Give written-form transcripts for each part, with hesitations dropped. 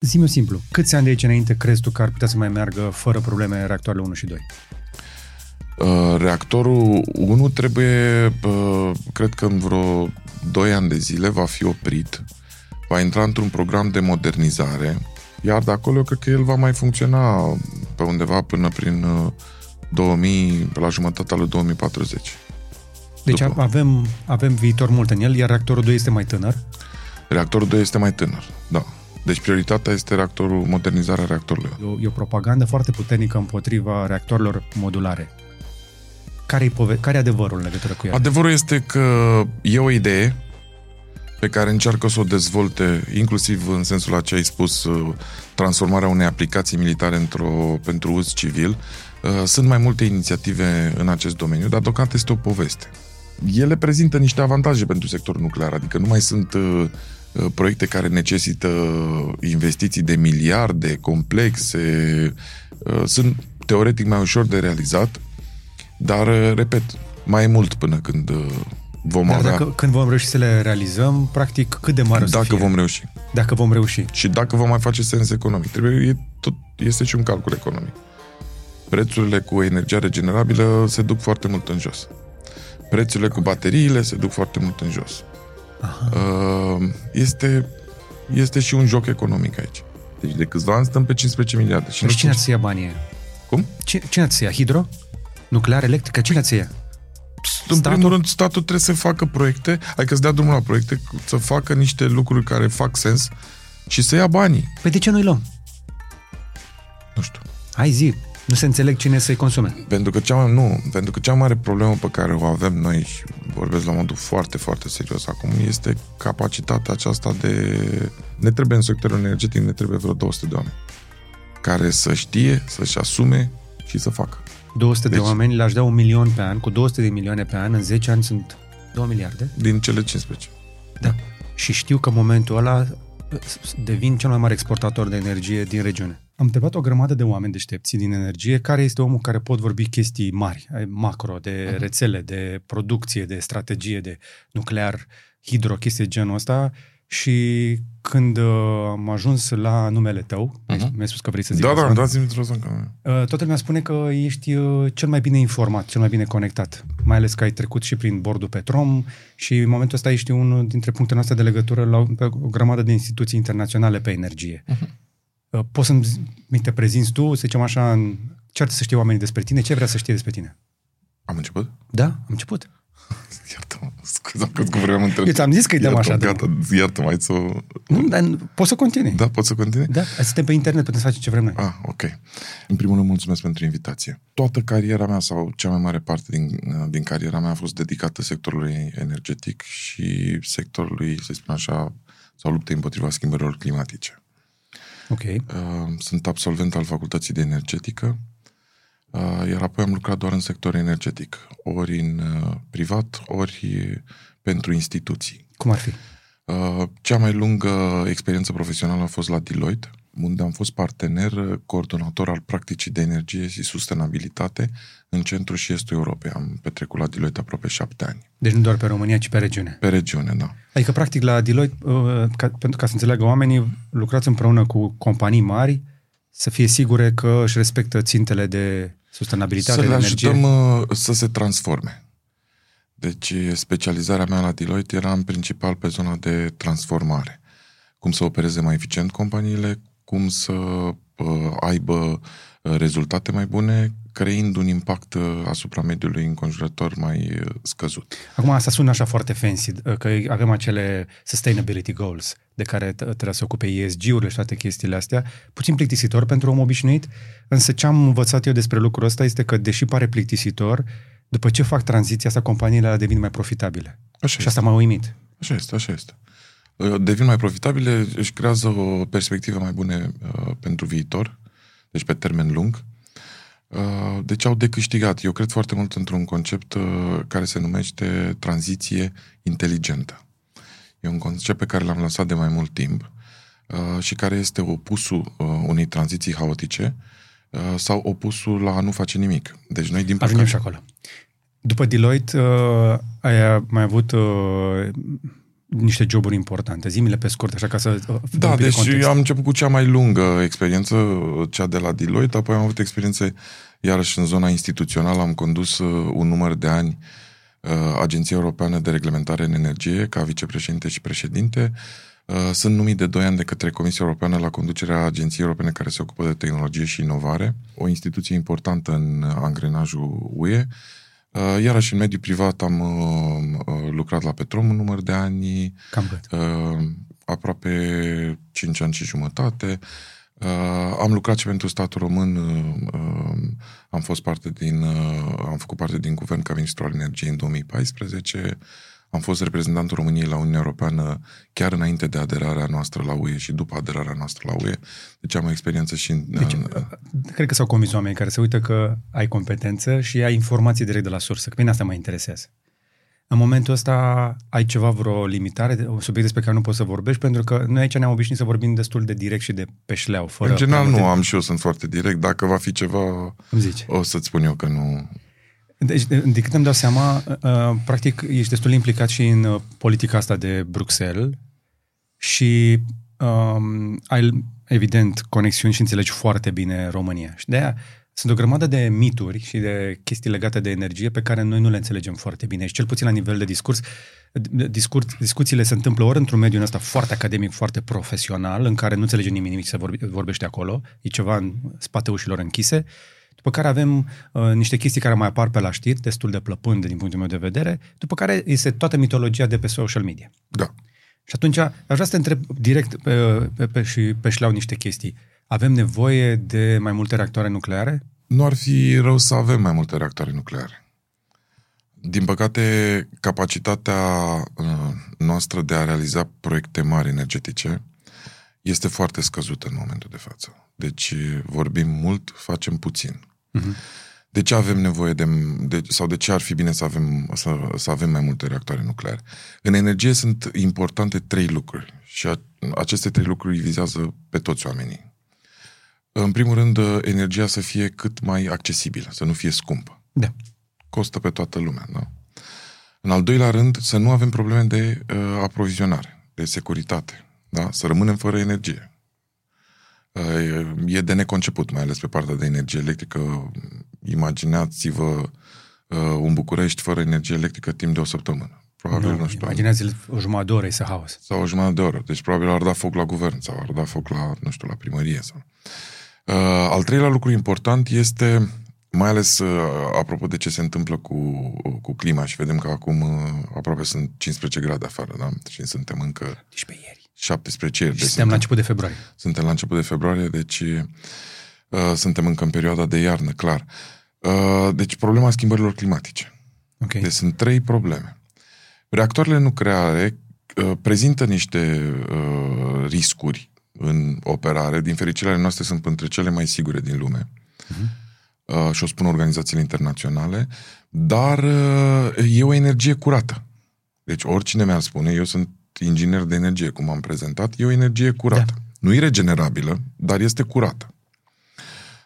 Zi-mi simplu, câți ani de aici înainte crezi tu că ar putea să mai meargă fără probleme reactoarele 1 și 2? Reactorul 1 trebuie, cred că în vreo 2 ani de zile va fi oprit, va intra într-un program de modernizare, iar de acolo eu cred că el va mai funcționa pe undeva până prin 2000, la jumătatea lui 2040. Deci avem viitor mult în el, iar reactorul 2 este mai tânăr? Reactorul 2 este mai tânăr, da. Deci prioritatea este reactorul, modernizarea reactorului. E o propagandă foarte puternică împotriva reactorilor modulare. Care-i adevărul în legătură cu ea? Adevărul este că e o idee pe care încearcă să o dezvolte, inclusiv în sensul a ce ai spus, transformarea unei aplicații militare pentru uz civil. Sunt mai multe inițiative în acest domeniu, dar deocamdată este o poveste. Ele prezintă niște avantaje pentru sectorul nuclear, adică nu mai sunt proiecte care necesită investiții de miliarde, complexe, sunt teoretic mai ușor de realizat, dar, repet, mai e mult până când vom avea... Când vom reuși să le realizăm, practic, cât de mare o să fie? Dacă vom reuși. Și dacă vom mai face sens economic. Este și un calcul economic. Prețurile cu energia regenerabilă se duc foarte mult în jos. Prețurile cu bateriile se duc foarte mult în jos. Aha. Este și un joc economic aici. Deci de câțiva ani stăm pe 15 miliarde. Și deci cine ați să ia banii? Cum? Cine ați să ia? Hidro? Nuclear, electrică? Cine ați să ia? În primul rând, statul trebuie să facă proiecte, adică să dea drumul la proiecte, să facă niște lucruri care fac sens și să ia banii. Păi de ce nu-i luăm? Nu știu. Hai zi! Nu se înțeleg cine să-i consume. Pentru că cea mai mare problemă pe care o avem noi, și vorbesc la modul foarte, foarte serios acum, este capacitatea aceasta de... Ne trebuie în sectorul energetic, ne trebuie vreo 200 de oameni care să știe, să-și asume și să facă. 200 de oameni, le-aș da 1 milion pe an, cu 200 de milioane pe an, în 10 ani sunt 2 miliarde. Din cele 15. Da. Și știu că în momentul ăla devin cel mai mare exportator de energie din regiune. Am întrebat o grămadă de oameni deștepți din energie, care este omul care pot vorbi chestii mari, macro, de rețele, de producție, de strategie, de nuclear, hidro, chestii genul ăsta. Și când am ajuns la numele tău, mi-ai spus că vrei să zic asta. Da, dați-mi într-o zonă. Toată lumea spune că ești cel mai bine informat, cel mai bine conectat, mai ales că ai trecut și prin bordul Petrom și în momentul ăsta ești unul dintre punctele noastre de legătură la o grămadă de instituții internaționale pe energie. Poți să-mi te prezinți tu, să zicem așa, ce ar să știe oamenii despre tine? Ce vrea să știe despre tine? Am început? Da, am început. Iartă-mă, scuze-mă că vreau întrebări. Eu ți-am zis că-i dăm așa. Gata, iartă-mă, hai să... Nu, dar poți să continui. Da, poți să continui? Da, suntem pe internet, putem să facem ce vrem noi. Ah, ok. În primul rând, mulțumesc pentru invitație. Toată cariera mea, sau cea mai mare parte din cariera mea, a fost dedicată sectorului energetic și sectorului, să spun așa, sau luptei împotriva schimbărilor climatice. Okay. Sunt absolvent al Facultății de Energetică, iar apoi am lucrat doar în sector energetic, ori în privat, ori pentru instituții. Cum ar fi? Cea mai lungă experiență profesională a fost la Deloitte, unde am fost partener coordonator al practicii de energie și sustenabilitate în centrul și estul Europei. Am petrecut la Deloitte aproape 7 ani. Deci nu doar pe România, ci pe regiune. Pe regiune, da. Adică, practic, la Deloitte, pentru ca să înțeleagă oamenii, lucrați împreună cu companii mari să fie sigure că își respectă țintele de sustenabilitate, de energie. Să le ajutăm să se transforme. Deci, specializarea mea la Deloitte era în principal pe zona de transformare. Cum să opereze mai eficient companiile, cum să aibă rezultate mai bune, creând un impact asupra mediului înconjurător mai scăzut. Acum, asta sună așa foarte fancy, că avem acele sustainability goals de care trebuie să ocupe ESG-urile și toate chestiile astea, puțin plictisitor pentru om obișnuit, însă ce am învățat eu despre lucrul ăsta este că, deși pare plictisitor, după ce fac tranziția asta, companiile devin mai profitabile. Așa și asta m-a uimit. Așa este. Devin mai profitabile, își creează o perspectivă mai bună pentru viitor, deci pe termen lung. Deci au de câștigat. Eu cred foarte mult într-un concept care se numește tranziție inteligentă. E un concept pe care l-am lansat de mai mult timp și care este opusul unei tranziții haotice sau opusul la a nu face nimic. Deci noi, din păcate... Ajungem și acolo. După Deloitte, ai mai avut... niște joburi importante. Zi-mi-le pe scurt, așa ca să... Da, deci am început cu cea mai lungă experiență, cea de la Deloitte, apoi am avut experiențe iarăși în zona instituțională, am condus un număr de ani Agenția Europeană de Reglementare în Energie, ca vicepreședinte și președinte. Sunt numit de 2 ani de către Comisia Europeană la conducerea Agenției Europene care se ocupă de tehnologie și inovare, o instituție importantă în angrenajul UE. Iarăși în mediul privat am lucrat la Petrom un număr de ani, aproape 5 ani și jumătate. Am lucrat și pentru statul român, am făcut parte din guvern ca ministru al energiei în 2014, am fost reprezentantul României la Uniunea Europeană chiar înainte de aderarea noastră la UE și după aderarea noastră la UE. Deci am o experiență și... cred că s-au convins oamenii care se uită că ai competență și ai informații direct de la sursă, că prin asta mă interesează. În momentul ăsta ai ceva, vreo limitare, un subiect despre care nu poți să vorbești, pentru că noi aici ne-am obișnuit să vorbim destul de direct și de pe șleau. Fără în general nu, am și eu sunt foarte direct. Dacă va fi ceva, o să-ți spun eu că nu... Deci, de cât îmi dau seama, practic ești destul de implicat și în politica asta de Bruxelles și ai, evident, conexiuni și înțelegi foarte bine România. Și de-aia sunt o grămadă de mituri și de chestii legate de energie pe care noi nu le înțelegem foarte bine. Și cel puțin la nivel de discurs, discuțiile se întâmplă ori într-un mediu ăsta foarte academic, foarte profesional, în care nu înțelege nimeni nimic ce se vorbește acolo, e ceva în spate ușilor închise, după care avem niște chestii care mai apar pe la știri, destul de plăpânde din punctul meu de vedere, după care este toată mitologia de pe social media. Da. Și atunci aș vrea să te întreb direct și pe șleau niște chestii. Avem nevoie de mai multe reactoare nucleare? Nu ar fi rău să avem mai multe reactoare nucleare. Din păcate, capacitatea noastră de a realiza proiecte mari energetice este foarte scăzută în momentul de față. Deci vorbim mult, facem puțin. De ce avem nevoie sau de ce ar fi bine să avem mai multe reactoare nucleare? În energie sunt importante 3 lucruri și aceste 3 lucruri vizează pe toți oamenii. În primul rând, energia să fie cât mai accesibilă, să nu fie scumpă. Da. Costă pe toată lumea, da? În al doilea rând, să nu avem probleme de aprovizionare, de securitate, da? Să rămânem fără energie. E de neconceput, mai ales pe partea de energie electrică. Imaginați-vă un București fără energie electrică timp de o săptămână. Probabil, nu știu. Imaginați-l o jumătate de oră, e să haos. Sau o jumătate de oră. Deci probabil ar da foc la guvern sau ar da foc la, nu știu, la primărie. Sau... al treilea lucru important este, mai ales apropo de ce se întâmplă cu clima și vedem că acum aproape sunt 15 grade afară, da? Și suntem încă... Deci pe ieri. 17 ieri. Suntem la început de februarie. Suntem la început de februarie, deci suntem încă în perioada de iarnă, clar. Deci problema schimbărilor climatice. Okay. Deci sunt 3 probleme. Reactoarele nucleare prezintă niște riscuri în operare. Din fericire, ale noastre sunt între cele mai sigure din lume. Și o spun organizațiile internaționale. Dar e o energie curată. Deci oricine mi-ar spune, eu sunt inginer de energie, cum am prezentat, e o energie curată. Da. Nu e regenerabilă, dar este curată.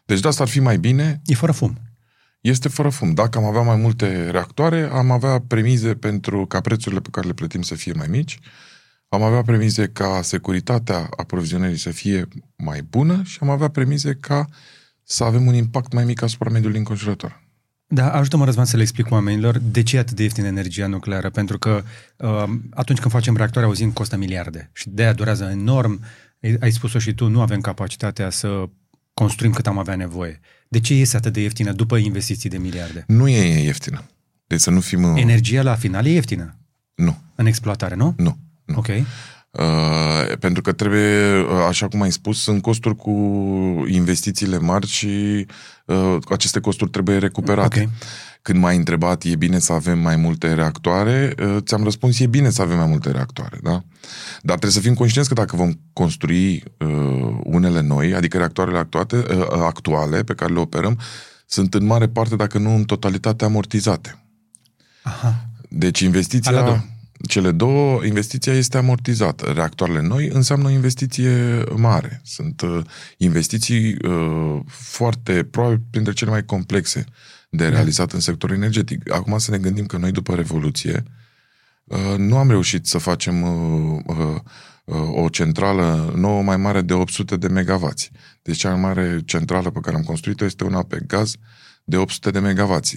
Deci de asta ar fi mai bine... E fără fum. Este fără fum. Dacă am avea mai multe reactoare, am avea premize pentru ca prețurile pe care le plătim să fie mai mici, am avea premize ca securitatea aprovizionării să fie mai bună și am avea premize ca să avem un impact mai mic asupra mediului înconjurător. Da, ajută-mă, Răzvan, să le explic oamenilor de ce e atât de ieftină energia nucleară, pentru că atunci când facem reactoare auzim costă miliarde și de-aia durează enorm. Ai spus-o și tu, nu avem capacitatea să construim cât am avea nevoie. De ce este atât de ieftină după investiții de miliarde? Nu e ieftină. Deci să nu fim... Energia la final e ieftină? Nu. În exploatare, nu? Nu. Ok. Pentru că trebuie, așa cum ai spus, sunt costuri cu investițiile mari și aceste costuri trebuie recuperate. Okay. Când m-ai întrebat, e bine să avem mai multe reactoare, ți-am răspuns, e bine să avem mai multe reactoare, da? Dar trebuie să fim conștienți că dacă vom construi unele noi, adică reactoarele actuale pe care le operăm, sunt în mare parte, dacă nu în totalitate, amortizate. Aha. Deci investiția este amortizată. Reactoarele noi înseamnă o investiție mare. Sunt investiții foarte, probabil, printre cele mai complexe de realizat în sectorul energetic. Acum să ne gândim că noi, după Revoluție, Nu am reușit să facem o centrală nouă mai mare de 800 de megavați. Deci cea mai mare centrală pe care am construit-o este una pe gaz de 800 de megavați.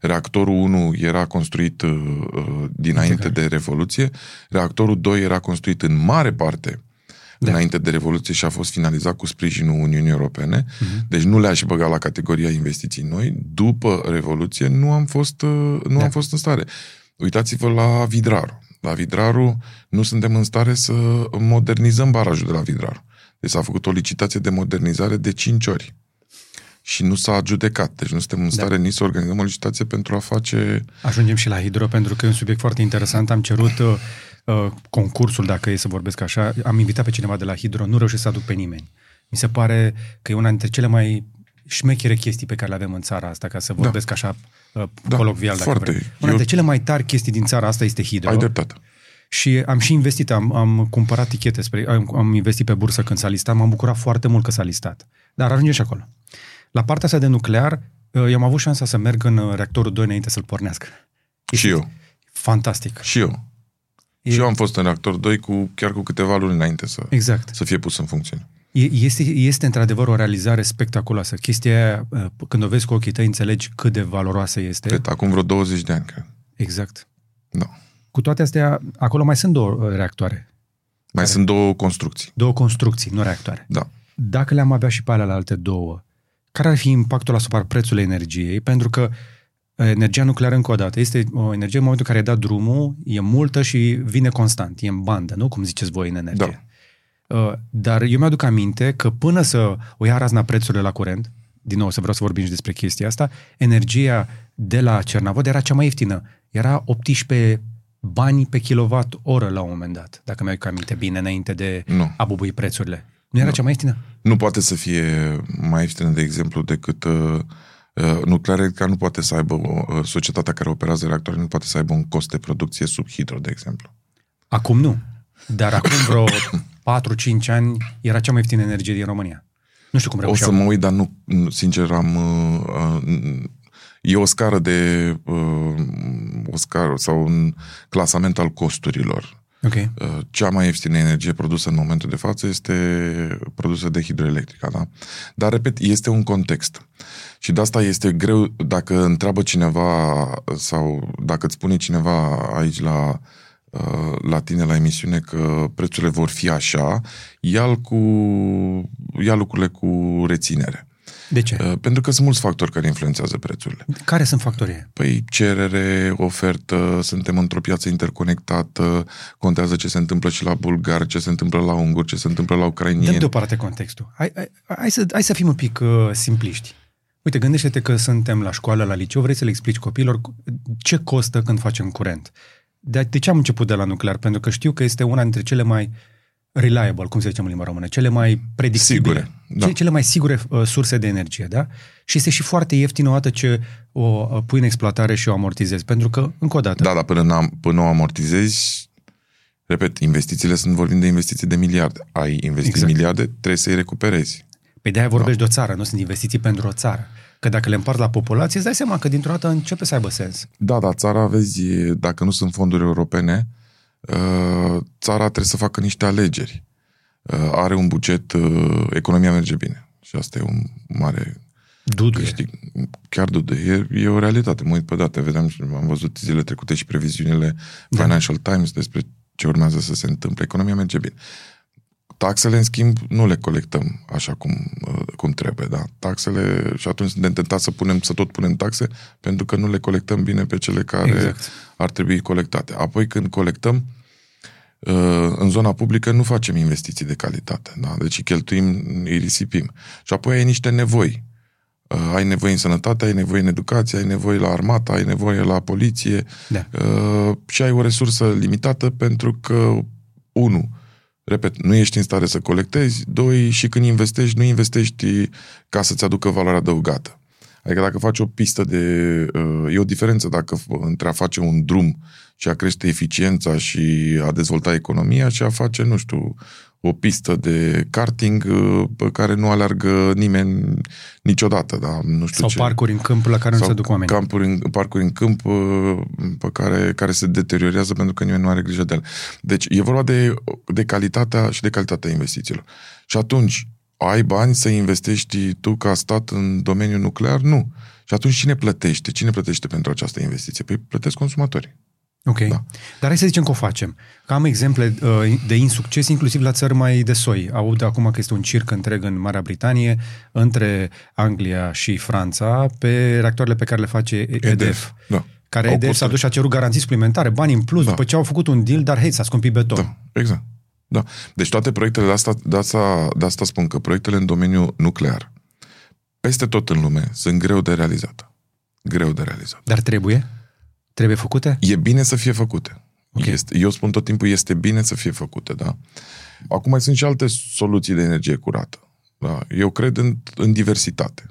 Reactorul 1 era construit dinainte de Revoluție, reactorul 2 era construit în mare parte înainte de Revoluție și a fost finalizat cu sprijinul Uniunii Europene, deci nu le-aș băga la categoria investiții noi. După Revoluție nu am fost în stare. Uitați-vă la Vidraru. La Vidraru nu suntem în stare să modernizăm barajul de la Vidraru. Deci s-a făcut o licitație de modernizare de 5 ori și nu s-a adjudecat. Deci nu suntem în stare nici să organizăm o licitație pentru a face... Ajungem și la hidro, pentru că e un subiect foarte interesant. Am cerut concursul, dacă e să vorbesc așa. Am invitat pe cineva de la hidro, nu reușesc să aduc pe nimeni. Mi se pare că e una dintre cele mai șmechere chestii pe care le avem în țara asta, ca să vorbesc așa colocvial, dacă vrei. Una dintre cele mai tari chestii din țara asta este hidro. Ai dreptate. Și am și investit, am cumpărat tichete, am investit pe bursă când s-a listat, m-am bucurat foarte mult că s-a listat. Dar ajungem și acolo. La partea asta de nuclear, eu am avut șansa să merg în reactorul 2 înainte să-l pornească. Și eu. Fantastic. Și eu. Și eu am fost în reactor 2 chiar cu câteva luni înainte să fie pus în funcțiune. Este într-adevăr o realizare spectaculoasă. Chestia aia, când o vezi cu ochii tăi, înțelegi cât de valoroasă este. Cred, acum vreo 20 de ani, cred. Exact. Da. Cu toate astea, acolo mai sunt două reactoare. Sunt două construcții. Două construcții, nu reactoare. Da. Dacă le-am avea și pe alea la alte două, care ar fi impactul asupra prețului energiei? Pentru că energia nucleară, încă o dată, este o energie în momentul în care ai dat drumul, e multă și vine constant, e în bandă, nu? Cum ziceți voi în energie. Da. Dar eu mi-aduc aminte că până să o ia razna prețurile la curent, din nou să vreau să vorbim și despre chestia asta, energia de la Cernavod era cea mai ieftină. Era 18 bani pe kilowatt oră la un moment dat, dacă mi-aduc aminte bine, înainte de a bubui prețurile. Nu era cea mai ieftină? Nu poate să fie mai ieftină, de exemplu, decât nuclearelectrica nu poate să aibă, societatea care operează reactoare nu poate să aibă un cost de producție sub hidro, de exemplu. Acum nu, dar acum vreo 4-5 ani era cea mai ieftină energie din România. Nu știu cum reușeau. O să mă uit, dar nu, sincer, e o scară sau un clasament al costurilor. Okay. Cea mai ieftină energie produsă în momentul de față este produsă de hidroelectrica, da? Dar, repet, este un context. Și de asta este greu, dacă întreabă cineva sau dacă îți spune cineva aici la tine, la emisiune, că prețurile vor fi așa, ia lucrurile cu reținere. De ce? Pentru că sunt mulți factori care influențează prețurile. Care sunt factorii? Păi cerere, ofertă, suntem într-o piață interconectată, contează ce se întâmplă și la bulgari, ce se întâmplă la unguri, ce se întâmplă la ucrainieni. Dăm deoparte contextul. Hai să fim un pic simpliști. Uite, gândește-te că suntem la școală, la liceu, vrei să le explici copiilor ce costă când facem curent. De ce am început de la nuclear? Pentru că știu că este una dintre cele mai reliable, cum se zice în limba română, cele mai predictibile, sigure, cele mai sigure surse de energie, da? Și este și foarte ieftin odată ce o pui în exploatare și o amortizezi, pentru că, încă o dată... Da, dar până o amortizezi, repet, investițiile vorbim de investiții de miliarde. Ai investit miliarde, trebuie să-i recuperezi. Păi de-aia vorbești de o țară, nu sunt investiții pentru o țară. Că dacă le împarți la populație, îți dai seama că dintr-o dată începe să aibă sens. Da, dar țara, vezi, dacă nu sunt fonduri europene, țara trebuie să facă niște alegeri. Are un buget, economia merge bine. Și asta e un mare câștig. Chiar duduie. E o realitate. Mă uit pe date. Am văzut zilele trecute și previziunile Financial Times despre ce urmează să se întâmple. Economia merge bine. Taxele, în schimb, nu le colectăm așa cum trebuie, da? Taxele, și atunci suntem tentați să tot punem taxe, pentru că nu le colectăm bine pe cele care ar trebui colectate. Apoi, când colectăm, în zona publică nu facem investiții de calitate, da? Deci îi cheltuim, îi risipim. Și apoi ai niște nevoi. Ai nevoie în sănătate, ai nevoie în educație, ai nevoie la armată, ai nevoie la poliție și ai o resursă limitată pentru că, unu, repet, nu ești în stare să colectezi, doi, și când investești, nu investești ca să-ți aducă valoare adăugată. Adică dacă faci o pistă e o diferență între a face un drum și a crește eficiența și a dezvolta economia și a face, nu știu, o pistă de karting pe care nu alergă nimeni niciodată. Da? Nu știu sau ce. Parcuri în câmp la care nu se duc oamenii. Parcuri în câmp pe care se deteriorează pentru că nimeni nu are grijă de ele. Deci e vorba de calitatea și de calitatea investițiilor. Și atunci, ai bani să investești tu ca stat în domeniul nuclear? Nu. Și atunci cine plătește? Cine plătește pentru această investiție? Păi plătesc consumatorii. Ok. Da. Dar hai să zicem că o facem. Că am exemple de insucces inclusiv la țări mai de soi. Aud acum că este un circ întreg în Marea Britanie între Anglia și Franța pe reactoarele pe care le face EDF. Da. Care EDF s-a dus și a cerut garanții suplimentare, bani în plus, da, după ce au făcut un deal, dar hei, s-a scumpit beton. Da, exact. Da. Deci toate proiectele de asta spun că proiectele în domeniul nuclear peste tot în lume sunt greu de realizat. Greu de realizat. Dar trebuie? Trebuie făcute? E bine să fie făcute. Okay. Eu spun tot timpul, este bine să fie făcute, da? Acum mai sunt și alte soluții de energie curată. Da? Eu cred în diversitate.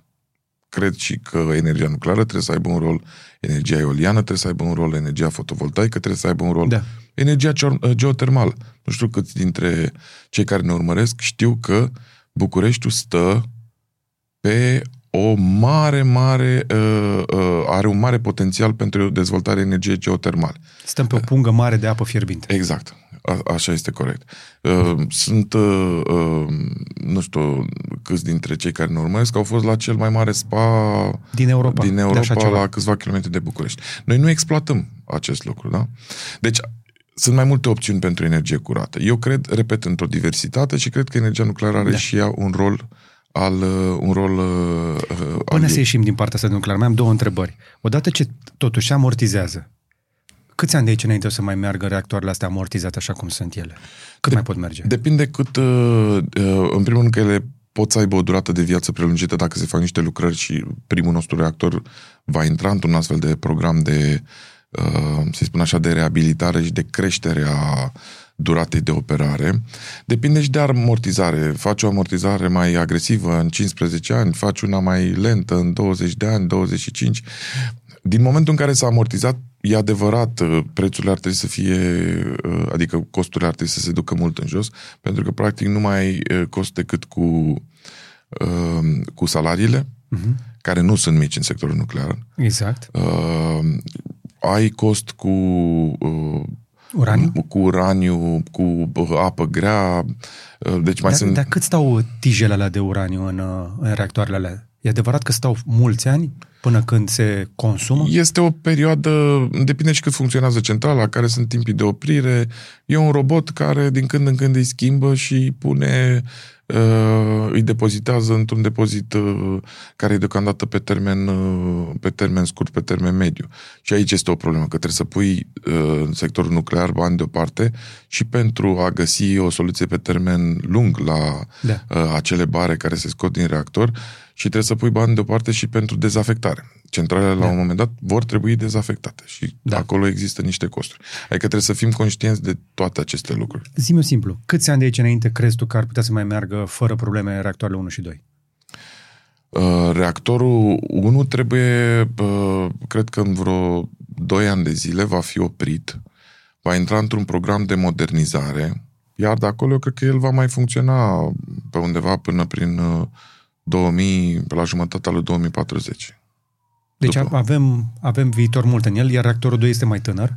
Cred și că energia nucleară trebuie să aibă un rol, energia eoliană trebuie să aibă un rol, energia fotovoltaică trebuie să aibă un rol, da, energia geotermală. Nu știu câți dintre cei care ne urmăresc știu că Bucureștiul stă pe o mare, are un mare potențial pentru dezvoltarea energiei geotermale. Stăm pe o pungă mare de apă fierbinte. Exact. Așa este corect. Sunt, nu știu câți dintre cei care ne urmăresc au fost la cel mai mare spa din Europa la câțiva kilometri de București. Noi nu exploatăm acest lucru, da? Deci, sunt mai multe opțiuni pentru energie curată. Eu cred, repet, într-o diversitate și cred că energia nucleară are și ea un rol Până să ieșim din partea asta de nuclear, mai am două întrebări. Odată ce totuși se amortizează, câți ani de aici înainte o să mai meargă reactoarele astea amortizate așa cum sunt ele? Cât mai pot merge? Depinde cât, în primul rând că ele pot să aibă o durată de viață prelungită dacă se fac niște lucrări și primul nostru reactor va intra într-un astfel de program de, să spun așa, de reabilitare și de creștere a duratei de operare. Depinde și de amortizare. Faci o amortizare mai agresivă în 15 ani, faci una mai lentă în 20 de ani, 25. Din momentul în care s-a amortizat, e adevărat, prețurile ar trebui să fie, adică costurile ar trebui să se ducă mult în jos, pentru că practic nu mai costă decât cu salariile, uh-huh, care nu sunt mici în sectorul nuclear. Exact. Ai cost cu uraniu? Cu uraniu, cu apă grea. Deci mai sunt... Dar cât stau tijele alea de uraniu în reactoarele alea? E adevărat că stau mulți ani până când se consumă? Este o perioadă, depinde și cât funcționează centrala, care sunt timpii de oprire. E un robot care din când în când îi schimbă și pune... îi depozitează într-un depozit care e deocamdată pe termen scurt, pe termen mediu. Și aici este o problemă, că trebuie să pui în sectorul nuclear bani deoparte și pentru a găsi o soluție pe termen lung la acele bare care se scot din reactor și trebuie să pui bani deoparte și pentru dezafectare. Centralele, la un moment dat, vor trebui dezafectate și acolo există niște costuri. Adică trebuie să fim conștienți de toate aceste lucruri. Zi-mi simplu, câți ani de aici înainte crezi tu că ar putea să mai meargă fără probleme reactoarele 1 și 2? Reactorul 1 trebuie, cred că în vreo 2 ani de zile, va fi oprit, va intra într-un program de modernizare, iar de acolo eu cred că el va mai funcționa pe undeva până prin 2000, la jumătatea lui 2040. Deci avem viitor mult în el, iar reactorul 2 este mai tânăr?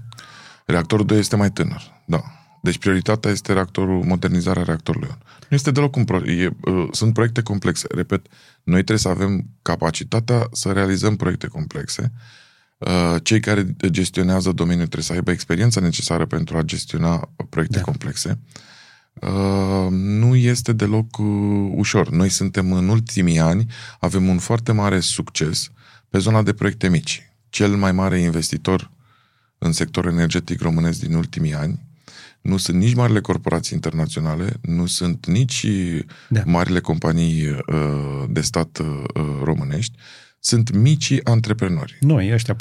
Reactorul 2 este mai tânăr, da. Deci prioritatea este modernizarea reactorului 1. Nu este deloc un proiect. Sunt proiecte complexe. Repet, noi trebuie să avem capacitatea să realizăm proiecte complexe. Cei care gestionează domeniul trebuie să aibă experiența necesară pentru a gestiona proiecte complexe. Nu este deloc ușor. Noi suntem în ultimii ani, avem un foarte mare succes pe zona de proiecte mici. Cel mai mare investitor în sectorul energetic românesc din ultimii ani. Nu sunt nici marile corporații internaționale, nu sunt nici marile companii de stat românești, sunt micii antreprenori. Noi, ăștia,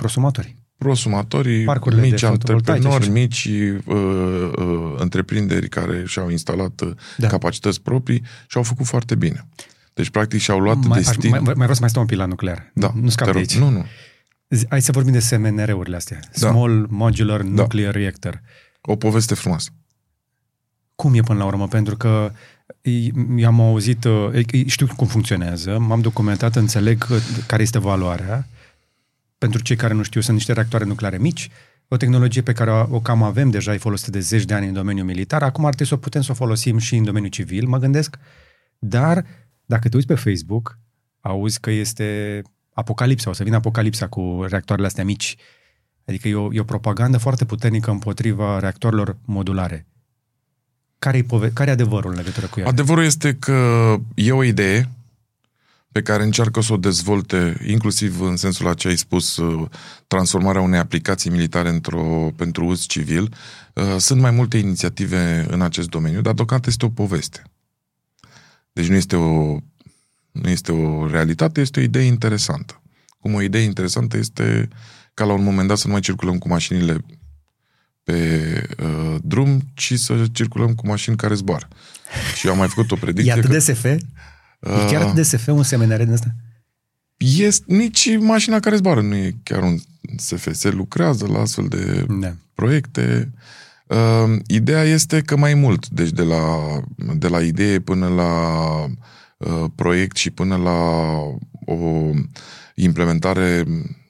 prosumatorii, parcurile mici antreprenori, mici întreprinderi care și-au instalat capacități proprii și au făcut foarte bine. Deci, practic, și-au luat destin... Mai vreau să mai stau un pic la nuclear. Da, nu scap de aici. Nu. Hai să vorbim de SMNR-urile astea. Small Modular Nuclear Reactor. O poveste frumoasă. Cum e până la urmă? Pentru că am auzit, știu cum funcționează, m-am documentat, înțeleg care este valoarea. Pentru cei care nu știu, sunt niște reactoare nucleare mici, o tehnologie pe care o cam avem deja, e folosită de zeci de ani în domeniul militar, acum ar trebui să o putem să o folosim și în domeniul civil, mă gândesc, dar dacă te uiți pe Facebook, auzi că este apocalipsa, o să vină apocalipsa cu reactoarele astea mici. Adică e o propagandă foarte puternică împotriva reactorilor modulare. Care-i adevărul în legătură cu ea? Adevărul este că e o idee pe care încearcă să o dezvolte, inclusiv în sensul a ce ai spus, transformarea unei aplicații militare pentru uz civil. Sunt mai multe inițiative în acest domeniu, dar deocamdată este o poveste. Deci nu este o realitate, este o idee interesantă. Cum o idee interesantă este ca la un moment dat să nu mai circulăm cu mașinile pe drum, ci să circulăm cu mașini care zboară. Și eu am mai făcut o predicție. E atât de SF? E chiar atât de SF un SMNR din ăsta? Nici mașina care zboară nu e chiar un SF. Se lucrează la astfel de proiecte. Ideea este că mai mult, deci de la idee până la proiect și până la o implementare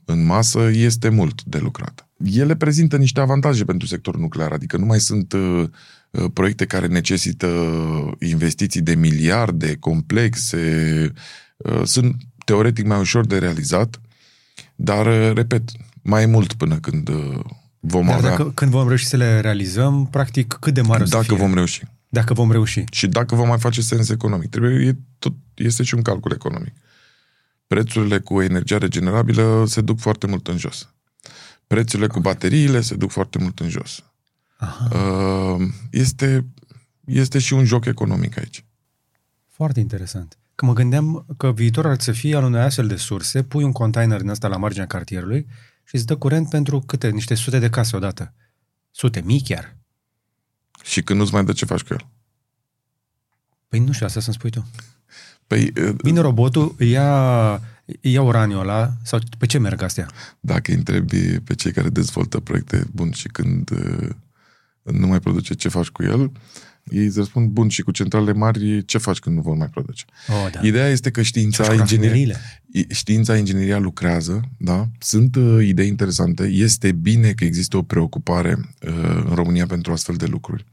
în masă, este mult de lucrat. Ele prezintă niște avantaje pentru sectorul nuclear, adică nu mai sunt proiecte care necesită investiții de miliarde, complexe, sunt teoretic mai ușor de realizat, dar, repet, mai mult până când vom avea... Când vom reuși să le realizăm, practic, cât de mare o să fie? Dacă vom reuși. Dacă vom reuși. Și dacă vom mai face sens economic. Este și un calcul economic. Prețurile cu energia regenerabilă se duc foarte mult în jos. Prețurile cu bateriile se duc foarte mult în jos. Aha. Este și un joc economic aici. Foarte interesant. Că mă gândeam că viitorul ar să fie al unei astfel de surse, pui un container din ăsta la marginea cartierului și îți dă curent pentru niște sute de case odată. Sute mii chiar. Și când nu-ți mai dă, ce faci cu el? Păi nu știu, asta să-mi spui tu. Păi, vine robotul, ia uraniul ăla, sau pe ce merg astea? Dacă îi întrebi pe cei care dezvoltă proiecte, bun, și când nu mai produce, ce faci cu el? Ei îți răspund, bun, și cu centrale mari, ce faci când nu vor mai produce? Oh, da. Ideea este că știința, ingineria lucrează, da? Sunt idei interesante, este bine că există o preocupare în România pentru astfel de lucruri.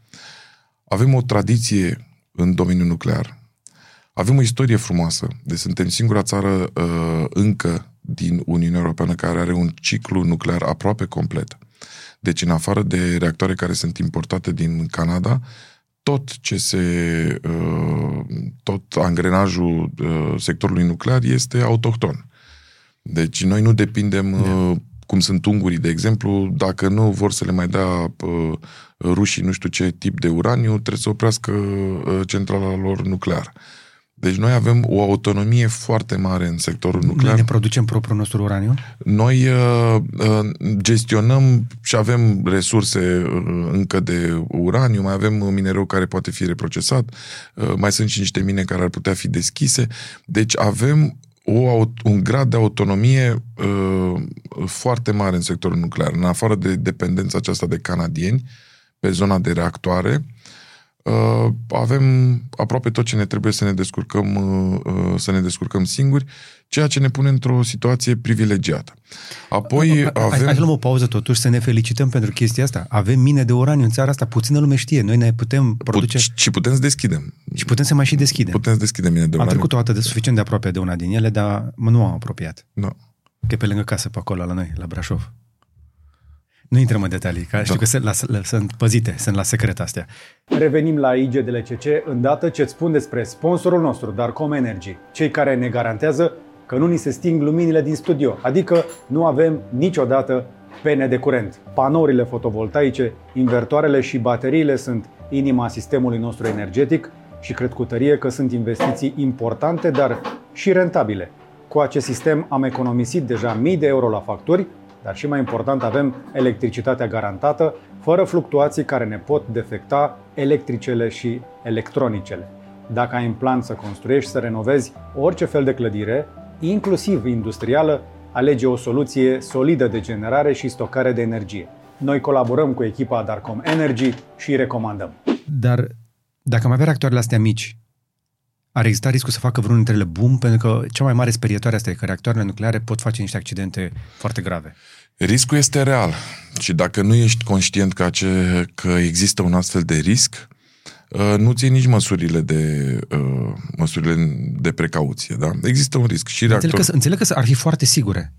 Avem o tradiție în domeniul nuclear. Avem o istorie frumoasă, deci suntem singura țară încă din Uniunea Europeană care are un ciclu nuclear aproape complet. Deci în afară de reactoare care sunt importate din Canada, tot angrenajul sectorului nuclear este autohton. Deci noi nu depindem, cum sunt ungurii, de exemplu, dacă nu vor să le mai dea rușii nu știu ce tip de uraniu, trebuie să oprească centrala lor nucleară. Deci noi avem o autonomie foarte mare în sectorul nuclear. Noi ne producem propriul nostru uraniu? Noi gestionăm și avem resurse încă de uraniu, mai avem minereu care poate fi reprocesat, mai sunt și niște mine care ar putea fi deschise. Deci avem un grad de autonomie foarte mare în sectorul nuclear, în afară de dependența aceasta de canadieni pe zona de reactoare. Avem aproape tot ce ne trebuie să ne descurcăm, singuri, ceea ce ne pune într-o situație privilegiată. Apoi avem... Hai să luăm o pauză totuși, să ne felicităm pentru chestia asta. Avem mine de uraniu în țara asta, puțină lume știe. Noi ne putem produce... Și putem să deschidem. Și putem să mai și deschidem. Putem să deschidem mine de uraniu. Am trecut o dată suficient de aproape de una din ele, dar nu am apropiat. No. Că e pe lângă casă, pe acolo, la noi, la Brașov. Nu intrăm în detalii, că știu că sunt păzite, sunt la secret astea. Revenim la IGDLCC îndată ce îți spun despre sponsorul nostru, Darcom Energy, cei care ne garantează că nu ni se sting luminile din studio, adică nu avem niciodată pene de curent. Panourile fotovoltaice, invertoarele și bateriile sunt inima sistemului nostru energetic și cred cu tărie că sunt investiții importante, dar și rentabile. Cu acest sistem am economisit deja mii de euro la facturi, dar și mai important, avem electricitatea garantată, fără fluctuații care ne pot defecta electricele și electronicele. Dacă ai în plan să construiești, să renovezi orice fel de clădire, inclusiv industrială, alege o soluție solidă de generare și stocare de energie. Noi colaborăm cu echipa Darcom Energy și recomandăm. Dar dacă am avea reactoarele astea mici, ar exista riscul să facă vreun dintre ele boom? Pentru că cea mai mare sperietoare asta e că reactoarele nucleare pot face niște accidente foarte grave. Riscul este real și dacă nu ești conștient că există un astfel de risc, nu ții nici măsurile de precauție. Da? Există un risc. Și înțeleg că ar fi foarte sigure.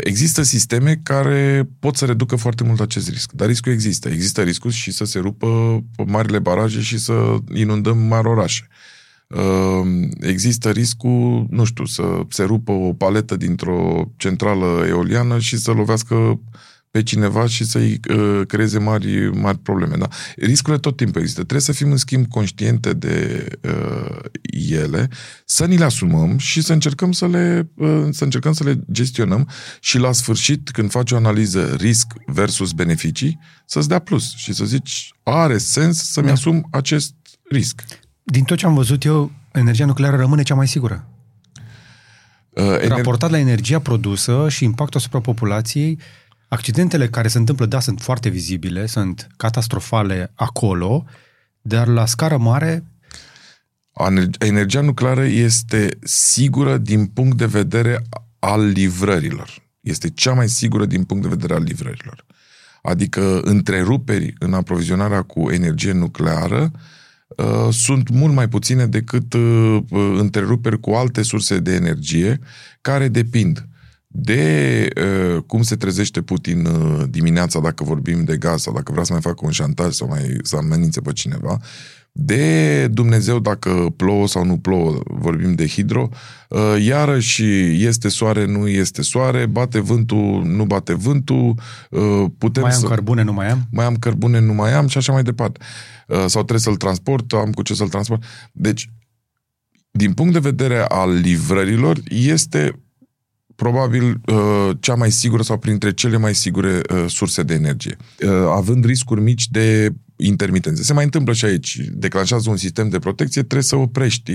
Există sisteme care pot să reducă foarte mult acest risc, dar riscul există. Există riscul și să se rupă marile baraje și să inundăm mari orașe. Există riscul, nu știu, să se rupă o paletă dintr-o centrală eoliană și să lovească pe cineva și să-i creeze mari probleme. Da? Riscurile tot timpul există. Trebuie să fim, în schimb, conștiente de ele, să ni le asumăm și să încercăm să le gestionăm și la sfârșit, când faci o analiză risc versus beneficii, să-ți dea plus și să zici, are sens să-mi asum acest risc. Din tot ce am văzut eu, energia nucleară rămâne cea mai sigură. Raportat la energia produsă și impactul asupra populației, accidentele care se întâmplă, da, sunt foarte vizibile, sunt catastrofale acolo, dar la scară mare... Energia nucleară este sigură din punct de vedere al livrărilor. Este cea mai sigură din punct de vedere al livrărilor. Adică întreruperi în aprovizionarea cu energie nucleară sunt mult mai puține decât întreruperi cu alte surse de energie care depind de cum se trezește Putin dimineața, dacă vorbim de gaz sau dacă vrea să mai facă un șantaj sau să amenințe pe cineva, de Dumnezeu dacă plouă sau nu plouă, vorbim de hidro, iarăși este soare, nu este soare, bate vântul, nu bate vântul, mai am cărbune, nu mai am și așa mai departe. Sau trebuie să-l transport, am cu ce să-l transport. Deci, din punct de vedere al livrărilor, este probabil cea mai sigură sau printre cele mai sigure surse de energie, având riscuri mici de intermitențe. Se mai întâmplă și aici. Declanșează un sistem de protecție, trebuie să oprești.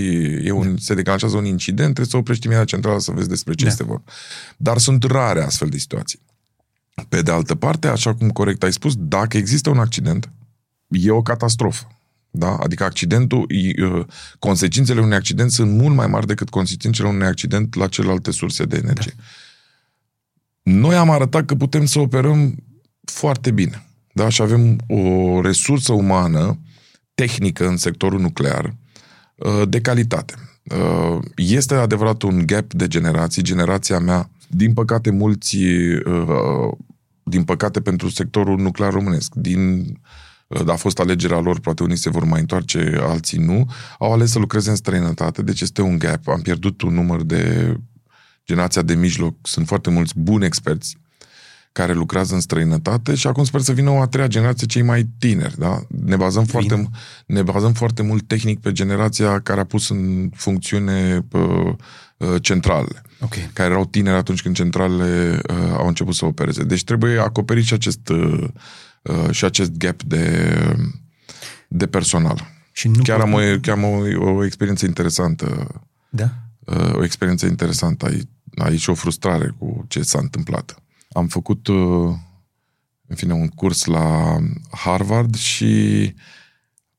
Se declanșează un incident, trebuie să oprești imediat centrala să vezi despre ce este vorba. Dar sunt rare astfel de situații. Pe de altă parte, așa cum corect ai spus, dacă există un accident, e o catastrofă. Da? Adică accidentul, consecințele unui accident sunt mult mai mari decât consecințele unui accident la celelalte surse de energie. Da. Noi am arătat că putem să operăm foarte bine. Da? Și avem o resursă umană, tehnică în sectorul nuclear, de calitate. Este adevărat un gap de generații. Generația mea, din păcate mulți, din păcate pentru sectorul nuclear românesc, a fost alegerea lor, poate unii se vor mai întoarce, alții nu, au ales să lucreze în străinătate, deci este un gap. Am pierdut un număr de generația de mijloc, sunt foarte mulți buni experți care lucrează în străinătate și acum sper să vină o a treia generație, cei mai tineri, da? Ne bazăm foarte mult tehnic pe generația care a pus în funcțiune centralele, okay, care erau tineri atunci când centralele au început să opereze. Deci trebuie acoperit și acest gap de personal. Și chiar am o experiență interesantă. Da? O experiență interesantă aici, o frustrare cu ce s-a întâmplat. Am făcut, în fine, un curs la Harvard și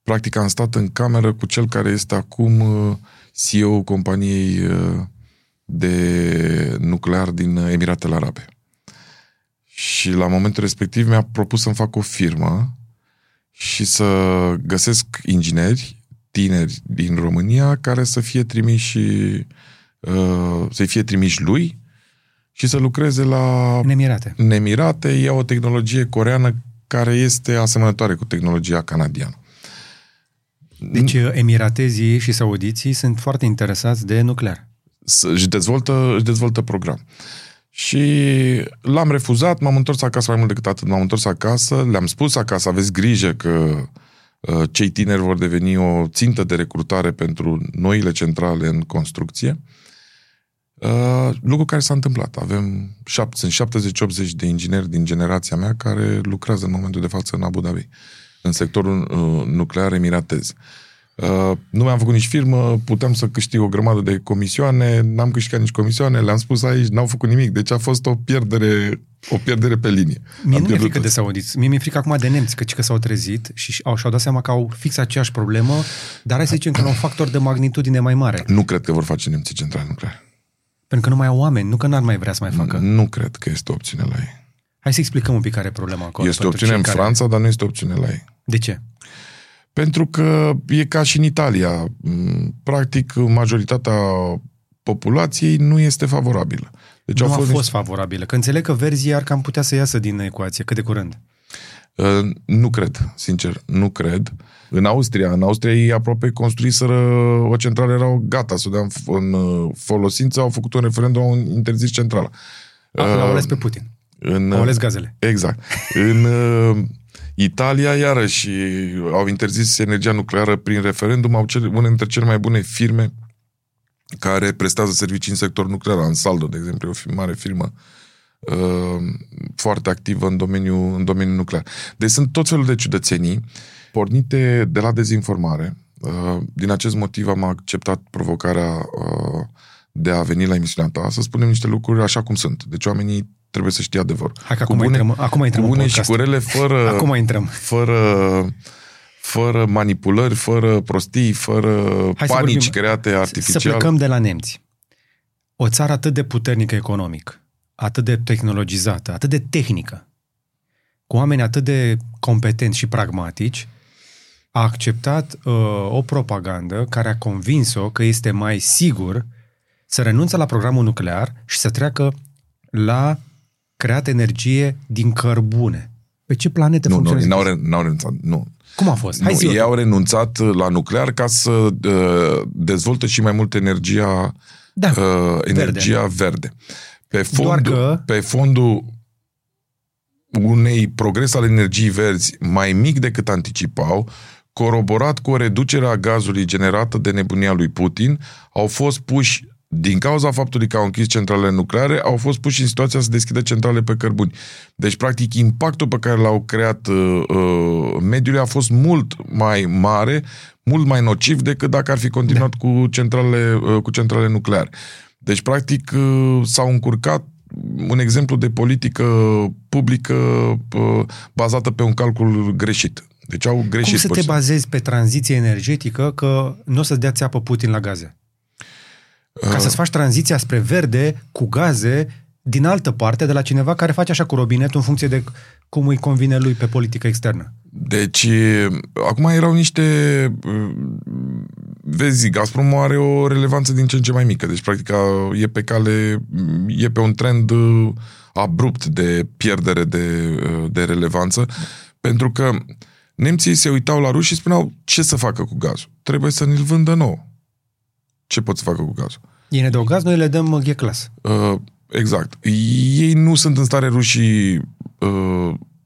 practic am stat în cameră cu cel care este acum CEO-ul companiei de nuclear din Emiratele Arabe. Și la momentul respectiv mi-a propus să-mi fac o firmă și să găsesc ingineri tineri din România care să fie trimiși lui și să lucreze la Emirate. Ia o tehnologie coreană care este asemănătoare cu tehnologia canadiană. Deci emiratezii și saudiții sunt foarte interesați de nuclear. Își dezvoltă program. Și l-am refuzat, m-am întors acasă mai mult decât atât, le-am spus acasă, aveți grijă că cei tineri vor deveni o țintă de recrutare pentru noile centrale în construcție. Lucru care s-a întâmplat. Avem 70-80 de ingineri din generația mea care lucrează în momentul de față în Abu Dhabi, în sectorul nuclear emiratez. Nu mi-am făcut nici firmă, puteam să câștig o grămadă de comisioane, n-am câștigat nici comisioane, le-am spus aici, n-au făcut nimic, deci a fost o pierdere pe linie. Mie nu mi-e frică de saudiți, mie mi-e frică acum de nemți, căci că s-au trezit și și-au dat seama că au fix aceeași problemă, dar hai să zicem că la un factor de magnitudine mai mare. Nu cred că vor face nemții centrale nucleare. Pentru că nu mai au oameni, nu că n-ar mai vrea să mai facă. Nu cred că este opțiune la ei. Hai să explicăm un pic care e problema acolo. Este opțiune în Franța, dar nu este opțiune la ei. De ce? Pentru că e ca și în Italia. Practic, majoritatea populației nu este favorabilă. Deci nu a fost favorabilă. Că înțeleg că verzii ar cam putea să iasă din ecuație. Cât de curând? Nu cred, sincer. Nu cred. În Austria ei aproape construiseră o centrală, erau gata să o dea în folosință, au făcut un referendum, au interzis centrala. L-au ales pe Putin. Au ales gazele. Exact. În... Italia, iarăși, au interzis energia nucleară prin referendum, au una dintre cele mai bune firme care prestează servicii în sector nuclear. Ansaldo, de exemplu, e o mare firmă foarte activă în domeniul nuclear. Deci sunt tot felul de ciudățenii pornite de la dezinformare. Din acest motiv am acceptat provocarea de a veni la emisiunea ta, să spunem niște lucruri așa cum sunt. Deci oamenii trebuie să știi adevăr. Hai că acum intrăm cu bune și cu rele, fără manipulări, fără prostii, fără panici create artificial. Să plecăm de la nemți. O țară atât de puternică economic, atât de tehnologizată, atât de tehnică, cu oameni atât de competenți și pragmatici, a acceptat o propagandă care a convins-o că este mai sigur să renunțe la programul nuclear și să treacă la creat energie din cărbune. Pe ce planetă funcționează? Nu, n-au renunțat. Nu. Cum a fost? Ei au renunțat la nuclear ca să dezvoltă și mai mult energia verde. Pe fondul unei progres al energiei verzi mai mic decât anticipau, coroborat cu o reducere a gazului generată de nebunia lui Putin, au fost puși, din cauza faptului că au închis centralele nucleare, au fost puși în situația să deschidă centrale pe cărbuni. Deci, practic, impactul pe care l-au creat mediului a fost mult mai mare, mult mai nociv decât dacă ar fi continuat cu centralele nucleare. Deci, practic, s-au încurcat. Un exemplu de politică publică bazată pe un calcul greșit. Deci au greșit. Cum să te bazezi pe tranziție energetică că nu o să dea țeapă Putin la gaze? Ca să-ți faci tranziția spre verde cu gaze din altă parte, de la cineva care face așa cu robinetul în funcție de cum îi convine lui pe politică externă. Deci, acum erau niște... Vezi, Gazprom are o relevanță din ce în ce mai mică. Deci, practic, e pe un trend abrupt de pierdere de relevanță, pentru că nemții se uitau la ruși și spuneau ce să facă cu gazul. Trebuie să ne-l vândă nouă. Ce pot să facă cu gazul? Ei ne dau gaz, noi le dăm G-clas. Exact. Ei nu sunt în stare, rușii,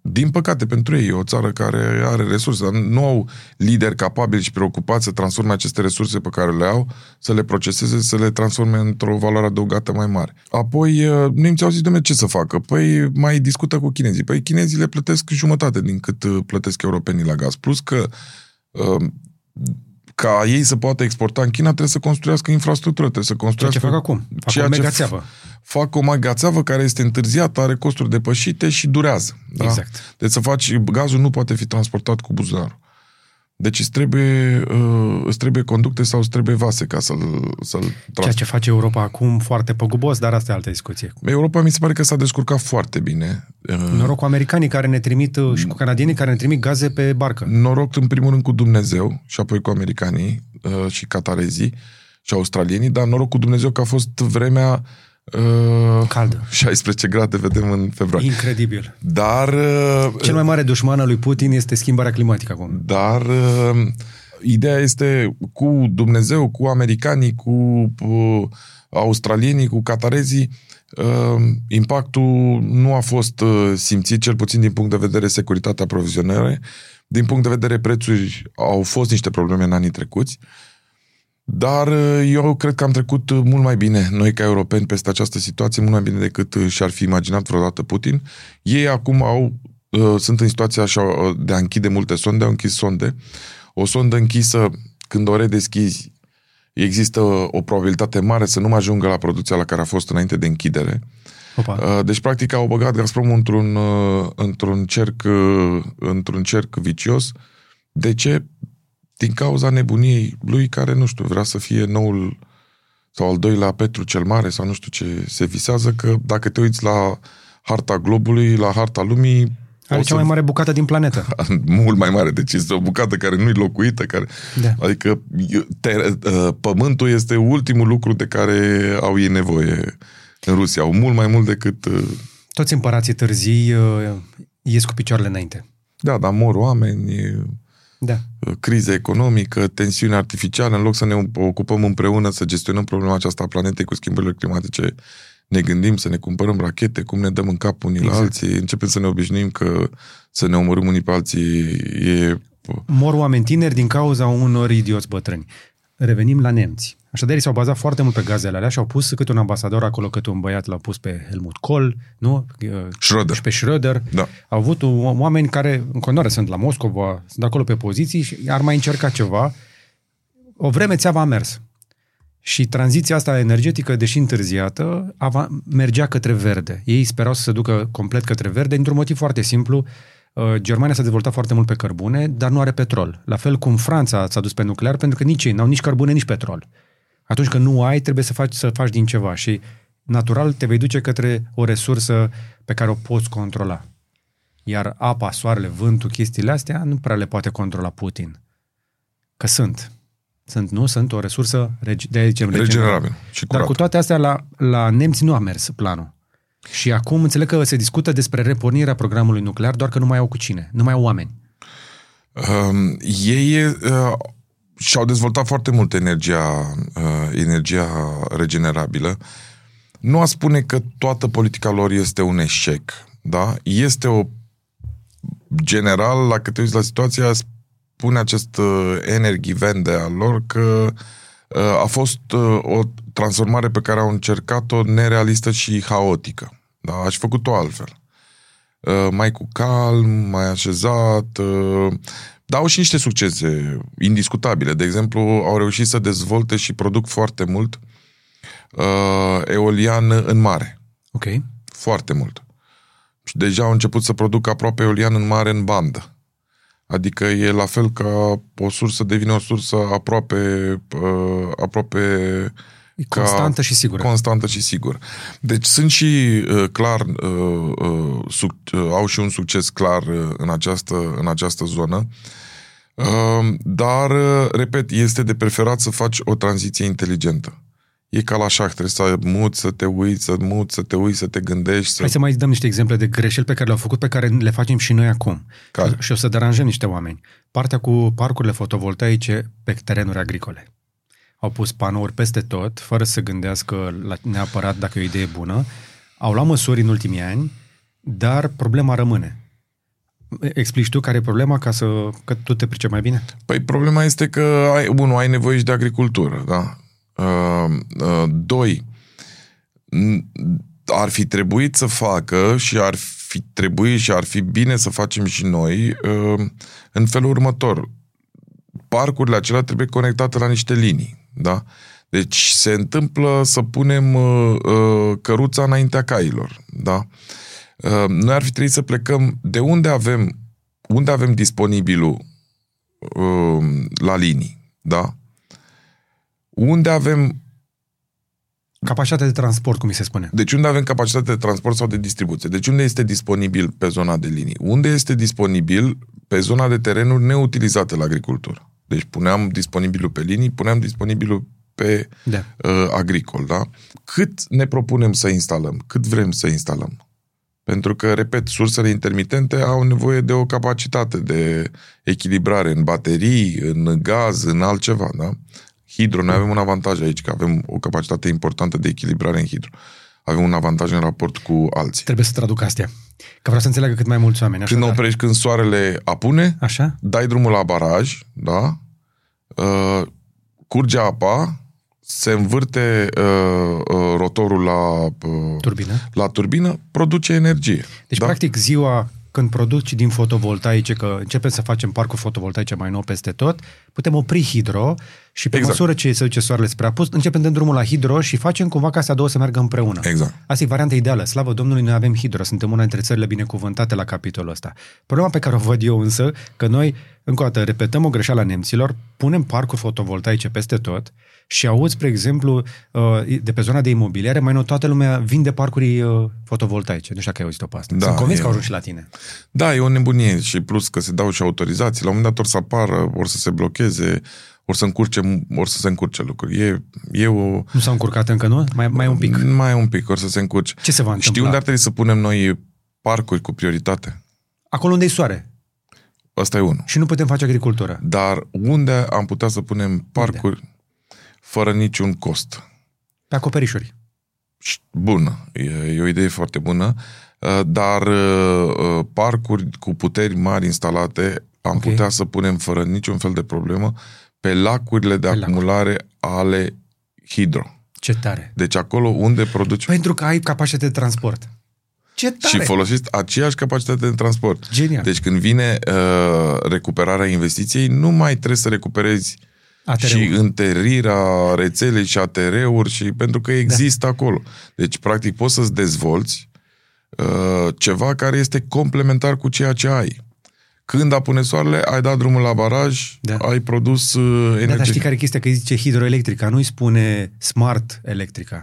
din păcate pentru ei, o țară care are resurse, dar nu au lideri capabili și preocupați să transforme aceste resurse pe care le au, să le proceseze, să le transforme într-o valoare adăugată mai mare. Apoi, nemții au zis, dom'le, ce să facă? Păi mai discută cu chinezii. Păi chinezii le plătesc jumătate din cât plătesc europenii la gaz. Plus că... ca ei să poată exporta în China, trebuie să construiască infrastructură, trebuie să construiască... Ceea ce fac acum. Fac o megațeavă care este întârziată, are costuri depășite și durează. Da? Exact. Deci gazul nu poate fi transportat cu buzunarul. Deci îți trebuie conducte sau îți trebuie vase ca să-l transporti. Ceea ce face Europa acum foarte păgubos, dar asta e altă discuție. Europa mi se pare că s-a descurcat foarte bine. Noroc cu americanii care ne trimit și cu canadienii care ne trimit gaze pe barcă. Noroc în primul rând cu Dumnezeu și apoi cu americanii și catarezii și australienii, dar noroc cu Dumnezeu că a fost vremea caldă. 16 grade vedem în februarie. Incredibil. Dar cel mai mare dușman al lui Putin este schimbarea climatică acum. Dar ideea este cu Dumnezeu, cu americanii, cu australienii, cu catarezii, impactul nu a fost simțit, cel puțin din punct de vedere securitatea aprovizionării. Din punct de vedere prețuri au fost niște probleme în anii trecuți. Dar eu cred că am trecut mult mai bine, noi ca europeni, peste această situație, mult mai bine decât și-ar fi imaginat vreodată Putin. Ei acum sunt în situația așa de a închide multe sonde, au închis sonde. O sondă închisă când o redeschizi, există o probabilitate mare să nu mai ajungă la producția la care a fost înainte de închidere. Opa. Deci, practic, au băgat Gazprom într-un cerc vicios. De ce? Din cauza nebuniei lui care, nu știu, vrea să fie noul sau al doilea Petru cel Mare sau nu știu ce se visează, că dacă te uiți la harta globului, la harta lumii, are cea mai mare bucată din planetă. Mult mai mare, deci este o bucată care nu-i locuită, care... Da. Adică pământul este ultimul lucru de care au ei nevoie în Rusia, au mult mai mult decât... Toți împărații târzii ies cu picioarele înainte. Da, dar mor oameni, da. Criza economică, tensiune artificială, în loc să ne ocupăm împreună, să gestionăm problema aceasta a planetei cu schimbările climatice, ne gândim să ne cumpărăm rachete, cum ne dăm în cap unii exact. La alții, începem să ne obișnuim că să ne omorâm unii pe alții e... Mor oameni tineri din cauza unor idioți bătrâni. Revenim la nemți. Așadar, ei s-au bazat foarte mult pe gazele alea și au pus cât un ambasador acolo, cât un băiat l-au pus pe Helmut Kohl, nu? Schröder. Și pe Schröder. Da. Au avut oameni care, în continuare, sunt la Moscova, sunt acolo pe poziții și ar mai încerca ceva. O vreme țeava a mers. Și tranziția asta energetică, deși întârziată, mergea către verde. Ei sperau să se ducă complet către verde, dintr-un motiv foarte simplu. Germania s-a dezvoltat foarte mult pe cărbune, dar nu are petrol. La fel cum Franța s-a dus pe nuclear, pentru că nici ei n-au nici cărbune, nici petrol. Atunci când nu ai, trebuie să faci din ceva și natural te vei duce către o resursă pe care o poți controla. Iar apa, soarele, vântul, chestiile astea nu prea le poate controla Putin. Că sunt o resursă regenerabilă. Dar cu toate astea la nemți nu a mers planul. Și acum înțeleg că se discută despre repornirea programului nuclear, doar că nu mai au cu cine, nu mai au oameni. Ei și-au dezvoltat foarte mult energia regenerabilă. Nu a spune că toată politica lor este un eșec, da? Este general, la cât te uiți la situația, spune acest Energiewende al lor că a fost o transformare pe care au încercat-o nerealistă și haotică. Da? Aș făcut-o altfel. Mai cu calm, mai așezat. Dar au și niște succese indiscutabile. De exemplu, au reușit să dezvolte și produc foarte mult eolian în mare. Ok. Foarte mult. Și deja au început să producă aproape eolian în mare în bandă. Adică e la fel ca o sursă devine o sursă aproape constantă și sigură. Constantă și sigură. Deci sunt și au și un succes clar în această zonă. Dar repet, este de preferat să faci o tranziție inteligentă. E ca la șah, trebuie să muți, să te uiți, să te gândești. Hai să mai dăm niște exemple de greșeli pe care le-au făcut, pe care le facem și noi acum. Care? Și o să deranjăm niște oameni. Partea cu parcurile fotovoltaice pe terenuri agricole. Au pus panouri peste tot, fără să gândească neapărat dacă e o idee bună. Au luat măsuri în ultimii ani, dar problema rămâne. Explici tu care e problema, că tu te pricepi mai bine? Păi problema este că ai nevoie și de agricultură, da? Doi, ar fi trebuit să facă și ar fi bine să facem și noi în felul următor. Parcurile acelea trebuie conectate la niște linii, da? Deci se întâmplă să punem căruța înaintea cailor, da? Noi ar fi trebuit să plecăm de unde avem disponibilul la linii, da? Unde avem capacitate de transport, cum se spune. Deci unde avem capacitate de transport sau de distribuție. Deci unde este disponibil pe zona de linii. Unde este disponibil pe zona de terenuri neutilizate la agricultură. Deci puneam disponibilul pe linii, puneam disponibilul pe agricol. Da? Cât ne propunem să instalăm? Cât vrem să instalăm? Pentru că, repet, sursele intermitente au nevoie de o capacitate de echilibrare în baterii, în gaz, în altceva, da? Hidro, noi avem un avantaj aici, că avem o capacitate importantă de echilibrare în hidro. Avem un avantaj în raport cu alții. Trebuie să traduc astea, că vreau să înțeleagă cât mai mulți oameni. Așa, când soarele apune, așa? Dai drumul la baraj, da? Curge apa, se învârte rotorul la turbină, produce energie. Deci, da? Practic, ziua când produci din fotovoltaice, că începem să facem parcuri fotovoltaice mai nou peste tot, putem opri hidro și pe măsură ce se duce soarele spre apus, începem dând drumul la hidro și facem cumva ca astea două să meargă împreună. Exact. Asta e varianta ideală. Slavă Domnului, noi avem hidro, suntem una dintre țările binecuvântate la capitolul ăsta. Problema pe care o văd eu însă, că noi, încă o dată, repetăm o greșeală a nemților, punem parcuri fotovoltaice peste tot și auzi, spre exemplu, de pe zona de imobiliare, mai nou toată lumea vinde parcuri fotovoltaice. Nu știu dacă ai auzit-o pe asta. Da, sunt convins că au ajuns și la tine. Da, e o nebunie și plus că se dau și autorizații. La un moment dat or să apară, or să se blocheze, or să se încurce lucruri. Nu s-au încurcat încă, nu? Mai un pic. Mai un pic, or să se încurce. Ce se va întâmpla? Știi unde ar trebui să punem noi parcuri cu prioritate? Acolo unde e soare. Asta e unul. Și nu putem face agricultură. Dar unde am putea să punem parcuri fără niciun cost? Pe acoperișuri. Bună. E o idee foarte bună. Dar parcuri cu puteri mari instalate am putea să punem fără niciun fel de problemă pe lacurile de acumulare ale hidro. Ce tare! Deci acolo unde produci... Pentru că ai capacitate de transport. Ce tare! Și folosești aceeași capacitate de transport. Genial! Deci când vine recuperarea investiției, nu mai trebuie să recuperezi ATR-uri. Și întărirea rețelei și ATR-uri, și, pentru că există acolo. Deci practic poți să-ți dezvolți ceva care este complementar cu ceea ce ai. Când apune soarele, ai dat drumul la baraj, ai produs energie. Dar știi care e chestia? Că zice Hidroelectrica, nu-i spune Smart Electrica.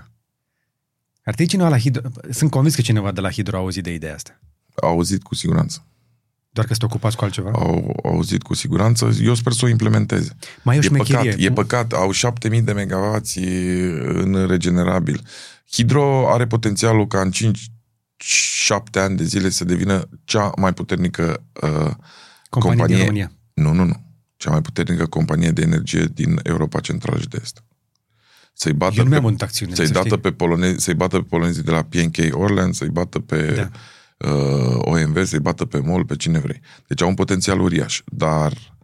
Ar trebui cineva la Hidro... Sunt convins că cineva de la Hidro a auzit de ideea asta. A auzit cu siguranță. Doar că sunt ocupați cu altceva? Au auzit cu siguranță. Eu sper să o implementeze. Mai e o șmecherie. E păcat. Au 7.000 de megawați în regenerabil. Hidro are potențialul ca în 7 ani de zile să devină cea mai puternică companie din România. Nu. Cea mai puternică companie de energie din Europa Centrală și de Est. Să-i bată pe polonezii de la P&K Orlen, să-i bată pe OMV, să-i bată pe MOL, pe cine vrei. Deci au un potențial uriaș, dar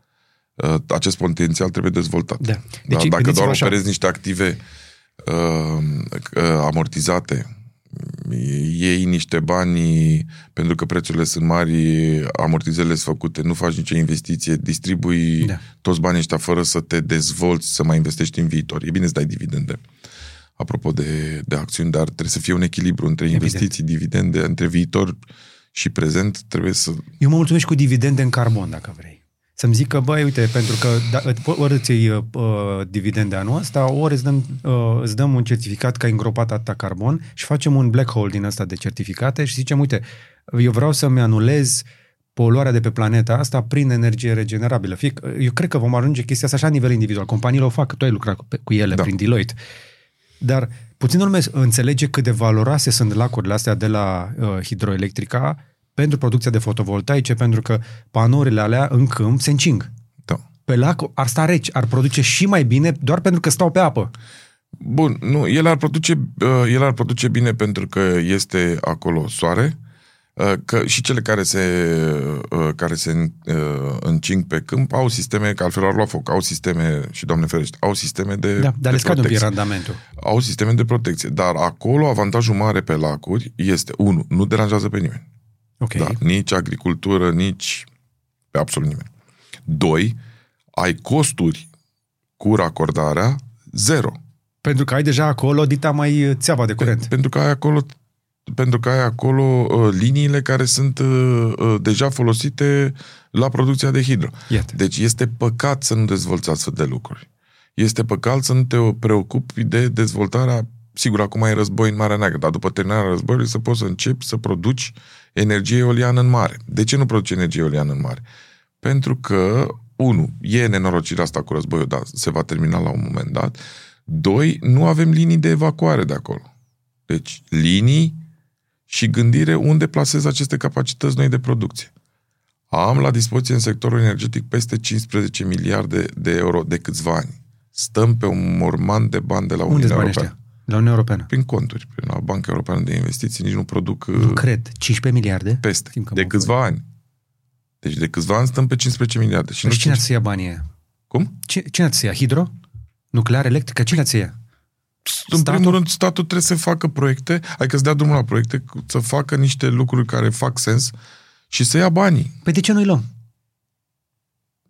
acest potențial trebuie dezvoltat. Da. Deci, dacă doar operezi niște active amortizate, iei niște bani pentru că prețurile sunt mari, amortizările sunt făcute, nu faci nicio investiție, distribui toți banii ăștia fără să te dezvolți, să mai investești în viitor. E bine să dai dividende, apropo de acțiuni, dar trebuie să fie un echilibru între investiții, dividende, între viitor și prezent. Trebuie să... Eu mă mulțumesc cu dividende în carbon, dacă vrei. Să-mi zic că, băi, uite, pentru că ori îți iei dividende anul ăsta, ori îți dăm un certificat că ai îngropat atâta carbon și facem un black hole din ăsta de certificate și zicem, uite, eu vreau să-mi anulez poluarea de pe planeta asta prin energie regenerabilă. Eu cred că vom ajunge chestia asta așa la nivel individual. Companiile o fac, tu ai lucrat cu ele prin Deloitte. Dar puținul meu înțelege cât de valoroase sunt lacurile astea de la Hidroelectrica pentru producția de fotovoltaice, pentru că panourile alea în câmp se încing. Da. Pe lac ar sta reci, ar produce și mai bine doar pentru că stau pe apă. Bun, nu, el ar produce bine pentru că este acolo soare, că și cele care se încing pe câmp au sisteme, că altfel ar lua foc, au sisteme, și Doamne ferește, au sisteme de protecție. Dar le scade un pic randamentul. Au sisteme de protecție, dar acolo avantajul mare pe lacuri este, unu, nu deranjează pe nimeni. Okay. Da, nici agricultură, nici pe absolut nimeni. 2. Ai costuri cu racordarea zero. Pentru că ai deja acolo dita mai țeava de curent. Pentru că ai acolo liniile care sunt deja folosite la producția de hidro. Iată. Deci este păcat să nu dezvolți astfel de lucruri. Este păcat să nu te preocupi de dezvoltarea. Sigur, acum e război în Marea Neagră, dar după terminarea războiului să poți să începi să produci energie eoliană în mare. De ce nu produci energie eoliană în mare? Pentru că, 1, e nenorocirea asta cu războiul, dar se va termina la un moment dat. 2, nu avem linii de evacuare de acolo. Deci, linii și gândire unde plasez aceste capacități noi de producție. Am la dispoziție în sectorul energetic peste 15 miliarde de euro de câțiva ani. Stăm pe un morman de bani de la Uniunea Europeană. La Uniunea Europeană. Prin conturi, prin la Banca Europeană de Investiții, nici nu produc... Nu cred, 15 miliarde? Peste, de câțiva ani. Deci de câțiva ani stăm pe 15 miliarde. Și cine ar să ia banii aia? Cum? Cine ar să ia? Hidro? Nuclear, electrică? Cine ar să ia? În primul rând, statul trebuie să facă proiecte, adică să dea drumul la proiecte, să facă niște lucruri care fac sens și să ia banii. Păi de ce nu-i luăm?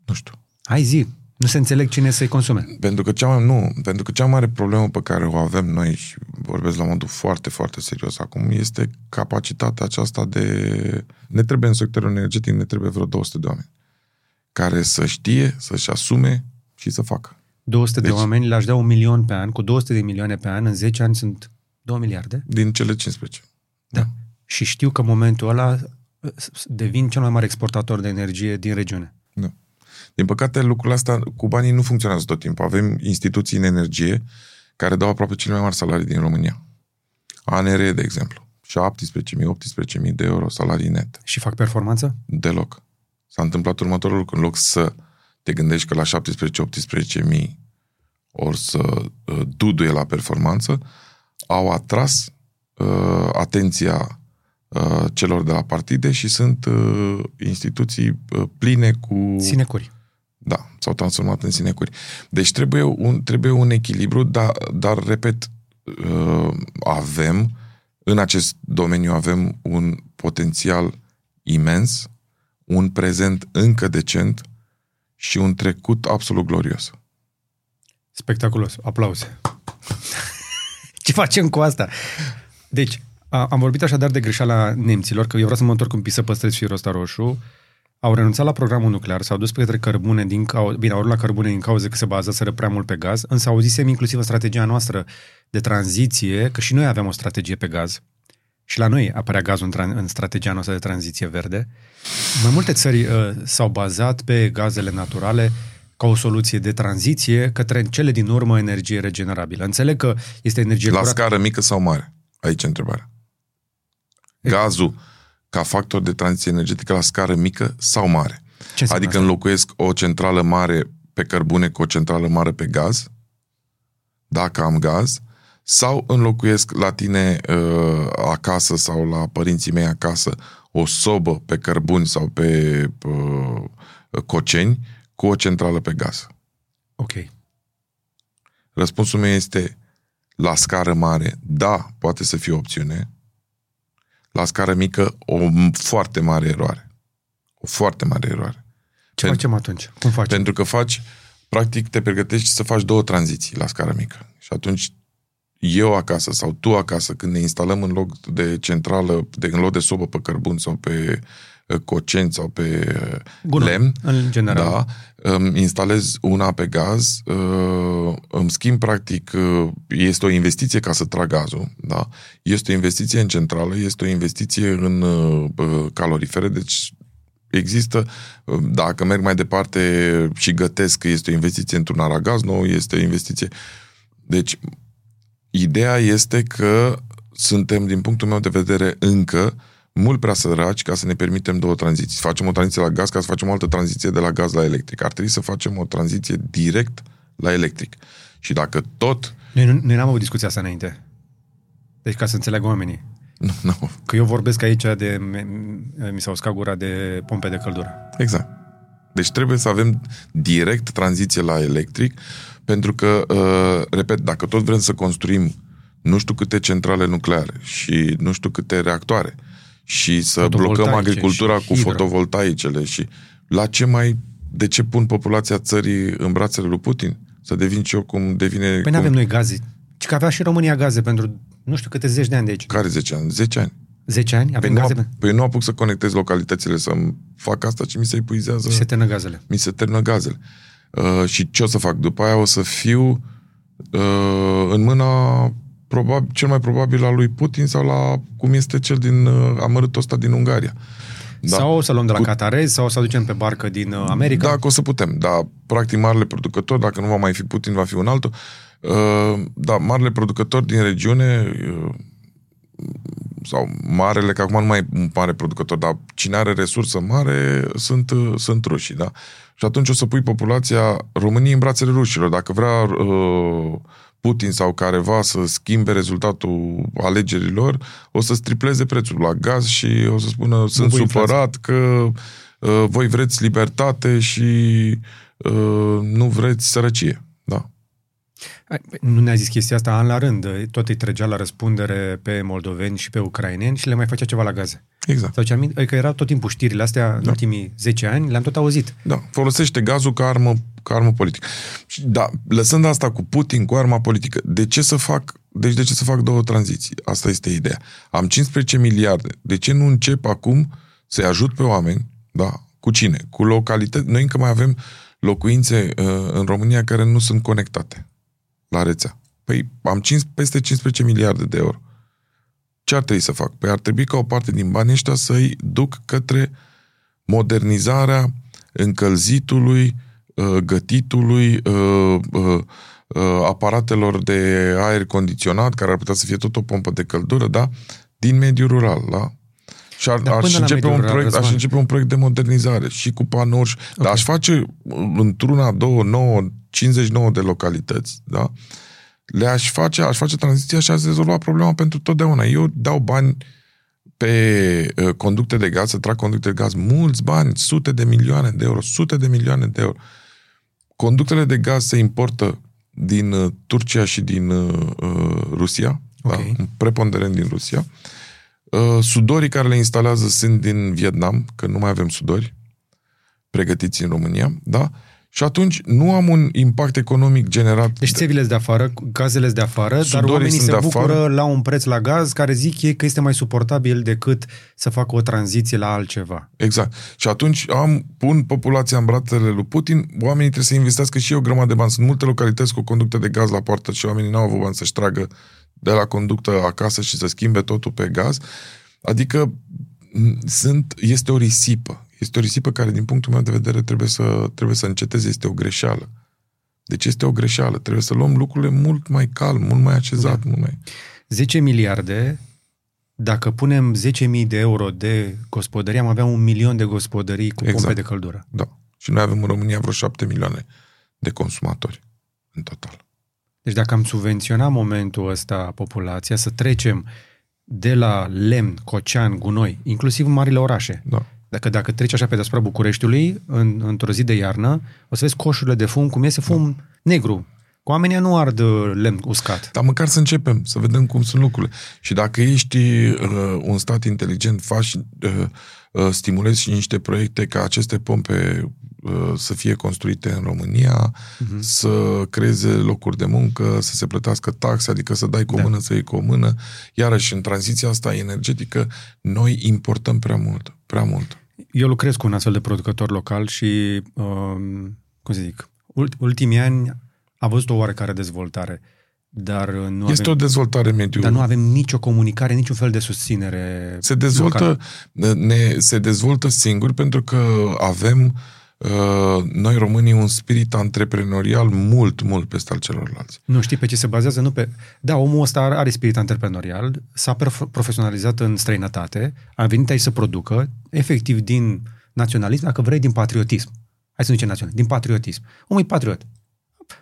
Nu știu. Hai zi, nu se înțeleg cine să-i consume. Pentru că cea mare problemă pe care o avem noi, și vorbesc la modul foarte, foarte serios acum, este capacitatea aceasta de... Ne trebuie în sectorul energetic, ne trebuie vreo 200 de oameni care să știe, să-și asume și să facă. 200 de oameni, le-aș da 1 milion pe an, cu 200 de milioane pe an, în 10 ani sunt 2 miliarde. Din cele 15. Da. Și știu că în momentul ăla devin cel mai mare exportator de energie din regiune. Da. Din păcate, lucrul ăsta cu banii nu funcționează tot timpul. Avem instituții în energie care dau aproape cele mai mari salarii din România. ANR, de exemplu. 17.000-18.000 de euro salarii net. Și fac performanță? Deloc. S-a întâmplat următorul lucru. În loc să te gândești că la 17.000-18.000 ori să duduie la performanță, au atras atenția celor de la partide și sunt instituții pline cu... Sinecuri. Da, s-au transformat în sinecuri. Deci trebuie un echilibru, dar repet, avem, în acest domeniu avem un potențial imens, un prezent încă decent și un trecut absolut glorios. Spectaculos. Aplauze. Ce facem cu asta? Deci, am vorbit așadar de greșeala nemților, că eu vreau să mă întorc un pic să păstrez firul ăsta roșu. Au renunțat la programul nuclear, s-au dus către cărbune, au luat la cărbune din cauza că se bazaseră prea mult pe gaz, însă auzisem inclusiv în strategia noastră de tranziție, că și noi aveam o strategie pe gaz. Și la noi apărea gazul în strategia noastră de tranziție verde. Mai multe țări s-au bazat pe gazele naturale ca o soluție de tranziție către cele din urmă energie regenerabilă. Înțeleg că este energie curată. La scară mică sau mare? Aici e întrebarea. Gazul ca factor de tranziție energetică la scară mică sau mare? Adică înlocuiesc o centrală mare pe cărbune cu o centrală mare pe gaz, dacă am gaz, sau înlocuiesc la tine acasă sau la părinții mei acasă o sobă pe cărbuni sau pe coceni cu o centrală pe gaz. Ok. Răspunsul meu este la scară mare, da, poate să fie o opțiune. La scară mică, o foarte mare eroare. O foarte mare eroare. Ce facem atunci? Cum facem? Pentru că faci, practic te pregătești să faci 2 tranziții la scară mică. Și atunci eu acasă sau tu acasă, când ne instalăm în loc de centrală, în loc de sobă pe cărbun sau pe coceni sau pe lemn, în general. Da, îmi instalez una pe gaz, îmi schimb practic, este o investiție ca să trag gazul, da? Este o investiție în centrală, este o investiție în calorifere, deci există, dacă merg mai departe și gătesc, este o investiție într-un aragaz nou, este o investiție, deci ideea este că suntem, din punctul meu de vedere, încă mult prea săraci ca să ne permitem 2 tranziții. Facem o tranziție la gaz ca să facem o altă tranziție de la gaz la electric. Ar trebui să facem o tranziție direct la electric. Și dacă tot... Noi n-am avut discuția asta înainte. Deci ca să înțeleagă oamenii. Nu. Că eu vorbesc aici de... Mi s-a uscat gura de pompe de căldură. Exact. Deci trebuie să avem direct tranziție la electric, pentru că, repet, dacă tot vrem să construim nu știu câte centrale nucleare și nu știu câte reactoare, și să blocăm agricultura cu fotovoltaicele și de ce pun populația țării în brațele lui Putin? Să devin și eu cum devine... Păi nu avem noi gaze. Ci că avea și România gaze pentru nu știu câte 10 de ani de aici. Care 10 ani? 10 ani. 10 ani? Avem gaze? Păi nu apuc să conectez localitățile, să-mi fac asta, ci mi se epuizează... Mi se termină gazele. Și ce o să fac? După aia o să fiu în mâna... cel mai probabil al lui Putin sau la cum este cel din amărâtul ăsta din Ungaria. Da. Sau o să luăm de la catarezi sau o să aducem pe barcă din America. Da, că o să putem, dar practic marele producător, dacă nu va mai fi Putin, va fi un altul. Da, marele producător din regiune sau marele, că acum nu mai e un mare producător, dar cine are resursă mare sunt rușii, da? Și atunci o să pui populația României în brațele rușilor. Dacă vrea Putin sau careva să schimbe rezultatul alegerilor, o să stripleze prețul la gaz și o să spună, sunt supărat că voi vreți libertate și nu vreți sărăcie. Da. Nu ne-a zis chestia asta an la rând. Tot îi trăgea la răspundere pe moldoveni și pe ucraineni și le mai făcea ceva la gaze. Exact. Sau ce, adică erau tot timpul știrile astea în ultimii 10 ani, le-am tot auzit. Da, folosește gazul ca armă politică. Da, lăsând asta cu Putin, cu arma politică, de ce să fac două tranziții? Asta este ideea. Am 15 miliarde. De ce nu încep acum să-i ajut pe oameni, da? Cu cine? Cu localități. Noi încă mai avem locuințe în România care nu sunt conectate la rețea. Păi am peste 15 miliarde de euro. Ce ar trebui să fac? Păi ar trebui ca o parte din banii ăștia să-i duc către modernizarea încălzitului, gătitului, aparatelor de aer condiționat, care ar putea să fie tot o pompă de căldură, da? Din mediul rural, da? Și aș începe un proiect de modernizare și cu panouri. Okay. Dar aș face într-una, două, 59 de localități, da? Aș face tranziția și aș rezolva problema pentru totdeauna. Eu dau bani pe conducte de gaz, să trag conducte de gaz, mulți bani, sute de milioane de euro. Conductele de gaz se importă din Turcia și din Rusia, okay, da? Preponderent din Rusia. Sudorii care le instalează sunt din Vietnam, că nu mai avem sudori pregătiți în România, da? Și atunci nu am un impact economic generat. Deci țevile de afară, gazele de afară, dar oamenii se bucură la un preț la gaz care zic ei că este mai suportabil decât să facă o tranziție la altceva. Exact. Și atunci pun populația în brațele lui Putin, oamenii trebuie să investească și o grămadă de bani. Sunt multe localități cu conducte de gaz la poartă și oamenii n-au avut bani să-și tragă de la conductă acasă și să schimbe totul pe gaz. Adică este o risipă. Este o risipă care, din punctul meu de vedere, trebuie să înceteze. Este o greșeală. Deci este o greșeală. Trebuie să luăm lucrurile mult mai calm, mult mai așezat. Da. 10 miliarde, dacă punem 10.000 de euro de gospodării, am avea 1 milion de gospodării cu pompe de căldură. Da. Și noi avem în România vreo 7 milioane de consumatori în total. Deci dacă am subvenționat momentul ăsta populația, să trecem de la lemn, cocean, gunoi, inclusiv în marile orașe. Da. Dacă treci așa pe deasupra Bucureștiului, într-o zi de iarnă, o să vezi coșurile de fum, cum iese fum negru. Cu oamenii nu ard lemn uscat. Dar măcar să începem, să vedem cum sunt lucrurile. Și dacă ești un stat inteligent, faci, stimulezi și niște proiecte ca aceste pompe să fie construite în România, să creeze locuri de muncă, să se plătească taxe, adică să dai cu o mână, să iei cu o mână. Iarăși, în tranziția asta energetică, noi importăm prea mult. Eu lucrez cu un astfel de producător local și, ultimii ani a văzut o oarecare dezvoltare. Dar nu este o dezvoltare mediu. Dar nu avem nicio comunicare, niciun fel de susținere. Se dezvoltă singur pentru că avem noi românii un spirit antreprenorial mult, mult peste al celorlalți. Nu știi pe ce se bazează? Da, omul ăsta are spirit antreprenorial, s-a profesionalizat în străinătate, a venit aici să producă, efectiv din naționalism, dacă vrei, din patriotism. Hai să nu zicem naționalism, din patriotism. Omul e patriot.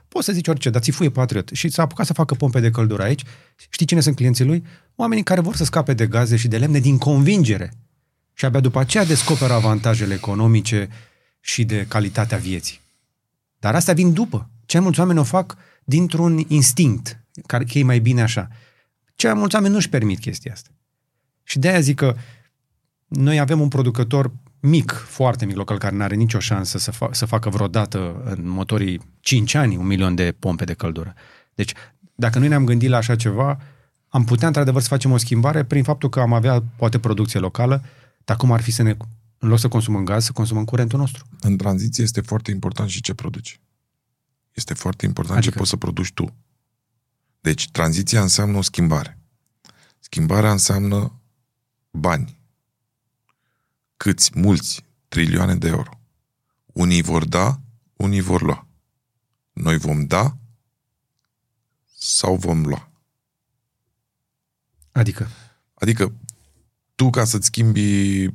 Poți să zici orice, dar țifuie patriot. Și s-a apucat să facă pompe de căldură aici. Știi cine sunt clienții lui? Oamenii care vor să scape de gaze și de lemne din convingere. Și abia după aceea descoperă avantajele economice și de calitatea vieții. Dar astea vin după. Cei mulți oameni o fac dintr-un instinct, care e mai bine așa. Cei mulți oameni nu-și permit chestia asta. Și de-aia zic că noi avem un producător mic, foarte mic local, care n-are nicio șansă să facă vreodată în motorii 5 ani 1 milion de pompe de căldură. Deci, dacă noi ne-am gândit la așa ceva, am putea într-adevăr să facem o schimbare prin faptul că am avea poate producție locală, dar cum ar fi să ne... În loc să consumăm gaz, să consumăm curentul nostru. În tranziție este foarte important și ce produci. Este foarte important adică... ce poți să produci tu. Deci, tranziția înseamnă o schimbare. Schimbarea înseamnă bani. Câți, mulți, trilioane de euro. Unii vor da, unii vor lua. Noi vom da sau vom lua. Adică, tu ca să-ți schimbi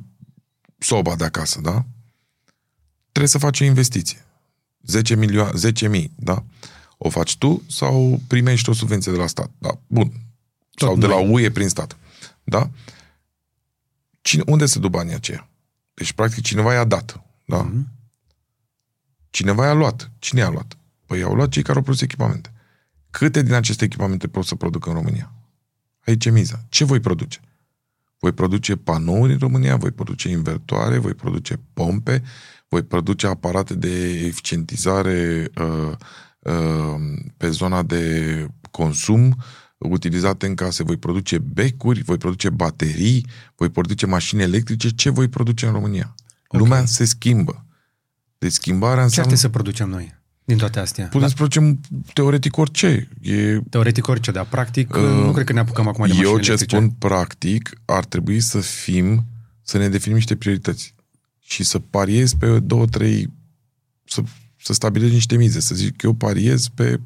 soba de acasă, da? Trebuie să faci o investiție. 10.000, da? O faci tu sau primești o subvenție de la stat? Da, bun. Tot sau de la UE prin stat. Da? Unde se duc banii aceia? Deci, practic, cineva i-a dat. Da? Mm-hmm. Cineva i-a luat. Cine i-a luat? Păi i-au luat cei care au produs echipamente. Câte din aceste echipamente pot să produc în România? Aici e miza. Ce voi produce? Voi produce panouri în România, voi produce invertoare, voi produce pompe, voi produce aparate de eficientizare pe zona de consum utilizate în case, voi produce becuri, voi produce baterii, voi produce mașini electrice, ce voi produce în România? Okay. Lumea se schimbă. Deci schimbarea înseamnă... Ce să producem noi din toate astea? Putem să producem teoretic orice. Teoretic orice, dar practic nu cred că ne apucăm acum de mașini electrice. Eu ce spun practic, ar trebui să ne definim niște priorități și să pariez pe două, trei, să stabilezi niște mize, să zic că eu pariez pe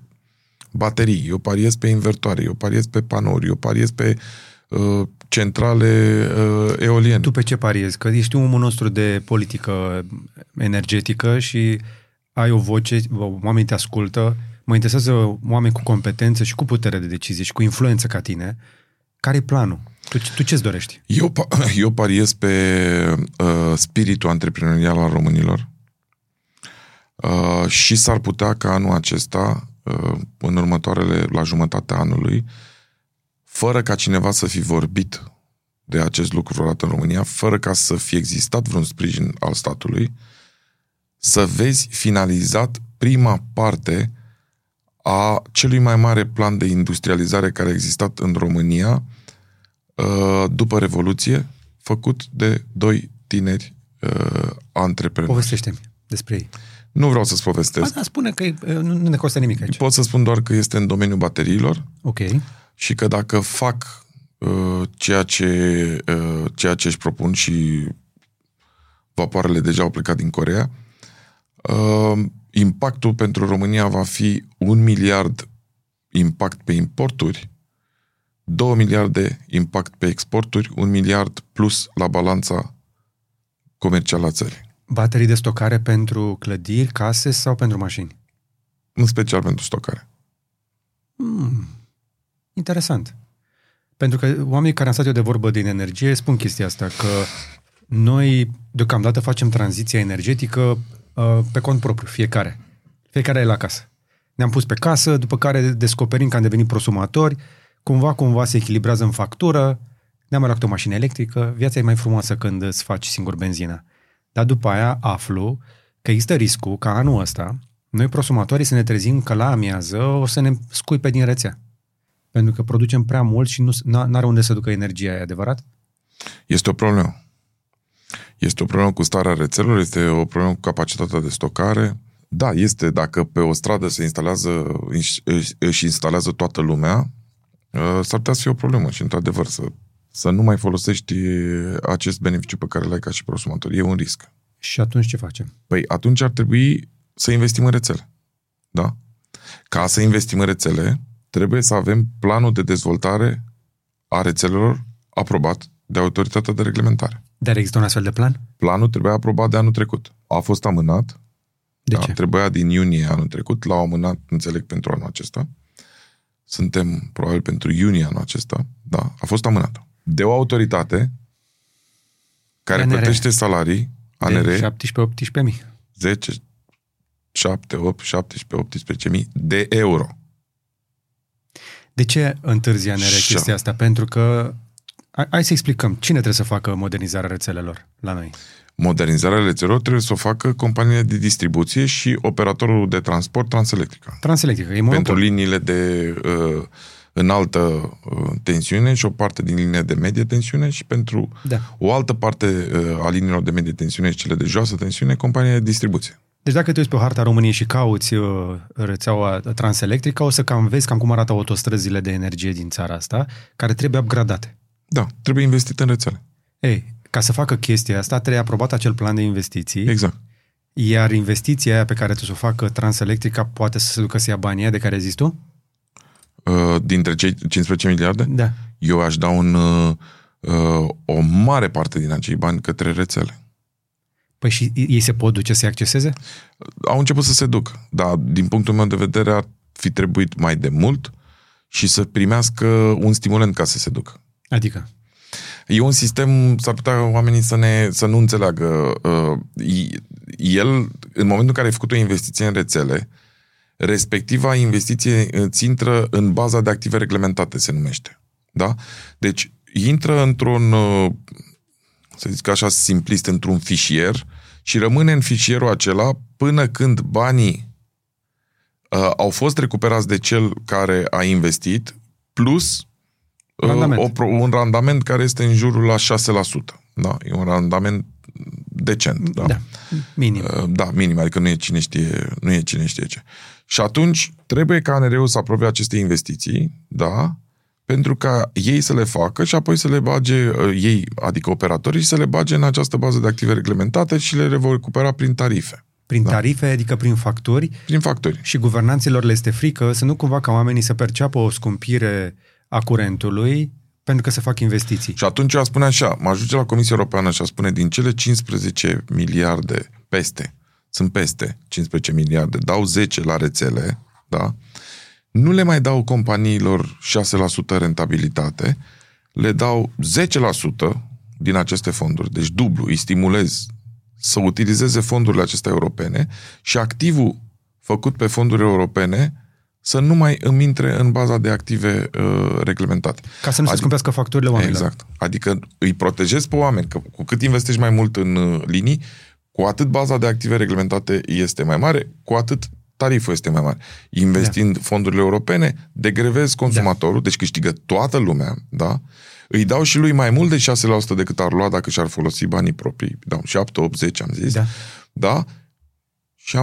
baterii, eu pariez pe invertoare, eu pariez pe panouri, eu pariez pe centrale eoliene. Tu pe ce pariezi? Că ești omul nostru de politică energetică și ai o voce, oamenii te ascultă, mă interesează oameni cu competență și cu putere de decizie și cu influență ca tine. Care-i planul? Tu ce-ți dorești? Eu pariez pe spiritul antreprenorial al românilor și s-ar putea ca anul acesta, în următoarele, la jumătatea anului, fără ca cineva să fi vorbit de acest lucru vreodată în România, fără ca să fi existat vreun sprijin al statului, să vezi finalizat prima parte a celui mai mare plan de industrializare care a existat în România după Revoluție, făcut de doi tineri antreprenori. Povestește-mi despre ei. Nu vreau să-ți povestesc. Asta spune că nu ne costă nimic aici. Pot să spun doar că este în domeniul bateriilor. Ok. Și că dacă fac ceea ce își propun, și vapoarele deja au plecat din Coreea, impactul pentru România va fi 1 miliard impact pe importuri, 2 miliarde impact pe exporturi, 1 miliard plus la balanța comercială a țării. Baterii de stocare pentru clădiri, case sau pentru mașini? În special pentru stocare. Interesant. Pentru că oamenii care am stat eu de vorbă din energie spun chestia asta, că noi deocamdată facem tranziția energetică pe cont propriu, fiecare. Fiecare e la casă. Ne-am pus pe casă, după care descoperim că am devenit prosumatori, cumva se echilibrează în factură, ne-am luat o mașină electrică, viața e mai frumoasă când îți faci singur benzina. Dar după aia aflu că există riscul ca anul ăsta, noi prosumatorii să ne trezim că la amiază o să ne scuipe din rețea. Pentru că producem prea mult și nu are unde să ducă energia, e adevărat? Este o problemă. Este o problemă cu starea rețelor, este o problemă cu capacitatea de stocare. Da, este, dacă pe o stradă își instalează toată lumea, s-ar putea să fie o problemă și, într-adevăr, să nu mai folosești acest beneficiu pe care l-ai ca și prosumator. E un risc. Și atunci ce facem? Păi atunci ar trebui să investim în rețele. Da? Ca să investim în rețele, trebuie să avem planul de dezvoltare a rețelelor aprobat de Autoritatea de Reglementare. Dar există un astfel de plan? Planul trebuia aprobat de anul trecut. A fost amânat. De ce? Trebuia din iunie anul trecut. L-au amânat, înțeleg, pentru anul acesta. Suntem, probabil, pentru iunie anul acesta. Da, a fost amânat. De o autoritate care ANR plătește salarii, ANR, de 17-18.000. 10, 7, 8, 17, 18.000 de euro. De ce întârzi ANR chestia asta? Pentru că, hai să explicăm, cine trebuie să facă modernizarea rețelelor la noi? Modernizarea rețelelor trebuie să o facă companiile de distribuție și operatorul de transport, Transelectrica. Transelectrica, e monopol. Pentru liniile de... în altă tensiune și o parte din linia de medie tensiune și pentru o altă parte a liniilor de medie tensiune și cele de joasă tensiune, compania de distribuție. Deci dacă te uiți pe harta României și cauți rețeaua Transelectrica, o să cam vezi cam cum arată autostrăzile de energie din țara asta, care trebuie upgradate. Da, trebuie investit în rețele. Ei, ca să facă chestia asta, trebuie aprobat acel plan de investiții. Exact. Iar investiția aia pe care tu să o facă Transelectrica poate să se ducă să ia banii de care zici tu? Dintre cei 15 miliarde? Da. Eu aș da o mare parte din acei bani către rețele. Păi și ei se pot duce să-i acceseze? Au început să se duc, dar din punctul meu de vedere ar fi trebuit mai de mult și să primească un stimulant ca să se ducă. Adică? E un sistem, s-ar putea oamenii să nu înțeleagă. El, în momentul în care ai făcut o investiție în rețele, respectiva investiție îți intră în baza de active reglementate, se numește. Da? Deci, intră într-un, să zic așa simplist, într-un fișier și rămâne în fișierul acela până când banii au fost recuperați de cel care a investit, plus randament. Un randament care este în jurul la 6%. Da, e un randament decent. Da, da, minim. Da, minim, adică nu e cine știe ce. Și atunci trebuie ca ANR-ul să aprove aceste investiții, da, pentru ca ei să le facă și apoi să le bage, ei, adică operatorii, să le bage în această bază de active reglementate și le vor recupera prin tarife. Prin tarife, da, adică prin facturi. Prin facturi. Și guvernanților le este frică să nu cumva ca oamenii să perceapă o scumpire a curentului pentru că se fac investiții. Și atunci eu aș spune așa, mă ajunge la Comisia Europeană și aș spune din cele 15 miliarde sunt peste 15 miliarde, dau 10 la rețele, da? Nu le mai dau companiilor 6% rentabilitate, le dau 10% din aceste fonduri, deci dublu, îi stimulez să utilizeze fondurile acestea europene și activul făcut pe fonduri europene să nu mai îmi intre în baza de active reglementate. Ca să nu se scumpească facturile oamenilor. Exact. Adică îi protejezi pe oameni, că cu cât investești mai mult în linii, cu atât baza de active reglementate este mai mare, cu atât tariful este mai mare. Investind fondurile europene, degrevezi consumatorul, deci câștigă toată lumea, da? Îi dau și lui mai mult de 6% decât ar lua dacă și-ar folosi banii proprii. Da, 7, 8, 10 am zis. Da? Da? Și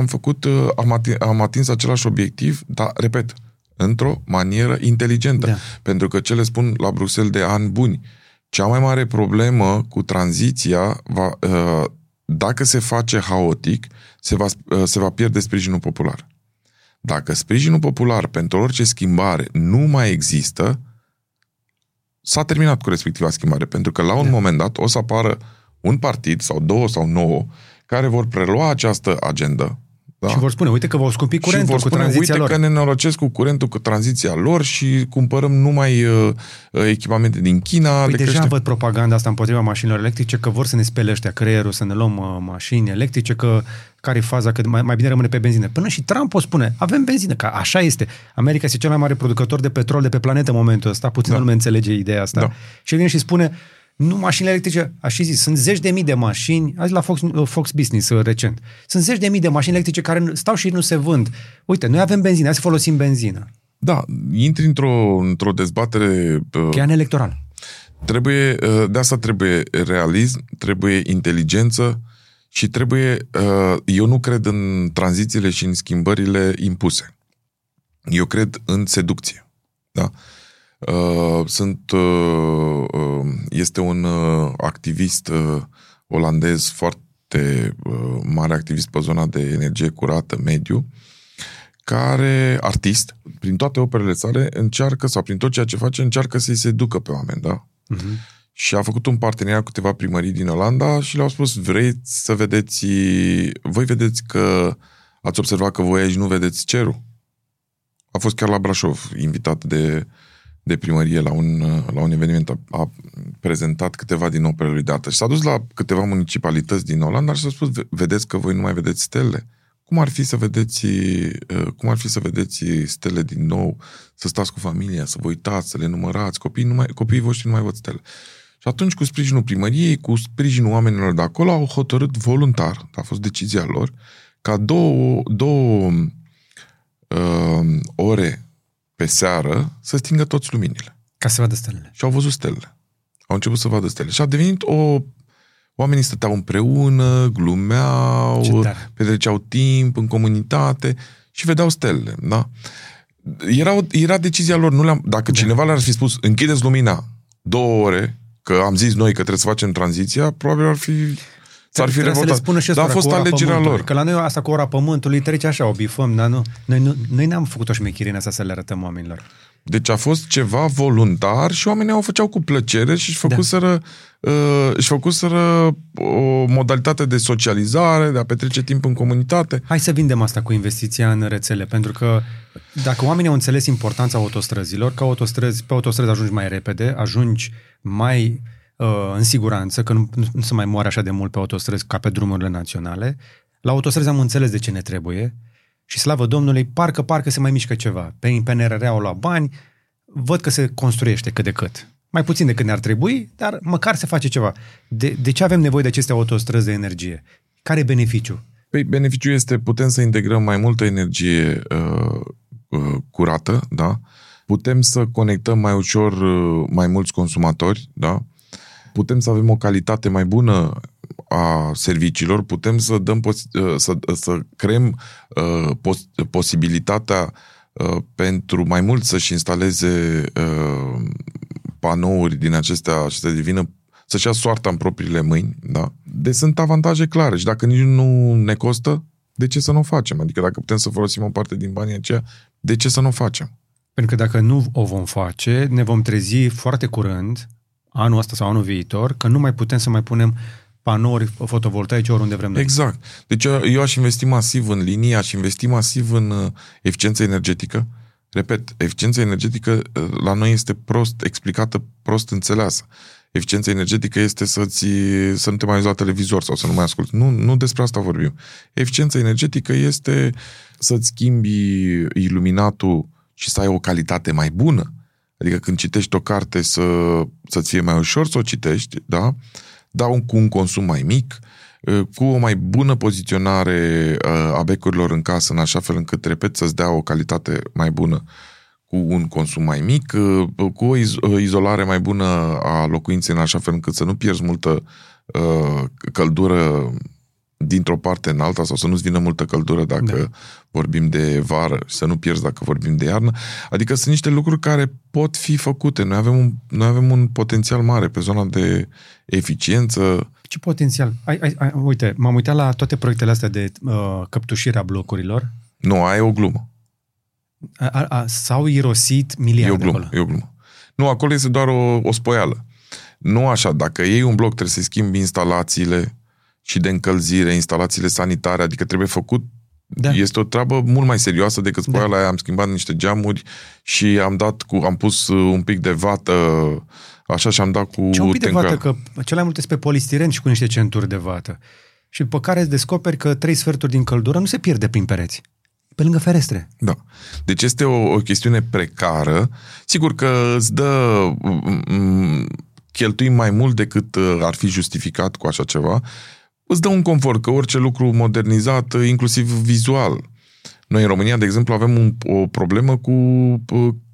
am atins același obiectiv, dar, repet, într-o manieră inteligentă. Da. Pentru că ce le spun la Bruxelles de ani buni, cea mai mare problemă cu tranziția, dacă se face haotic, se va pierde sprijinul popular. Dacă sprijinul popular pentru orice schimbare nu mai există, s-a terminat cu respectiva schimbare. Pentru că la un moment dat o să apară un partid sau două sau nouă care vor prelua această agendă. Da? Și vor spune, uite că v-au scumpit curentul și vor spune, cu tranziția lor. Uite că ne norocesc cu curentul, cu tranziția lor și cumpărăm numai echipamente din China. Păi deja văd propaganda asta împotriva mașinilor electrice, că vor să ne spele ăștia creierul, să ne luăm mașini electrice, că care-i faza, că mai bine rămâne pe benzină. Până și Trump o spune, avem benzină, că așa este. America este cel mai mare producător de petrol de pe planetă în momentul ăsta, puțin lume înțelege ideea asta. Da. Și vine și spune, nu, mașinile electrice, aș fi zis, sunt zeci de mii de mașini, azi la Fox Business recent, sunt zeci de mii de mașini electrice care stau și nu se vând. Uite, noi avem benzină, hai să folosim benzină. Da, intri într-o dezbatere... Că e an electoral. Trebuie, de asta trebuie realism, trebuie inteligență și trebuie... Eu nu cred în tranzițiile și în schimbările impuse. Eu cred în seducție. Da? Este un activist olandez foarte mare activist pe zona de energie curată, mediu, care, artist, prin toate operele sale încearcă, sau prin tot ceea ce face, încearcă să-i seducă pe oameni, da? Uh-huh. Și a făcut un parteneriat cu câteva primării din Olanda și le-au spus, voi vedeți că ați observat că voi aici nu vedeți cerul? A fost chiar la Brașov, invitat de primărie la un eveniment, a prezentat câteva din operele lui de artă și s-a dus la câteva municipalități din Olanda și s-a spus, vedeți că voi nu mai vedeți stele? Cum ar fi să vedeți stele din nou, să stați cu familia, să vă uitați, să le numărați, copiii voștri nu mai văd stele. Și atunci, cu sprijinul primăriei, cu sprijinul oamenilor de acolo, au hotărât voluntar, a fost decizia lor, ca două ore pe seară să stingă toți luminile. Ca să vadă stelele. Și au văzut stelele. Au început să vadă stelele. Și a devenit Oamenii stăteau împreună, glumeau, petreceau timp în comunitate și vedeau stelele. Da? Era decizia lor. Dacă cineva le-ar fi spus, închideți lumina 2 ore, că am zis noi că trebuie să facem tranziția, probabil s-ar fi revoltat. Dar a fost alegerea lor. Că la noi asta cu ora pământului trece așa, o bifăm, dar nu. Noi n-am făcut o șmechirie în asta să le arătăm oamenilor. Deci a fost ceva voluntar și oamenii o făceau cu plăcere și își făcuseră o modalitate de socializare, de a petrece timp în comunitate. Hai să vindem asta cu investiția în rețele, pentru că dacă oamenii au înțeles importanța autostrăzilor, că pe autostrăzi ajungi mai repede, ajungi mai în siguranță, că nu se mai moare așa de mult pe autostrăzi ca pe drumurile naționale, la autostrăzi am înțeles de ce ne trebuie. și slavă Domnului, parcă se mai mișcă ceva. Pe PNRR au luat bani, văd că se construiește cât de cât. Mai puțin decât ne-ar trebui, dar măcar se face ceva. De ce avem nevoie de aceste autostrăzi de energie? Care e beneficiu? Păi, beneficiul este, putem să integrăm mai multă energie curată, da? Putem să conectăm mai ușor mai mulți consumatori, da? Putem să avem o calitate mai bună a serviciilor, putem să dăm să creăm posibilitatea pentru mai mulți să-și instaleze panouri din acestea și să devină, să-și ia soarta în propriile mâini, da? Deci sunt avantaje clare și dacă nici nu ne costă, de ce să nu o facem? Adică dacă putem să folosim o parte din banii aceia, de ce să nu o facem? Pentru că dacă nu o vom face, ne vom trezi foarte curând, anul ăsta sau anul viitor, că nu mai putem să mai punem panouri fotovoltaice oriunde vrem noi. Exact. Deci eu aș investi masiv în linii, aș investi masiv în eficiență energetică. Repet, eficiența energetică la noi este prost explicată, prost înțeleasă. Eficiența energetică este să nu te mai uiți la televizor sau să nu mai asculti. Nu despre asta vorbim. Eficiența energetică este să-ți schimbi iluminatul și să ai o calitate mai bună. Adică când citești o carte să-ți fie mai ușor să o citești, da? Dar cu un consum mai mic, cu o mai bună poziționare a becurilor în casă, în așa fel încât, repet, să-ți dea o calitate mai bună cu un consum mai mic, cu o izolare mai bună a locuinței, în așa fel încât să nu pierzi multă căldură dintr-o parte în alta sau să nu-ți vină multă căldură dacă vorbim de vară, să nu pierzi dacă vorbim de iarnă. Adică sunt niște lucruri care pot fi făcute. Noi avem un potențial mare pe zona de eficiență. Ce potențial? Uite, m-am uitat la toate proiectele astea de căptușirea blocurilor. Nu, aia e o glumă. S-au irosit miliarde E o glumă. Nu, acolo este doar o spoială. Nu așa, dacă iei un bloc trebuie să-i schimbi instalațiile și de încălzire, instalațiile sanitare, adică trebuie făcut, este o treabă mult mai serioasă decât spoiala aia, am schimbat niște geamuri și am pus un pic de vată, așa, și am dat cu... Ce un pic de vată, că cel mai mult este pe polistiren și cu niște centuri de vată. Și pe care îți descoperi că 3/4 din căldură nu se pierde prin pereți, pe lângă ferestre. Da. Deci este o chestiune precară. Sigur că îți dă... cheltui mai mult decât ar fi justificat cu așa ceva. Îți dă un confort, că orice lucru modernizat, inclusiv vizual. Noi în România, de exemplu, avem o problemă cu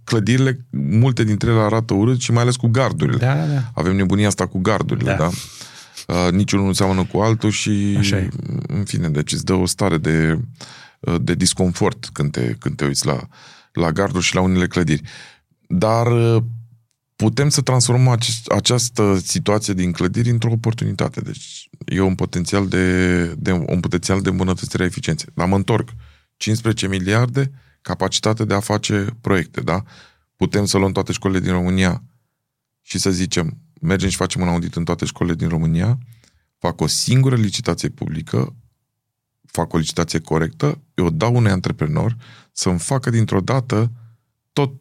clădirile, multe dintre ele arată urât și mai ales cu gardurile. Da. Avem nebunia asta cu gardurile, da? Niciunul nu seamănă cu altul și, în fine, deci îți dă o stare de disconfort când te uiți la garduri și la unele clădiri. Dar putem să transformăm această situație din clădiri într-o oportunitate. Deci e un potențial de îmbunătățire a eficienței. Dar mă întorc. 15 miliarde capacitate de a face proiecte, da? Putem să luăm toate școlile din România și să zicem, mergem și facem un audit în toate școlile din România, fac o singură licitație publică, fac o licitație corectă, eu dau unui antreprenor să-mi facă dintr-o dată tot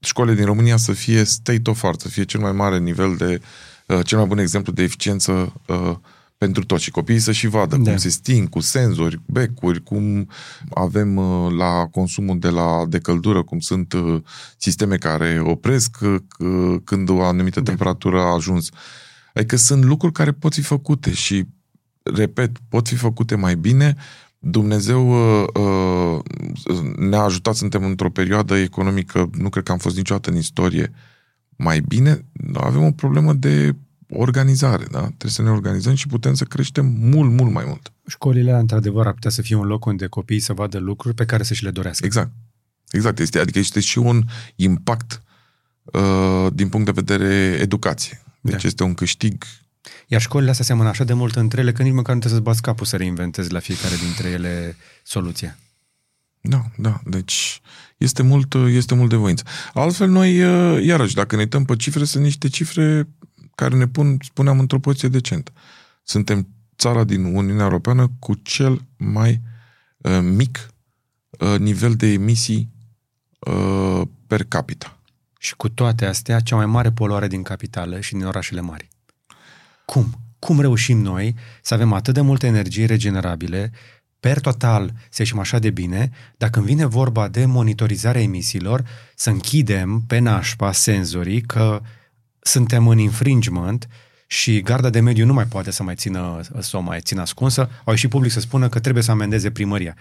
școlile din România să fie state of art, să fie cel mai mare nivel de cel mai bun exemplu de eficiență pentru toți și copiii să și vadă cum se sting, cu senzori, becuri, cum avem la consumul de căldură, cum sunt sisteme care opresc când o anumită temperatură a ajuns. Adică sunt lucruri care pot fi făcute și, repet, pot fi făcute mai bine. Dumnezeu ne-a ajutat, suntem într-o perioadă economică, nu cred că am fost niciodată în istorie mai bine, avem o problemă de organizare, da? Trebuie să ne organizăm și putem să creștem mult, mult mai mult. Școlile, într-adevăr, ar putea să fie un loc unde copiii să vadă lucruri pe care să și le dorească. Exact. Este și un impact din punct de vedere educație. Deci este un câștig. Iar școlile astea seamănă așa de mult între ele că nici măcar nu trebuie să-ți bați capul să reinventezi la fiecare dintre ele soluția. Da, deci este mult de voință. Altfel noi, iarăși, dacă ne uităm pe cifre, sunt niște cifre care ne pun, spuneam, într-o poziție decentă. Suntem țara din Uniunea Europeană cu cel mai mic nivel de emisii per capita. Și cu toate astea, cea mai mare poluare din capitală și din orașele mari. Cum? Cum reușim noi să avem atât de multe energii regenerabile per total să ieșim așa de bine, dar când vine vorba de monitorizarea emisiilor, să închidem pe nașpa senzorii că suntem în infringement și garda de mediu nu mai poate să o mai țină ascunsă. Au ieșit public să spună că trebuie să amendeze primăria.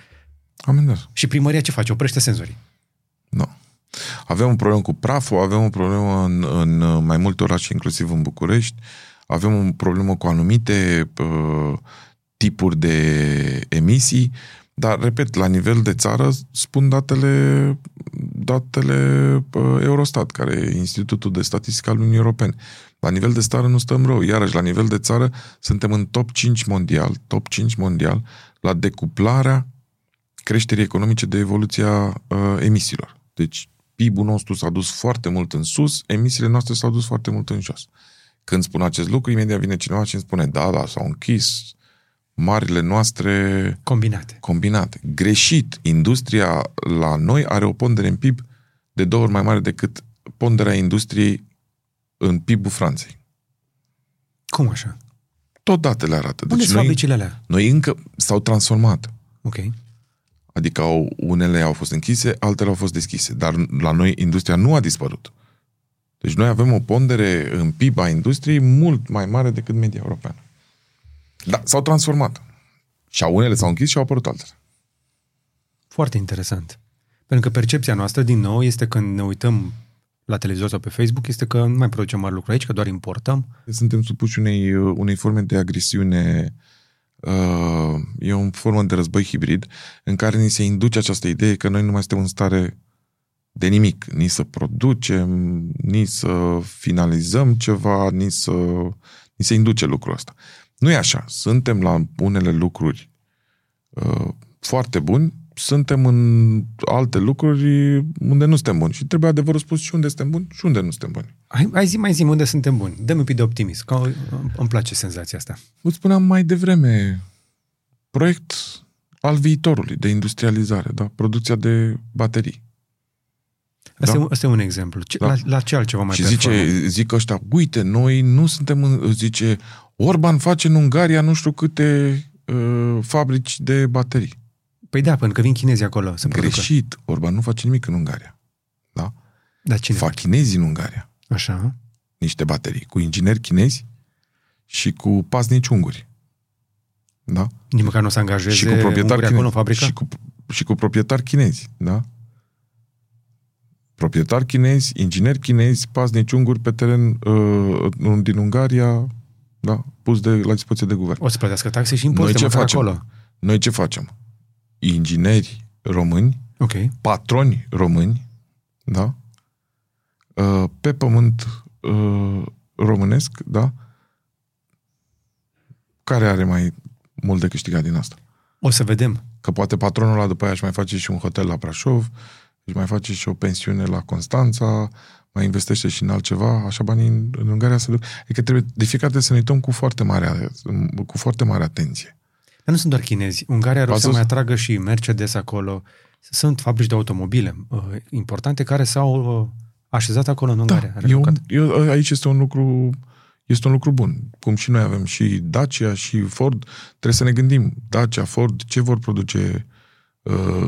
Amendez. Și primăria ce face? Oprește senzorii. Nu. Avem un problemă cu praful, avem o problemă în mai multe orașe, inclusiv în București, avem o problemă cu anumite tipuri de emisii, dar, repet, la nivel de țară spun datele Eurostat, care e Institutul de Statistică al Uniunii Europene. La nivel de țară nu stăm rău. Iarăși, la nivel de țară, suntem în top 5 mondial la decuplarea creșterii economice de evoluția emisiilor. Deci, PIB-ul nostru s-a dus foarte mult în sus, emisiile noastre s-au dus foarte mult în jos. Când spun acest lucru, imediat vine cineva și îmi spune da, s-au închis marile noastre combinate. Greșit. Industria la noi are o pondere în PIB de 2 ori mai mare decât ponderea industriei în PIB-ul Franței. Cum așa? Tot datele arată. Unde deci sunt fabricile alea? Noi încă s-au transformat. Ok. Adică unele au fost închise, altele au fost deschise. Dar la noi industria nu a dispărut. Deci noi avem o pondere în PIB a industriei mult mai mare decât media europeană. Da, s-au transformat. Și unele s-au închis și au apărut altele. Foarte interesant. Pentru că percepția noastră, din nou, este când ne uităm la televizor sau pe Facebook, este că nu mai producem mari lucruri aici, că doar importăm. Suntem supuși unei forme de agresiune. E o formă de război hibrid în care ni se induce această idee că noi nu mai suntem în stare de nimic, nici să producem, nici să finalizăm ceva, ni se induce lucrul ăsta. Nu e așa. Suntem la unele lucruri foarte buni, suntem în alte lucruri unde nu suntem buni. Și trebuie adevărul spus și unde suntem buni și unde nu suntem buni. Hai zi unde suntem buni. Dă-mi un pic de optimism, că îmi place senzația asta. Îți spuneam mai devreme, proiect al viitorului de industrializare, da? Producția de baterii. Asta e un exemplu. La ce altceva mai performant? Și zic ăștia, uite, noi nu suntem zice, Orban face în Ungaria nu știu câte fabrici de baterii. Păi da, pentru că vin chinezii acolo să producă. Greșit. Orban nu face nimic în Ungaria. Da? Dar cine? Fac chinezii în Ungaria. Așa. Niște baterii. Cu ingineri chinezi și cu paznici unguri. Da? Nici măcar nu se angajeze și cu proprietari acolo în fabrică? Și cu proprietari chinezi. Da? Proprietari chinezi, ingineri chinezi, paznici unguri pe teren din Ungaria, da? Pus la dispoziție de guvern. O să plătească taxe și impozite măcar acolo. Noi ce facem? Ingineri români, okay. Patroni români, da? Pe pământ românesc, da? Care are mai mult de câștigat din asta? O să vedem. Că poate patronul ăla după aia își mai face și un hotel la Brașov, își mai face și o pensiune la Constanța, mai investește și în altceva, așa banii în Ungaria se duc. Adică trebuie de fiecare dată să ne uităm cu foarte mare atenție. Dar nu sunt doar chinezi. Ungaria o să mai atragă și Mercedes acolo. Sunt fabrici de automobile importante care s-au așezat acolo în Ungaria. Da, aici este un lucru bun. Cum și noi avem și Dacia și Ford, trebuie să ne gândim. Dacia, Ford, ce vor produce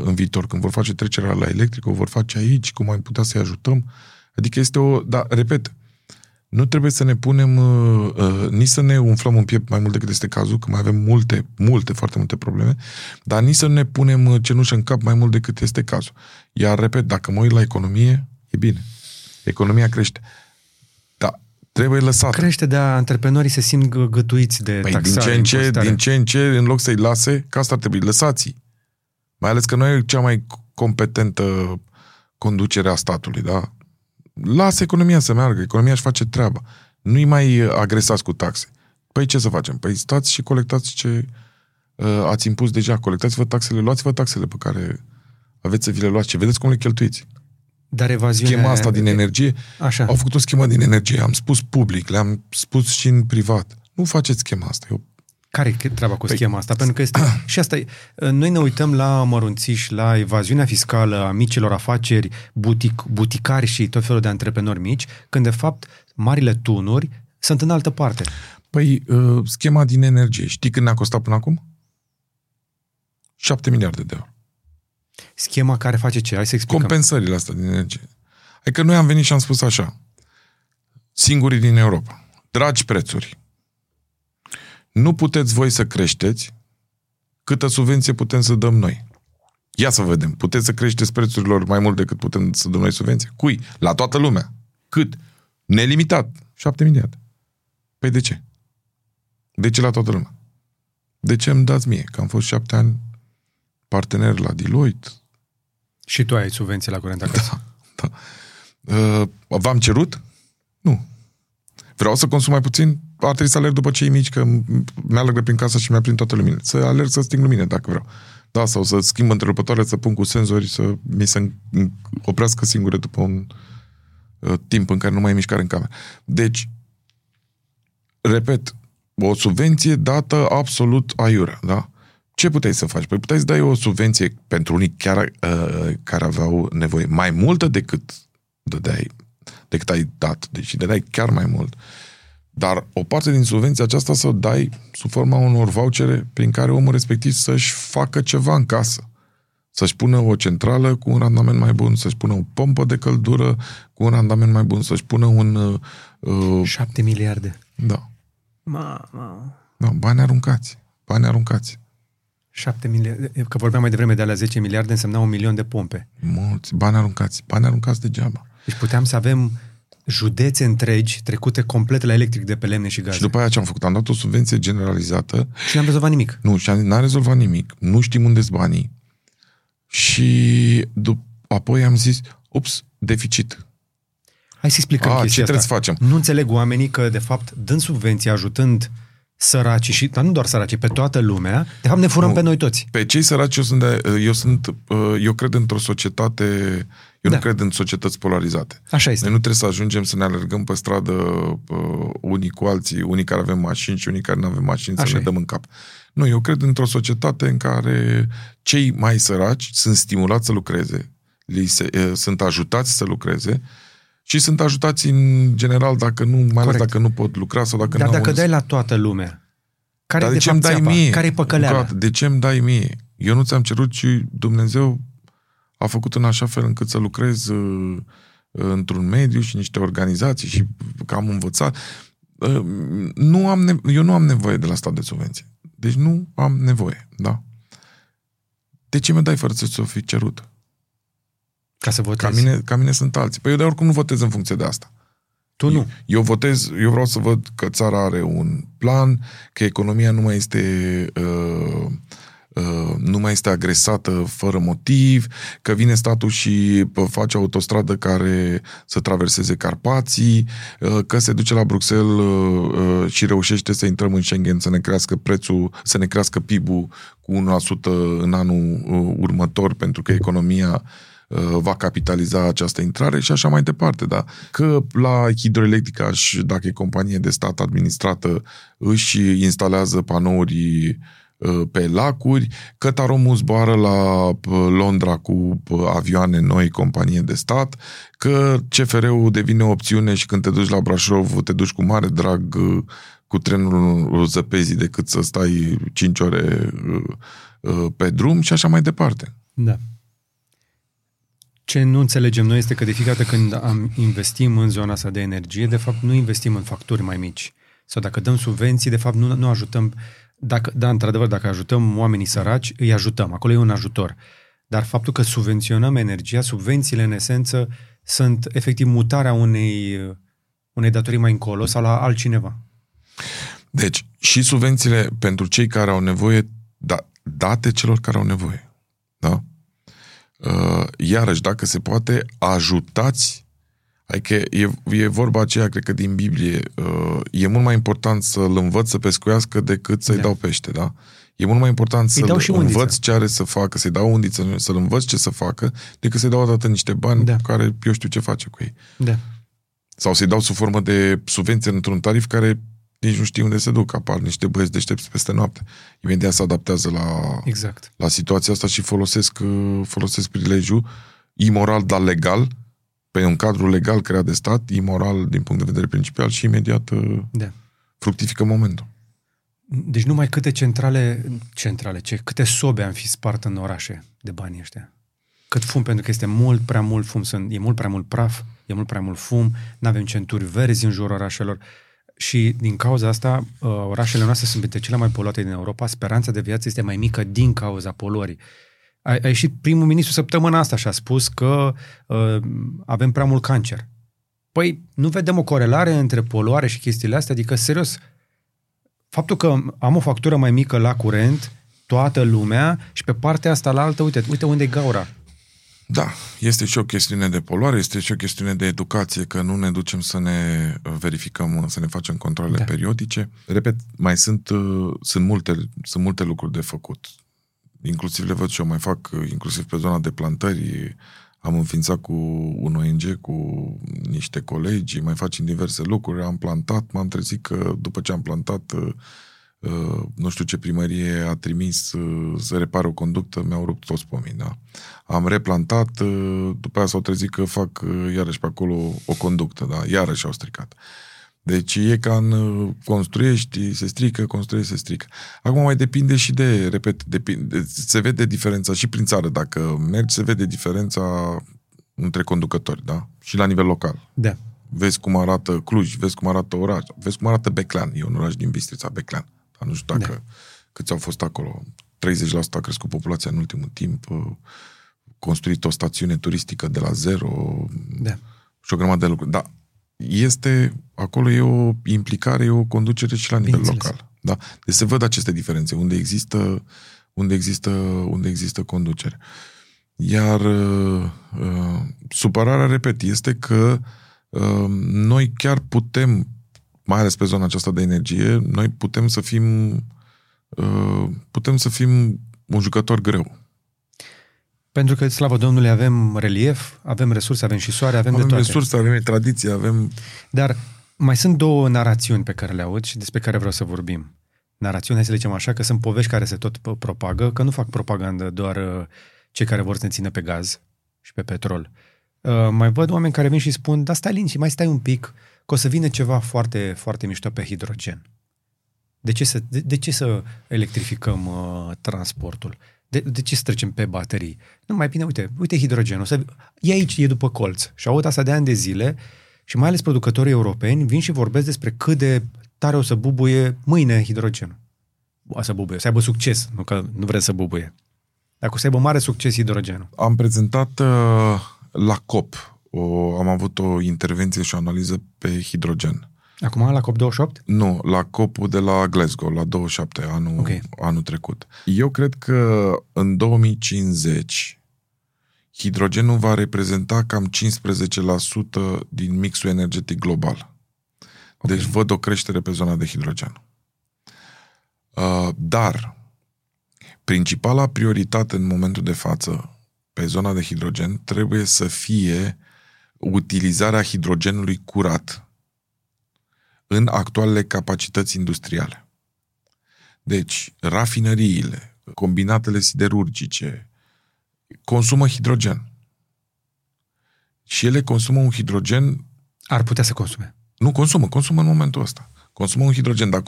în viitor? Când vor face trecerea la electric, o vor face aici, cum mai putea să-i ajutăm? Adică Dar, repet, nu trebuie să ne punem nici să ne umflăm în piept mai mult decât este cazul, că mai avem multe, foarte multe probleme, dar nici să ne punem cenușă în cap mai mult decât este cazul. Iar, repet, dacă mă uit la economie, e bine. Economia crește. Dar trebuie lăsată. Crește, dar antreprenorii se simt gătuiți de taxare. Din ce în ce, în loc să-i lase, că asta ar trebui, lăsați-i. Mai ales că noi e cea mai competentă conducere a statului, da? Lasă economia să meargă, economia își face treaba. Nu-i mai agresați cu taxe. Păi ce să facem? Păi stați și colectați ce ați impus deja, colectați-vă taxele, luați-vă taxele pe care aveți să vi le luați și vedeți cum le cheltuiți. Dar evaziunea... Schema asta din energie... Așa. Au făcut o schemă din energie, am spus public, le-am spus și în privat. Nu faceți schema asta, Care e treaba cu schema asta? Pentru că este... și asta e, noi ne uităm la mărunțiși, la evaziunea fiscală a micilor afaceri, buticari și tot felul de antreprenori mici, când de fapt marile tunuri sunt în altă parte. Schema din energie, știi când ne-a costat până acum? 7 miliarde de euro. Schema care face ce? Hai să explicăm. Compensările astea din energie. Adică noi am venit și am spus așa. Singurii din Europa. Dragi prețuri. Nu puteți voi să creșteți câtă subvenție putem să dăm noi. Ia să vedem. Puteți să creșteți prețurilor mai mult decât putem să dăm noi subvenție? Cui? La toată lumea. Cât? Nelimitat. 7 miliarde. Păi de ce? De ce la toată lumea? De ce îmi dați mie? Că am fost 7 ani partener la Deloitte. Și tu ai subvenții la curent acasă. Da, da. V-am cerut? Nu. Vreau să consum mai puțin? Ar trebui să alerg după cei mici, că mi-alergă prin casă și mi-a prins toate luminile. Să alerg să sting lumine, dacă vreau. Da, sau să schimb întrerupătoare, să pun cu senzori, să mi se oprească singure după un timp în care nu mai e mișcare în cameră. Deci, repet, o subvenție dată absolut aiurea, da? Ce puteai să faci? Păi puteai să dai o subvenție pentru unii chiar care aveau nevoie mai multă decât dădeai, decât ai dat. Deci dădeai chiar mai mult. Dar o parte din subvenția aceasta să o dai sub forma unor vouchere prin care omul respectiv să-și facă ceva în casă. Să-și pună o centrală cu un randament mai bun, să-și pună o pompă de căldură cu un randament mai bun, să-și pună un... 7 miliarde. Da. Da, bani aruncați. Bani aruncați. 7 miliarde. Că vorbeam mai devreme de alea 10 miliarde, însemna 1 milion de pompe. Mulți. Bani aruncați. Bani aruncați degeaba. Deci puteam să avem județe întregi trecute complet la electric de pe lemne și gaze. Și după aia ce am făcut? Am dat o subvenție generalizată. Și n-am rezolvat nimic. Nu, și n-am rezolvat nimic. Nu știm unde-s banii. Și apoi am zis, ups, deficit. Hai să explicăm chestia ce asta. Trebuie să facem. Nu înțeleg oamenii că, de fapt, dând subvenții, ajutând săracii, și, dar nu doar săracii, pe toată lumea, de fapt ne furăm pe noi toți. Pe cei săraci eu cred într-o societate, nu cred în societăți polarizate. Așa este. Noi nu trebuie să ajungem să ne alergăm pe stradă unii cu alții, unii care avem mașini și unii care nu avem mașini, să ne dăm în cap. Nu, eu cred într-o societate în care cei mai săraci sunt stimulați să lucreze, sunt ajutați să lucreze, și sunt ajutați în general dacă nu, mai ales dacă nu pot lucra sau dacă Dar dacă dai la toată lumea, care de fapt țeapa? Care-i păcăleala? De ce îmi dai mie? Eu nu ți-am cerut, ci Dumnezeu a făcut în așa fel încât să lucrez într-un mediu și niște organizații și că am învățat. Eu nu am nevoie de la stat de subvenție. Deci nu am nevoie, da? De ce mi dai fără să-ți o fi cerut? Ca să votez. Ca mine sunt alții. Păi eu de oricum nu votez în funcție de asta. Tu nu. Eu votez, eu vreau să văd că țara are un plan, că economia nu mai este agresată fără motiv, că vine statul și face autostradă care să traverseze Carpații, că se duce la Bruxelles și reușește să intrăm în Schengen, să ne crească prețul, să ne crească PIB-ul cu 1% în anul următor, pentru că economia va capitaliza această intrare și așa mai departe, da. Că la Hidroelectrica, dacă e companie de stat administrată, își instalează panouri pe lacuri, că Taromul zboară la Londra cu avioane noi, companie de stat, că CFR-ul devine o opțiune și când te duci la Brașov, te duci cu mare drag cu trenul zăpezii decât să stai 5 ore pe drum și așa mai departe. Da. Ce nu înțelegem noi este că de fiecare dată când investim în zona asta de energie, de fapt nu investim în facturi mai mici. Sau dacă dăm subvenții, de fapt nu ajutăm. Dacă ajutăm oamenii săraci, îi ajutăm. Acolo e un ajutor. Dar faptul că subvenționăm energia, subvențiile în esență sunt efectiv mutarea unei datorii mai încolo sau la altcineva. Deci, și subvențiile pentru cei care au nevoie, date celor care au nevoie. Da? Iarăși, dacă se poate, ajutați, adică e vorba aceea, cred că din Biblie, e mult mai important să-l învăț să pescuiască decât să-i dau pește, da? E mult mai important să-l învăț ce are să facă, să-i dau undiță, să-l învăț ce să facă, decât să-i dau odată niște bani cu care eu știu ce face cu ei. Da. Sau să-i dau sub formă de subvenție într-un tarif care nici nu știu unde se duc, apar niște băieți deștepți peste noapte. Imediat se adaptează la situația asta și folosesc prilejul imoral, dar legal, pe un cadru legal creat de stat, imoral din punct de vedere principial și imediat fructifică momentul. Deci numai câte câte sobe am fi spart în orașe de banii ăștia. Cât fum, pentru că este mult prea mult fum, e mult prea mult praf, e mult prea mult fum, n-avem centuri verzi în jurul orașelor. Și din cauza asta, orașele noastre sunt printre cele mai poluate din Europa, speranța de viață este mai mică din cauza poluării. A ieșit primul ministru săptămâna asta și a spus că avem prea mult cancer. Păi nu vedem o corelare între poluare și chestiile astea? Adică, serios, faptul că am o factură mai mică la curent, toată lumea, și pe partea asta la altă, uite unde-i gaura. Da, este și o chestiune de poluare, este și o chestiune de educație, că nu ne ducem să ne verificăm, să ne facem controlele periodice. Repet, mai sunt multe lucruri de făcut. Inclusiv le văd și eu, mai fac, inclusiv pe zona de plantări, am înființat cu un ONG, cu niște colegi, mai facem diverse lucruri, am plantat, m-am trezit că după ce am plantat, nu știu ce primărie a trimis să repare o conductă, mi-au rupt toți pomii, da. Am replantat, după aia s-au trezit că fac iarăși pe acolo o conductă, da, iarăși au stricat. Deci e ca în construiești, se strică, construiești, se strică. Acum mai depinde și de, repet, se vede diferența și prin țară, dacă mergi, se vede diferența între conducători, da? Și la nivel local. Da. Vezi cum arată Cluj, vezi cum arată oraș, vezi cum arată Beclean, e un oraș din Bistrița, Beclean. Dar nu știu dacă câți au fost acolo. 30% a crescut populația în ultimul timp, construit o stațiune turistică de la zero și o grămadă de lucruri. Da. Este, acolo e o implicare, e o conducere și la nivel local. Da? Deci se văd aceste diferențe, unde există conducere. Iar supărarea, repet, este că noi chiar putem, mai ales pe zona aceasta de energie, noi putem să fim un jucător greu. Pentru că, slavă Domnului, avem relief, avem resurse, avem și soare, avem de toate. Avem resurse, avem tradiție, avem... Dar mai sunt două narațiuni pe care le aud și despre care vreau să vorbim. Narațiunea, să zicem așa, că sunt povești care se tot propagă, că nu fac propagandă doar cei care vor să ne țină pe gaz și pe petrol. Mai văd oameni care vin și spun, da, stai liniștit, mai stai un pic, că o să vină ceva foarte, foarte mișto pe hidrogen. De ce să electrificăm transportul? De ce să trecem pe baterii? Nu, mai bine, uite hidrogenul. E aici, e după colț. Și aud asta de ani de zile și mai ales producătorii europeni vin și vorbesc despre cât de tare o să bubuie mâine hidrogenul. O să aibă succes, nu că nu vrem să bubuie. Dacă o să aibă mare succes hidrogenul. Am prezentat la COP, am avut o intervenție și o analiză pe hidrogen. Acum, la COP28? Nu, la COP-ul de la Glasgow, la 27, anul trecut. Eu cred că în 2050 hidrogenul va reprezenta cam 15% din mixul energetic global. Okay. Deci văd o creștere pe zona de hidrogen. Dar principala prioritate în momentul de față pe zona de hidrogen trebuie să fie utilizarea hidrogenului curat în actualele capacități industriale. Deci, rafinăriile, combinatele siderurgice consumă hidrogen. Și ele consumă un hidrogen... Ar putea să consume. Nu, consumă în momentul ăsta. Consumă un hidrogen, dar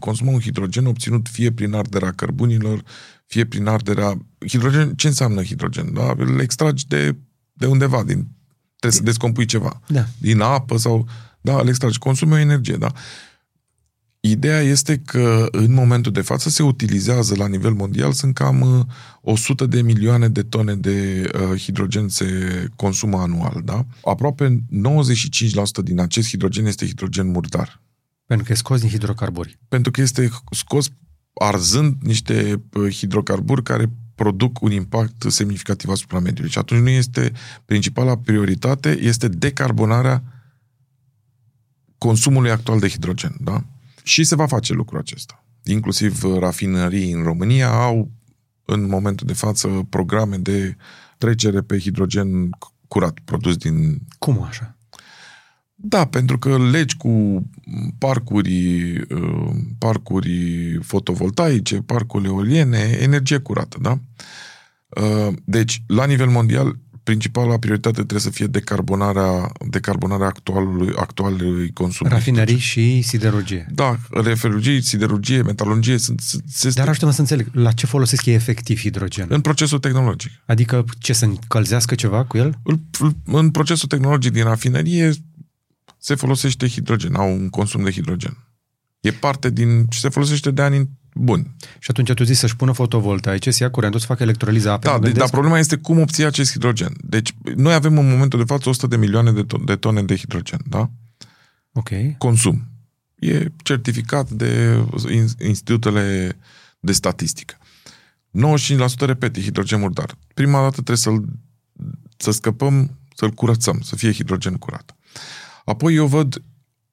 consumă un hidrogen obținut fie prin arderea cărbunilor, fie prin arderea... Hidrogen, ce înseamnă hidrogen? Da? Îl extragi de undeva, trebuie să descompui ceva. Da. Din apă sau... Da, îl extragi, consumă o energie, da? Ideea este că în momentul de față se utilizează la nivel mondial, sunt cam 100 de milioane de tone de hidrogen se consumă anual, da? Aproape 95% din acest hidrogen este hidrogen murdar. Pentru că e scos din hidrocarburi. Pentru că este scos arzând niște hidrocarburi care produc un impact semnificativ asupra mediului. Și atunci nu este principala prioritate, este decarbonarea consumului actual de hidrogen, da? Și se va face lucrul acesta. Inclusiv rafinării în România au, în momentul de față, programe de trecere pe hidrogen curat, produs din... Cum așa? Da, pentru că legi cu parcuri fotovoltaice, parcuri eoliene, energie curată, da? Deci, la nivel mondial, principala prioritate trebuie să fie decarbonarea actualului consum. Rafinării și siderurgie. Da, referurgie, siderurgie, metalurgie. Dar aștept să înțeleg, la ce folosesc ei efectiv hidrogen? În procesul tehnologic. Adică ce, să încălzească ceva cu el? În procesul tehnologic din rafinărie se folosește hidrogen, au un consum de hidrogen. E parte din ce se folosește de ani buni. Și atunci tu zici să-și pună fotovoltaice, să ia curentul, să facă electroliza apei. Da, dar problema este cum obții acest hidrogen. Deci, noi avem în momentul de față 100 de milioane de tone de hidrogen, da? Ok. Consum. E certificat de institutele de statistică. 95%, repet, hidrogen murdar. Prima dată trebuie să scăpăm, să-l curățăm, să fie hidrogen curat. Apoi eu văd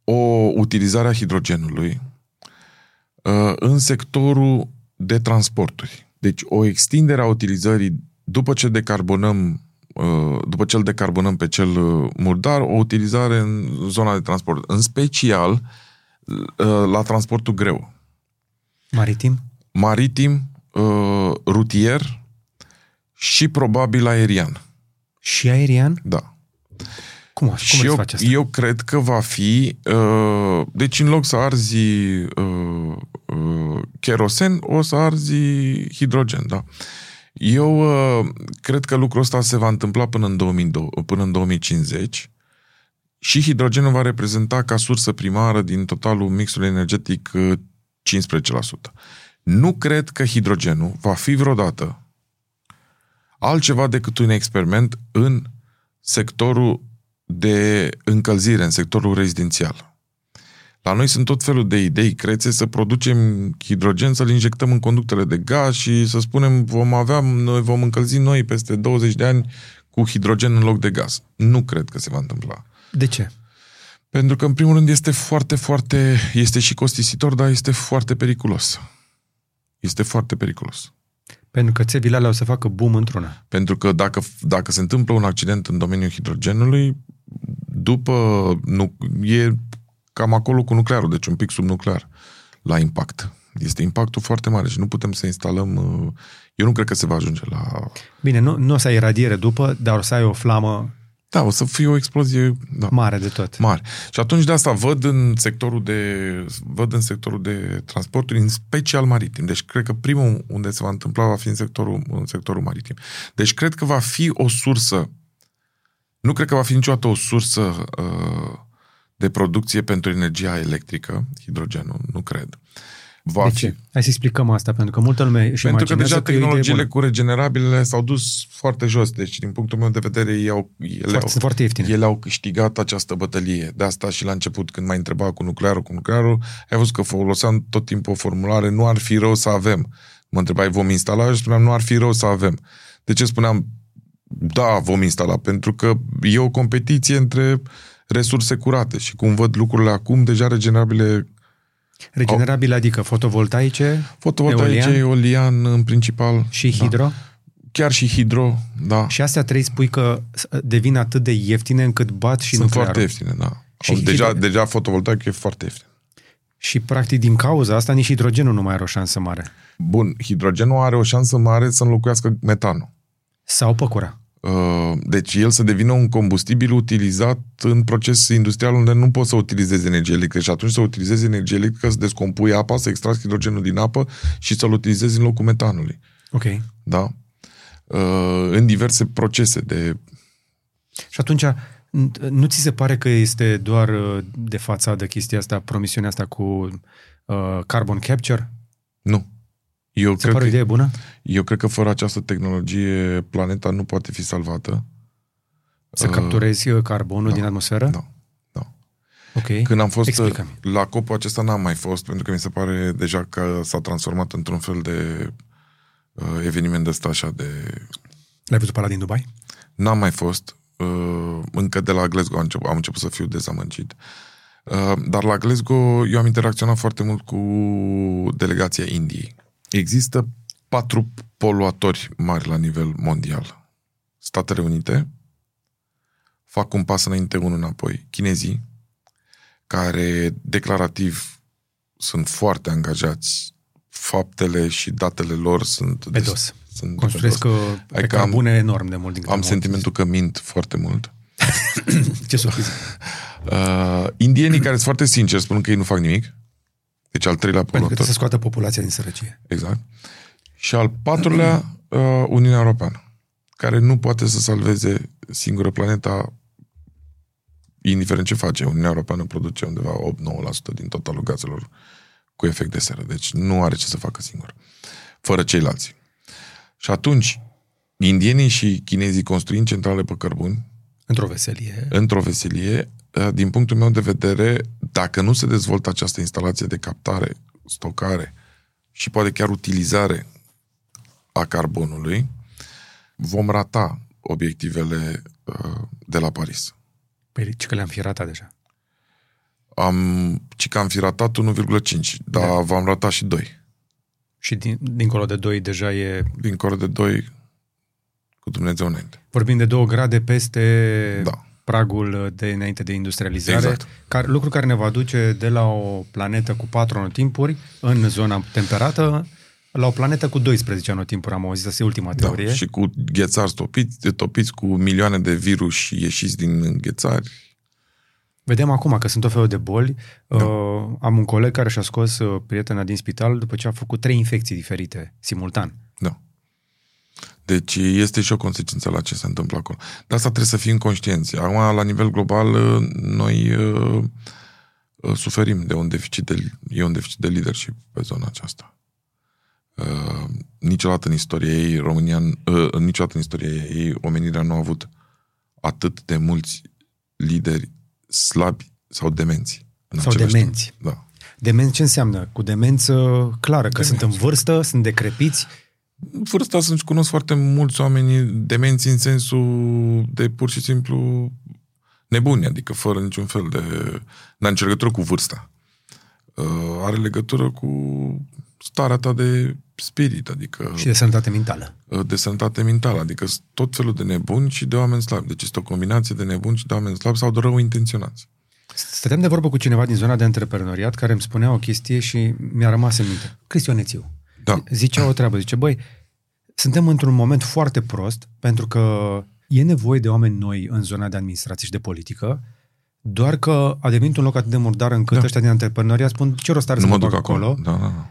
o utilizare a hidrogenului în sectorul de transporturi. Deci o extindere a utilizării după ce îl decarbonăm pe cel murdar, o utilizare în zona de transport, în special la transportul greu. Maritim, rutier și probabil aerian. Și aerian? Da. Cum și eu, face asta? Eu cred că va fi... deci, în loc să arzi kerosen, o să arzi hidrogen, da? Eu cred că lucrul ăsta se va întâmpla până în 2050 și hidrogenul va reprezenta ca sursă primară din totalul mixului energetic 15%. Nu cred că hidrogenul va fi vreodată altceva decât un experiment în sectorul de încălzire, în sectorul rezidențial. La noi sunt tot felul de idei crețe să producem hidrogen, să-l injectăm în conductele de gaz și să spunem noi vom încălzi noi peste 20 de ani cu hidrogen în loc de gaz. Nu cred că se va întâmpla. De ce? Pentru că, în primul rând, este foarte este și costisitor, dar este foarte periculos. Este foarte periculos. Pentru că țevile alea o să facă boom într-una. Pentru că dacă se întâmplă un accident în domeniul hidrogenului, e cam acolo cu nuclearul, deci un pic sub nuclear la impact. Este impactul foarte mare și nu putem să instalăm... Eu nu cred că se va ajunge la... Bine, nu o să ai radiere după, dar o să ai o flamă... Da, o să fie o explozie... Da, mare de tot. Mare. Și atunci de asta văd în sectorul de transporturi, în special maritim. Deci cred că primul unde se va întâmpla va fi în sectorul maritim. Deci cred că va fi o sursă... Nu cred că va fi niciodată o sursă de producție pentru energia electrică, hidrogenul, nu cred. De ce? Hai să explicăm asta, pentru că multă lume își imaginează. Pentru că deja tehnologiile cu regenerabilele s-au dus foarte jos, deci din punctul meu de vedere ele au câștigat această bătălie. De asta și la început, când m-ai întrebat cu nuclearul, ai văzut că foloseam tot timpul o formulare, nu ar fi rău să avem. Mă întrebai, vom instala? Eu spuneam, nu ar fi rău să avem. De ce spuneam, da, vom instala? Pentru că e o competiție între resurse curate și cum văd lucrurile acum, deja regenerabile, adică fotovoltaice, eolian în principal. Și hidro? Da. Chiar și hidro, da. Și astea trei spui că devin atât de ieftine încât bat și nuclearul. Sunt foarte ieftine, da. Și deja fotovoltaic e foarte ieftin. Și practic din cauza asta nici hidrogenul nu mai are o șansă mare. Bun, hidrogenul are o șansă mare să înlocuiască metanul. Sau păcura. Deci el să devină un combustibil utilizat în proces industrial unde nu poți să utilizezi energie electrică și atunci să utilizezi energie electrică, să descompui apa, să extragi hidrogenul din apă și să-l utilizezi în locul metanului. Ok. Da? În diverse procese de... Și atunci, nu ți se pare că este doar de fațadă chestia asta, promisiunea asta cu carbon capture? Nu. O idee bună? Eu cred că fără această tehnologie planeta nu poate fi salvată. Să capturezi carbonul din atmosferă? Da. Okay. Când am fost la COP-ul acesta n-am mai fost, pentru că mi se pare deja că s-a transformat într-un fel de eveniment de ăsta așa de... L-ai văzut pe ăla din Dubai? N-am mai fost. Încă de la Glasgow am început să fiu dezamăgit. Dar la Glasgow eu am interacționat foarte mult cu delegația Indiei. Există 4 poluatori mari la nivel mondial. Statele Unite, fac un pas înainte, unul înapoi. Chinezii, care declarativ sunt foarte angajați, faptele și datele lor sunt... Pe dos. Sunt construiesc pe carbune enorm de mult. Am sentimentul că mint foarte mult. Ce surpriză. Indienii care sunt foarte sinceri spun că ei nu fac nimic. Deci al treilea populator. Pentru că se scoată populația din sărăcie. Exact. Și al patrulea, Uniunea Europeană, care nu poate să salveze singură planeta, indiferent ce face. Uniunea Europeană produce undeva 8-9% din totalul gazelor cu efect de seră. Deci nu are ce să facă singur, fără ceilalți. Și atunci, indienii și chinezii construind centrale pe cărbuni, într-o veselie, din punctul meu de vedere, dacă nu se dezvoltă această instalație de captare, stocare și poate chiar utilizare a carbonului, vom rata obiectivele de la Paris. Păi, ci că le-am fi ratat deja. Ci că am fi ratat 1,5, dar da, v-am ratat și 2. Și dincolo de 2 deja e... Dincolo de 2, cu Dumnezeu înainte. Vorbim de 2 grade peste... Da. Pragul de înainte de industrializare, exact. Lucru care ne va duce de la o planetă cu 4 anotimpuri în zona temperată la o planetă cu 12 anotimpuri, am auzit, asta e ultima teorie. Da, și cu ghețari topiți cu milioane de virus ieșiți din ghețari. Vedem acum că sunt tot felul de boli. Da. Am un coleg care și-a scos prietena din spital după ce a făcut 3 infecții diferite, simultan. Da. Deci este și o consecință la ce se întâmplă acolo. De asta trebuie să fim conștienți. Acum, la nivel global, noi suferim de un deficit de leadership pe zona aceasta. Niciodată în istoria ei, omenirea nu a avut atât de mulți lideri slabi sau demenți. Sau demenți. Da. Demenți ce înseamnă? Cu demență clară, că sunt în vârstă, sunt decrepiți. Vârsta să-și cunosc foarte mulți oameni demenți în sensul de pur și simplu nebuni, adică fără niciun fel de... N-are nicio legătură cu vârsta. Are legătură cu starea ta de spirit, adică... Și de sănătate mentală. De sănătate mentală, adică tot felul de nebuni și de oameni slabi. Deci este o combinație de nebuni și de oameni slabi sau de rău intenționați. Stăteam de vorbă cu cineva din zona de antreprenoriat care îmi spunea o chestie și mi-a rămas în minte. Cristianețiu. Da. Zicea o treabă, zice, băi, suntem într-un moment foarte prost pentru că e nevoie de oameni noi în zona de administrație și de politică, doar că a devenit un loc atât de murdar încât da, ăștia din antreprenoriat spun, ce rost are să mă duc acolo? Da.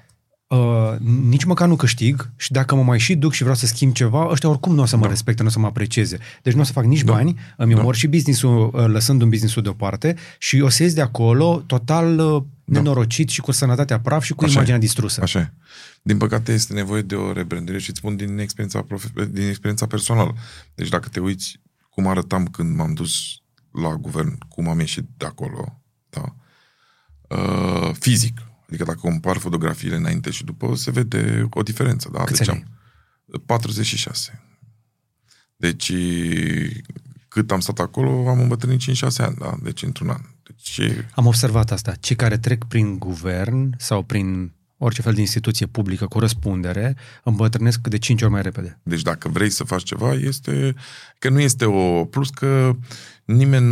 Nici măcar nu câștig și dacă mă mai și duc și vreau să schimb ceva, ăștia oricum nu o să mă respecte, nu o să mă aprecieze. Deci nu o să fac nici bani, îmi omor și business-ul, lăsând un business-ul deoparte și o să ies de acolo total... nenorocit și cu sănătatea praf și cu așa imaginea distrusă. Așa e. Din păcate este nevoie de o rebrandire și îți spun din experiența personală. Deci dacă te uiți cum arătam când m-am dus la guvern, cum am ieșit de acolo, da? Fizic. Adică dacă compar fotografiile înainte și după, se vede o diferență. Da? Câți ani? 46. Deci cât am stat acolo, am îmbătrânit 5-6 ani, da? Deci într-un an. Am observat asta. Cei care trec prin guvern sau prin orice fel de instituție publică cu răspundere îmbătrânesc de 5 ori mai repede. Deci dacă vrei să faci ceva, este că nu este o... Plus că nimeni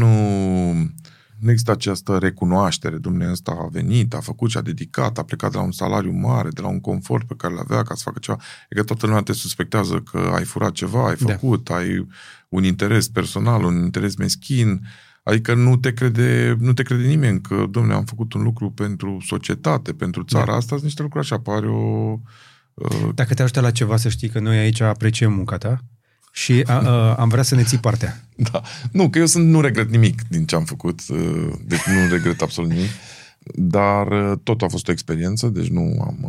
nu există această recunoaștere. Dumnezeu ăsta a venit, a făcut și a dedicat, a plecat de la un salariu mare, de la un confort pe care l-avea ca să facă ceva. E că toată lumea te suspectează că ai furat ceva, ai făcut, ai un interes personal, un interes meschin. Adică nu te crede nimeni că, dom'le, am făcut un lucru pentru societate, pentru țara asta, sunt niște lucruri așa, apare o... Dacă te ajută la ceva, să știi că noi aici apreciem munca ta și am vrea să ne ții partea. Da. Nu, că eu nu regret nimic din ce am făcut, deci nu regret absolut nimic, dar tot a fost o experiență, deci nu am...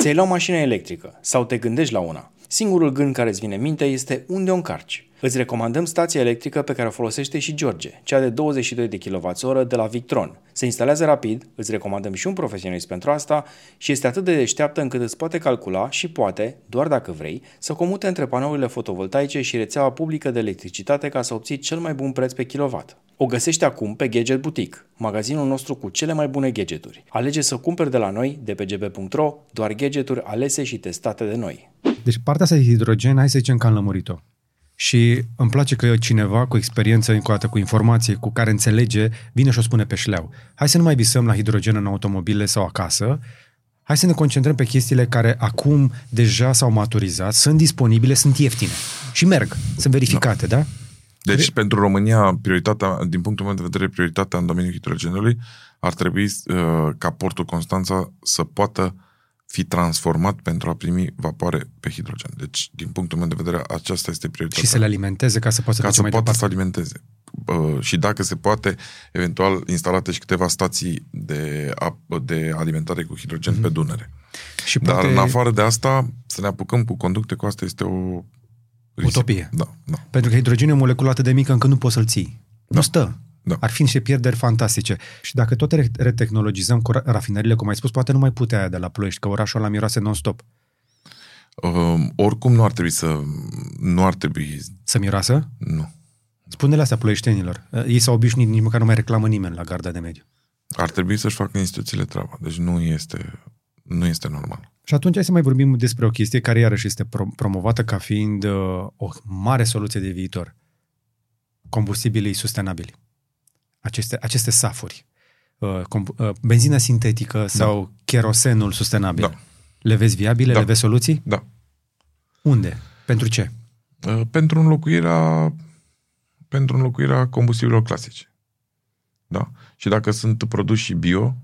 Ți-ai luat mașina electrică sau te gândești la una? Singurul gând care îți vine în minte este unde o încarci. Îți recomandăm stația electrică pe care o folosește și George, cea de 22 de kWh de la Victron. Se instalează rapid, îți recomandăm și un profesionist pentru asta și este atât de deșteaptă încât îți poate calcula și poate, doar dacă vrei, să comute între panourile fotovoltaice și rețeaua publică de electricitate ca să obții cel mai bun preț pe kilowatt. O găsești acum pe Gadget Boutique, magazinul nostru cu cele mai bune gadgeturi. Alege să cumperi de la noi, de pgb.ro, doar gadgeturi alese și testate de noi. Deci partea asta de hidrogen, hai să zicem că am lămurit-o. Și îmi place că cineva cu experiență, încă o dată, cu informație, cu care înțelege, vine și o spune pe șleau. Hai să nu mai visăm la hidrogen în automobile sau acasă, Hai să ne concentrăm pe chestiile care acum deja s-au maturizat, sunt disponibile, sunt ieftine și merg, sunt verificate, da? Deci, pentru România, prioritatea, din punctul meu de vedere, prioritatea în domeniul hidrogenului ar trebui ca portul Constanța să poată fi transformat pentru a primi vapoare pe hidrogen. Deci, din punctul meu de vedere, aceasta este prioritatea. Și să le alimenteze ca să poată să duce mai departe. Ca să poată să alimenteze. Și dacă se poate, eventual instalate și câteva stații de alimentare cu hidrogen pe Dunăre. Și poate... Dar în afară de asta, să ne apucăm cu conducte cu asta este o utopie. Da. Pentru că hidrogenul e o moleculă atât de mică încât nu poți să-l ții. Da. Nu stă. Da. Ar fi niște pierderi fantastice. Și dacă tot retehnologizăm cu rafinările, cum ai spus, poate nu mai putea aia de la Ploiești, că orașul ăla miroase non-stop. Oricum nu ar trebui... Să miroasă? Nu. Spune-le astea ploieștenilor. Ei s-au obișnuit, nici măcar nu mai reclamă nimeni la garda de mediu. Ar trebui să-și facă instituțiile treaba. Deci nu este normal. Și atunci hai să mai vorbim despre o chestie care iarăși este promovată ca fiind o mare soluție de viitor. Combustibilii sustenabili. Aceste SAF-uri. Benzina sintetică sau cherosenul sustenabil. Da. Le vezi viabile? Da. Le vezi soluții? Da. Unde? Pentru ce? Pentru înlocuirea combustibilor clasici. Da? Și dacă sunt produși și bio,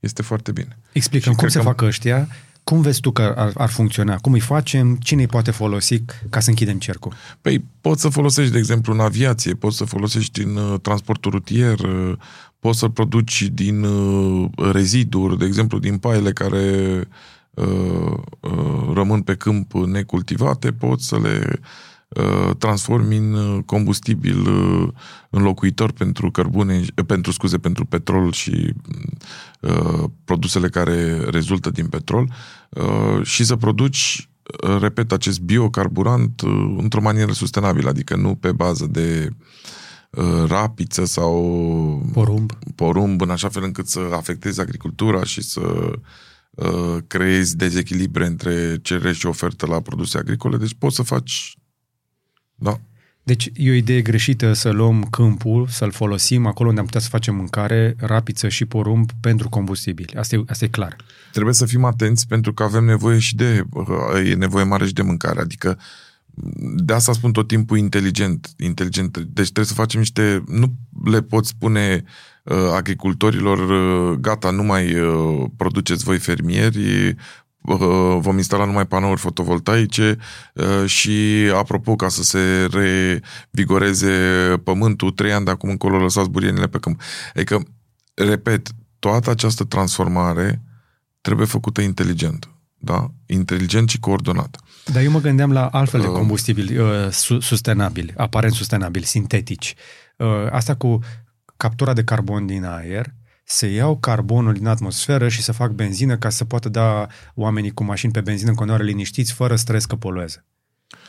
este foarte bine. Explică-mi cum se fac ăștia, cum vezi tu că ar funcționa, cum îi facem, cine îi poate folosi ca să închidem cercul? Păi, poți să folosești, de exemplu, în aviație, poți să folosești în transportul rutier, poți să produci din reziduri, de exemplu, din paiele care rămân pe câmp necultivate, poți să le transformi în combustibil înlocuitor pentru cărbune, pentru petrol și produsele care rezultă din petrol și să produci, repet, acest biocarburant într-o manieră sustenabilă, adică nu pe bază de rapiță sau porumb, în așa fel încât să afectezi agricultura și să creezi dezechilibre între cerere și ofertă la produse agricole, deci poți să faci. Da. Deci e o idee greșită să luăm câmpul, să-l folosim acolo unde am putea să facem mâncare, rapiță și porumb pentru combustibili. Asta e clar. Trebuie să fim atenți pentru că avem nevoie e nevoie mare și de mâncare. Adică de asta spun tot timpul inteligent. Deci trebuie să facem niște... Nu le poți spune agricultorilor gata, nu mai produceți voi fermieri, vom instala numai panouri fotovoltaice și, apropo, ca să se revigoreze pământul, 3 ani de acum încolo lăsați burienile pe câmp. Adică, repet, toată această transformare trebuie făcută inteligent. Da? Inteligent și coordonat. Dar eu mă gândeam la altfel de combustibili sustenabili, aparent sustenabili, sintetici. Asta cu captura de carbon din aer, se iau carbonul din atmosferă și să fac benzină ca să poată da oamenii cu mașini pe benzină în conoare liniștiți, fără stres că poluează.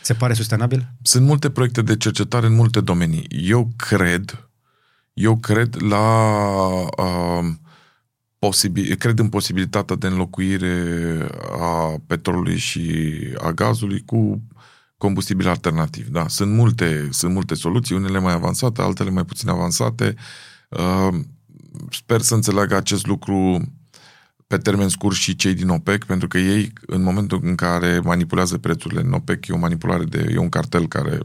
Se pare sustenabil? Sunt multe proiecte de cercetare în multe domenii. Eu cred în posibilitatea de înlocuire a petrolului și a gazului cu combustibil alternativ. Da? Sunt multe soluții, unele mai avansate, altele mai puțin avansate. Sper să înțeleagă acest lucru pe termen scurt și cei din OPEC, pentru că ei, în momentul în care manipulează prețurile în OPEC, e un cartel care...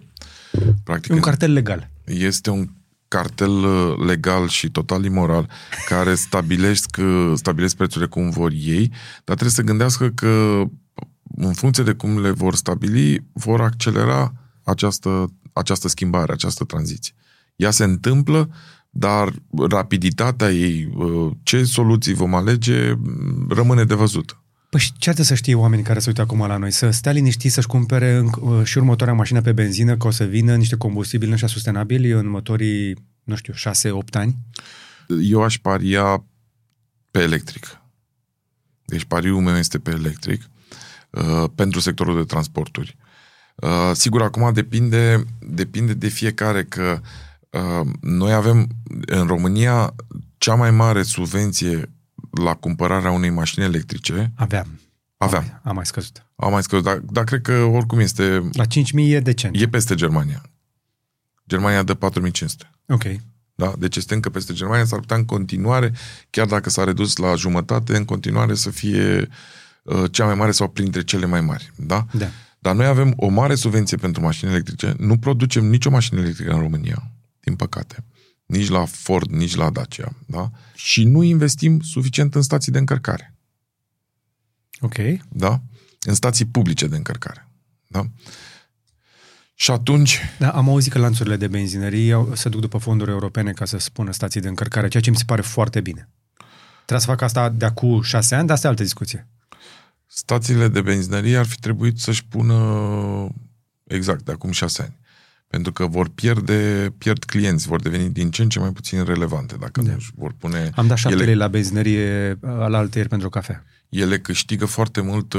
Practic, un cartel legal. Este un cartel legal și total imoral, care stabilesc prețurile cum vor ei, dar trebuie să gândească că, în funcție de cum le vor stabili, vor accelera această schimbare, această tranziție. Ea se întâmplă, dar rapiditatea ei, ce soluții vom alege, rămâne de văzut. Păi și ce trebuie să știe oamenii care se uită acum la noi? Să stea liniștiți să-și cumpere și următoarea mașină pe benzină, că o să vină niște combustibili așa sustenabili în următorii, 6-8 ani? Eu aș paria pe electric. Deci pariul meu este pe electric pentru sectorul de transporturi. Sigur, acum depinde de fiecare, că noi avem în România cea mai mare subvenție la cumpărarea unei mașini electrice. Aveam. A mai scăzut. Dar cred că oricum este... La 5.000 e decent. E peste Germania. Germania dă 4.500. Ok. Da? Deci este încă peste Germania, s-ar putea în continuare, chiar dacă s-a redus la jumătate, în continuare să fie cea mai mare sau printre cele mai mari. Da? Da. Dar noi avem o mare subvenție pentru mașini electrice. Nu producem nicio mașină electrică în România, din păcate. Nici la Ford, nici la Dacia. Da? Și nu investim suficient în stații de încărcare. Ok. Da? În stații publice de încărcare. Da? Și atunci... Da, am auzit că lanțurile de benzinării se duc după fonduri europene ca să spună stații de încărcare, ceea ce mi se pare foarte bine. Trebuie să fac asta de acum 6 ani, dar asta e altă discuție. Stațiile de benzinărie ar fi trebuit să-și pună exact de acum 6 ani. Pentru că vor pierd clienți, vor deveni din ce în ce mai puțin relevante dacă nu vor pune... Am dat 7 lei la benzinărie alaltăieri pentru cafea. Ele câștigă foarte mult...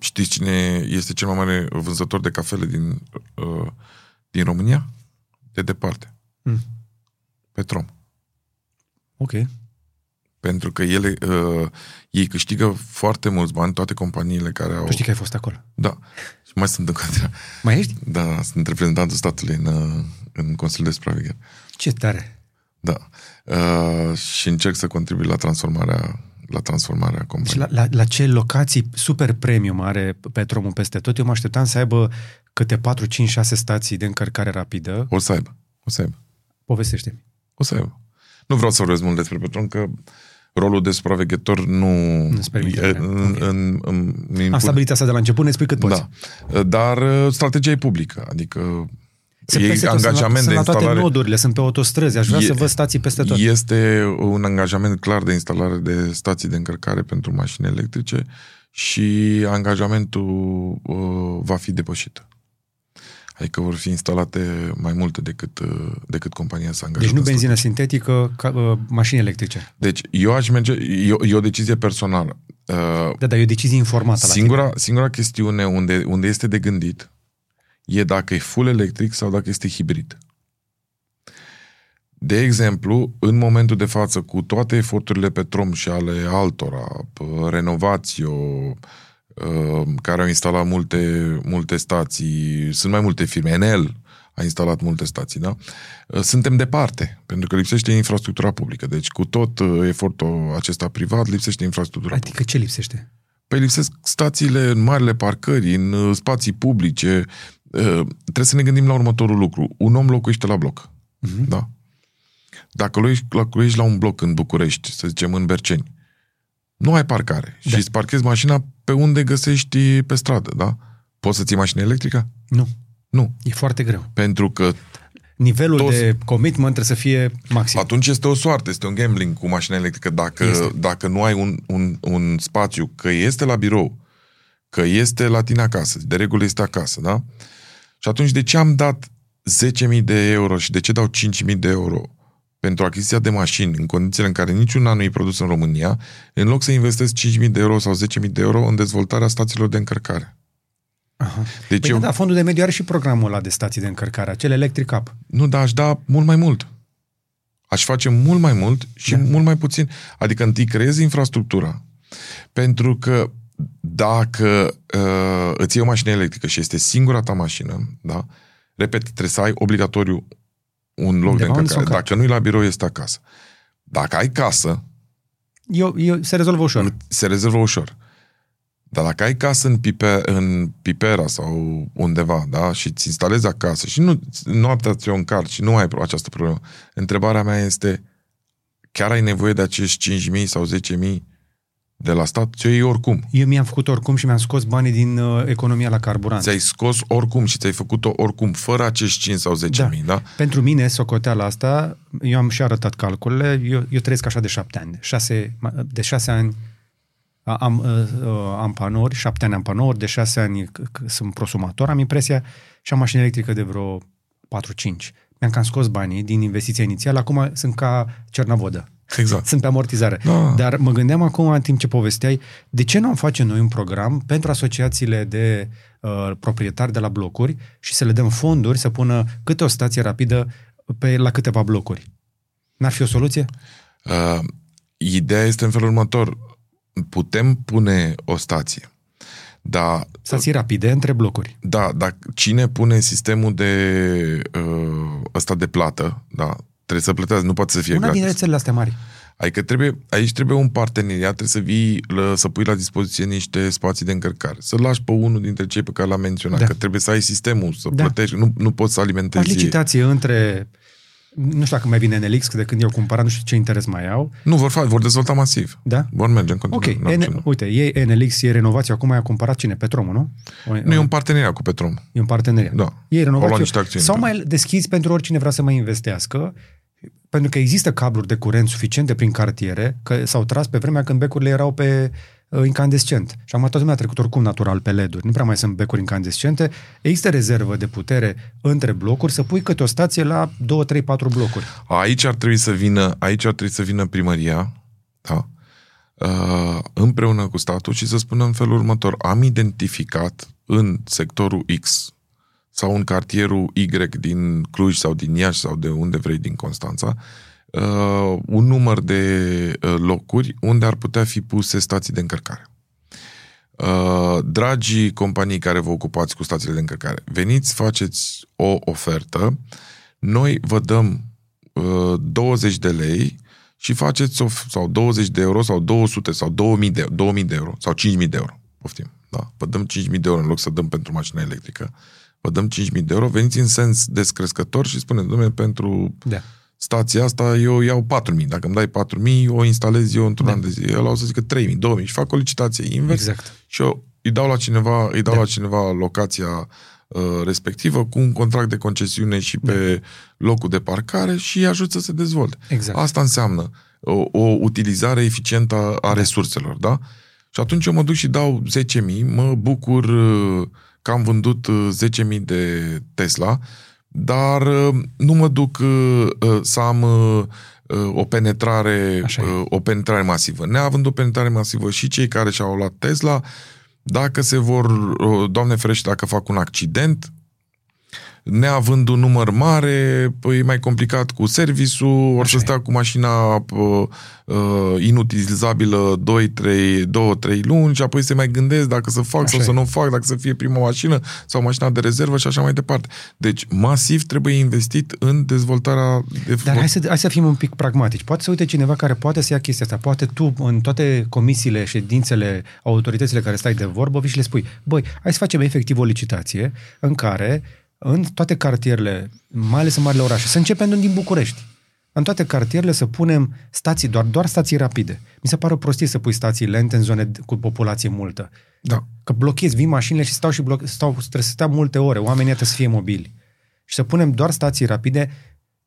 Știți cine este cel mai mare vânzător de cafele din România? De departe. Petrom. Ok. Pentru că ei câștigă foarte mulți bani, toate companiile care au... Tu știi că ai fost acolo. Da. Și mai sunt în continuare. Mai ești? Da, sunt reprezentantul statului în Consiliul de Supraveghere. Ce tare! Da. Și încerc să contribui la transformarea companiei. Și la ce locații super premium are Petromul peste tot? Eu mă așteptam să aibă câte 4, 5, 6 stații de încărcare rapidă. O să aibă. Povestește-mi. O să aibă. Nu vreau să vorbesc mult despre Petrom, că rolul de supraveghetor nu... Am stabilit asta de la început, ne spui cât poți. Da. Dar strategia e publică, adică e angajament de instalare. Sunt la toate nodurile, sunt pe autostrăzi, aș vrea să văd stații peste tot. Este un angajament clar de instalare de stații de încărcare pentru mașini electrice și angajamentul va fi depășit. Adică vor fi instalate mai multe decât compania s-a angajat. Deci nu benzină sintetică, mașini electrice. Deci eu aș merge, e o decizie personală. Da, e o decizie informată. Singura chestiune unde este de gândit e dacă e full electric sau dacă este hibrid. De exemplu, în momentul de față, cu toate eforturile Petrom și ale altora, Renovatio, care au instalat multe stații, sunt mai multe firme, Enel a instalat multe stații, da? Suntem departe, pentru că lipsește infrastructura publică. Deci cu tot efortul acesta privat, lipsește infrastructura publică. Adică ce lipsește? Păi lipsesc stațiile în marile parcări, în spații publice. Trebuie să ne gândim la următorul lucru. Un om locuiește la bloc. Uh-huh. Da? Dacă locuiești la un bloc în București, să zicem în Berceni, nu ai parcare și îți parchezi mașina pe unde găsești pe stradă, da? Poți să ții mașină electrică? Nu. E foarte greu. Pentru că nivelul de commitment trebuie să fie maxim. Atunci este o soartă, este un gambling cu mașina electrică. Dacă nu ai un spațiu, că este la birou, că este la tine acasă, de regulă este acasă, da? Și atunci de ce am dat 10.000 de euro și de ce dau 5.000 de euro pentru achiziția de mașini, în condițiile în care niciuna nu e produs în România, în loc să investesc 5.000 de euro sau 10.000 de euro în dezvoltarea stațiilor de încărcare. Aha. Deci da, fondul de mediu are și programul ăla de stații de încărcare, acel Electric Up. Nu, dar aș da mult mai mult. Aș face mult mai mult și mult mai puțin. Adică întâi creezi infrastructura. Pentru că dacă îți iei o mașină electrică și este singura ta mașină, da? Repet, trebuie să ai obligatoriu un loc de încărcare. Dacă nu-i la birou, este acasă. Dacă ai casă... se rezolvă ușor. Dar dacă ai casă în Pipera sau undeva, da? Și îți instalezi acasă și nu, noaptea ți-o încarci și nu ai această problemă. Întrebarea mea este, chiar ai nevoie de acești 5.000 sau 10.000 de la stat? Ți-o iei oricum. Eu mi-am făcut oricum și mi-am scos banii din economia la carburant. Ți-ai scos oricum și ți-ai făcut-o oricum, fără acești 5 sau 10.000, da? Pentru mine, socoteala asta, eu am și arătat calculele, eu trăiesc așa de 7 ani. De 6 ani am panouri, 7 ani am panouri, de 6 ani sunt prosumator, am impresia, și am mașină electrică de vreo 4-5. Mi-am cam scos banii din investiția inițială, acum sunt ca cernavodă. Exact. Sunt pe amortizare. Da. Dar mă gândeam acum, în timp ce povesteai, de ce nu am face noi un program pentru asociațiile de proprietari de la blocuri și să le dăm fonduri să pună câte o stație rapidă la câteva blocuri? N-ar fi o soluție? Ideea este în felul următor. Putem pune o stație, Dar, să ții rapide între blocuri. Da, dar cine pune sistemul de ăsta de plată, da, trebuie să plătească, nu poate să fie gratis. Una din rețelele astea mari. Adică aici trebuie un parteneriat, trebuie să pui la dispoziție niște spații de încărcare. Să lași pe unul dintre cei pe care l-am menționat, da, că trebuie să ai sistemul, să plătești, nu poți să alimentezi. Faci licitație între, nu știu dacă mai vine Enel X, că de când eu cumpăram, nu știu ce interes mai au. Nu, vor dezvolta masiv. Da? Vor merge în continuare. Ok, uite, ei, Enel X, e renovație, acum i-a cumpărat cine? Petromul, nu? Nu, e un parteneriat cu Petrom. E un parteneriat. Da. Ei renovație. Sau mai deschizi pentru oricine vrea să mai investească. Pentru că există cabluri de curent suficiente prin cartiere, că s-au tras pe vremea când becurile erau pe incandescent. Și acum toată lumea a trecut oricum natural pe LED-uri. Nu prea mai sunt becuri incandescente. Există rezervă de putere între blocuri să pui câte o stație la 2, 3, 4 blocuri. Aici ar trebui să vină primăria, da, împreună cu statul și să spună în felul următor. Am identificat în sectorul X sau în cartierul Y din Cluj sau din Iași sau de unde vrei din Constanța, un număr de locuri unde ar putea fi puse stații de încărcare. Dragii companii care vă ocupați cu stațiile de încărcare, veniți, faceți o ofertă, noi vă dăm 20 de lei și faceți sau 20 de euro sau 200 sau 2000 de euro sau 5.000 de euro. Poftim, da. Vă dăm 5.000 de euro în loc să dăm pentru mașina electrică. Vă dăm 5.000 de euro, veniți în sens descrescător și spuneți, dom'le, pentru stația asta eu iau 4.000. Dacă îmi dai 4.000, o instalez eu într-un an de zi. El o să zică 3.000, 2.000 și fac o licitație invers. Exact. Și eu îi dau la cineva locația respectivă cu un contract de concesiune și pe locul de parcare și îi ajut să se dezvolte. Exact. Asta înseamnă o utilizare eficientă a resurselor, da? Și atunci eu mă duc și dau 10.000, mă bucur că am vândut 10.000 de Tesla, dar nu mă duc să am o penetrare masivă. Neavând o penetrare masivă și cei care și-au luat Tesla, dacă se vor, Doamne ferește, dacă fac un accident, neavând un număr mare, e mai complicat cu serviciul, ori să stea cu mașina inutilizabilă 2-3 luni și apoi se mai gândesc dacă să fac sau să nu fac, dacă să fie prima mașină sau mașina de rezervă și așa mai departe. Deci, masiv trebuie investit în dezvoltarea... Dar hai să fim un pic pragmatici. Poate să uite cineva care poate să ia chestia asta. Poate tu, în toate comisiile, ședințele, autoritățile care stai de vorbă, vii și le spui, băi, hai să facem efectiv o licitație în care... în toate cartierele, mai ales în marile orașe, să începem din București. În toate cartierele să punem stații, doar stații rapide. Mi se pare o prostie să pui stații lente în zone cu populație multă. Da. Că blochezi, vin mașinile și trebuie să stea multe ore, oamenii trebuie să fie mobili. Și să punem doar stații rapide.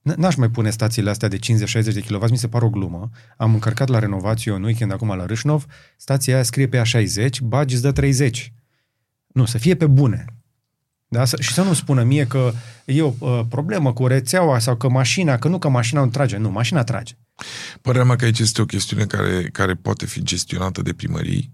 N-aș mai pune stațiile astea de 50-60 de kW, mi se pare o glumă. Am încărcat la renovație în weekend, acum la Râșnov, stația aia scrie pe ea 60, bagi, îți dă 30. Nu, să fie pe bune. Da? Și să nu spună mie că e o problemă cu rețeaua sau că mașina, nu trage. Nu, mașina trage. Părerea mea că aici este o chestiune care poate fi gestionată de primării